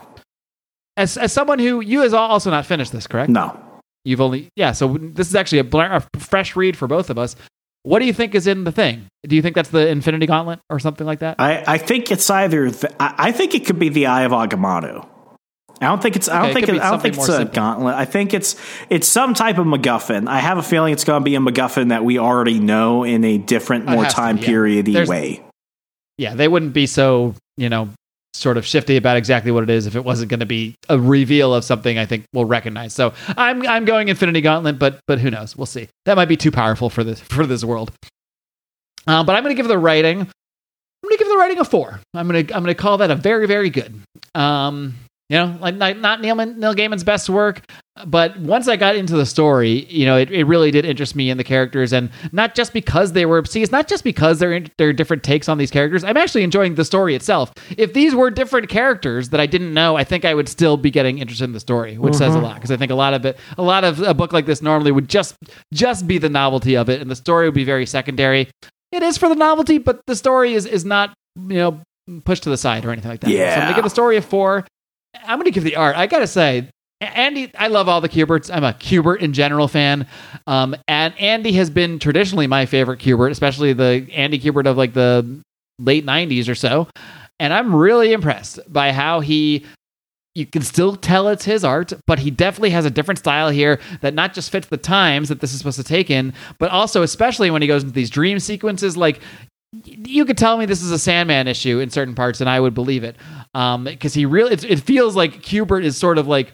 As someone who, you has also not finished this, correct? No. You've only, yeah, so this is actually a fresh read for both of us. What do you think is in the thing? Do you think that's the Infinity Gauntlet or something like that? I think it's either. I think it could be the Eye of Agamotto. I don't think it's. Okay, I don't think it's a simple gauntlet. I think it's some type of MacGuffin. I have a feeling it's going to be a MacGuffin that we already know in a different, more time period-y way. Yeah, they wouldn't be so sort of shifty about exactly what it is if it wasn't going to be a reveal of something I think we'll recognize. So I'm going Infinity Gauntlet, but who knows? We'll see. That might be too powerful for this world. But I'm going to give the writing a 4. I'm going to call that a very, very good. You know, like not Neil Gaiman's best work, but once I got into the story, you know, it really did interest me in the characters, and not just because they were. See, it's not just because they're different takes on these characters. I'm actually enjoying the story itself. If these were different characters that I didn't know, I think I would still be getting interested in the story, which says a lot, because I think a lot of a book like this normally would just be the novelty of it, and the story would be very secondary. It is for the novelty, but the story is not, you know, pushed to the side or anything like that. Yeah. So I'm gonna give the story a 4. I'm going to give the art. I got to say, Andy, I love all the Kuberts. I'm a Kubert in general fan. And Andy has been traditionally my favorite Kubert, especially the Andy Kubert of like the late 90s or so. And I'm really impressed by how you can still tell it's his art, but he definitely has a different style here that not just fits the times that this is supposed to take in, but also especially when he goes into these dream sequences, like, you could tell me this is a Sandman issue in certain parts and I would believe it. Because he really, it feels like Kubert is sort of like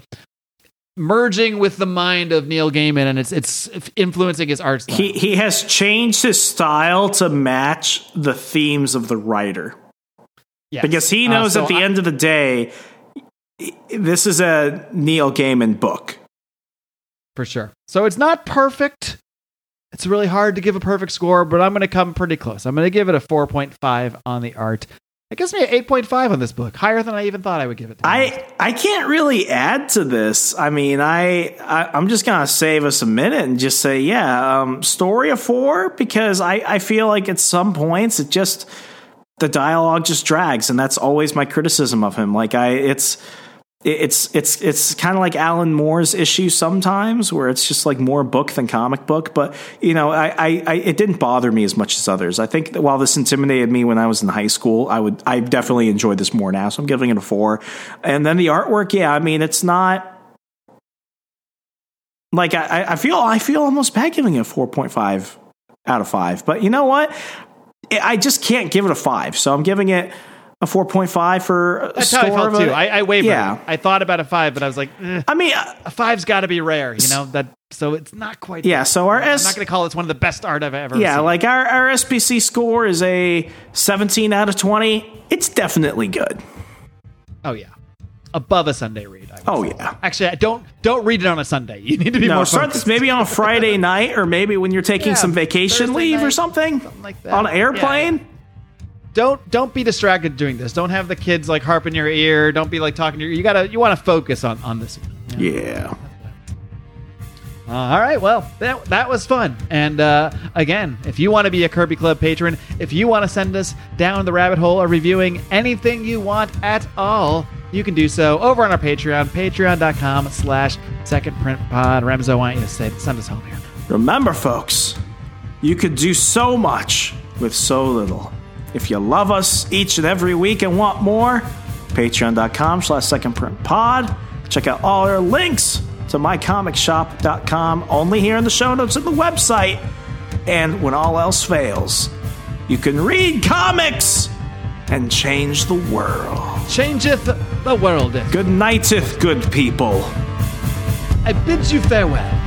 merging with the mind of Neil Gaiman, and it's influencing his art style. He has changed his style to match the themes of the writer. Yes. Because he knows at the end of the day, this is a Neil Gaiman book. For sure. So it's not perfect. It's really hard to give a perfect score, but I'm going to come pretty close. I'm going to give it a 4.5 on the art. It gives me an 8.5 on this book, higher than I even thought I would give it. I can't really add to this. I mean, I'm just going to save us a minute and just say, yeah, story of 4, because I feel like at some points it just, the dialogue just drags. And that's always my criticism of him. Like It's kind of like Alan Moore's issue sometimes, where it's just like more book than comic book. But, you know, it didn't bother me as much as others. I think that while this intimidated me when I was in high school, I definitely enjoyed this more now. So I'm giving it a 4. And then the artwork. Yeah, I mean, it's not like I feel almost bad giving it a 4.5 out of 5. But you know what? I just can't give it a 5. So I'm giving it a 4.5 for a That's score how I felt of a, too. I wavered. Yeah. I thought about a 5, but I was like, I mean, a 5's got to be rare, you know. So it's not quite. Yeah. Rare. So I'm not going to call it's one of the best art I've ever. Yeah. Seen. Like our SPC score is a 17 out of 20. It's definitely good. Oh yeah, above a Sunday read. Yeah. Actually, don't read it on a Sunday. You need to be more. Start this maybe on a Friday night, or maybe when you're taking some vacation Thursday leave night, or something like that on an airplane. Yeah. Don't be distracted doing this. Don't have the kids like harp in your ear. Don't be like talking to you. You want to focus on this one. You know? Yeah. All right. Well, that was fun. And again, if you want to be a Kirby Club patron, if you want to send us down the rabbit hole of reviewing anything you want at all, you can do so over on our Patreon, patreon.com/secondprintpod. Remzo, why don't you send us home here? Remember, folks, you could do so much with so little. If you love us each and every week and want more, patreon.com/secondprintpod. Check out all our links to mycomicshop.com, only here in the show notes of the website. And when all else fails, you can read comics and change the world. Changeth the world. Good nighteth, good people. I bid you farewell.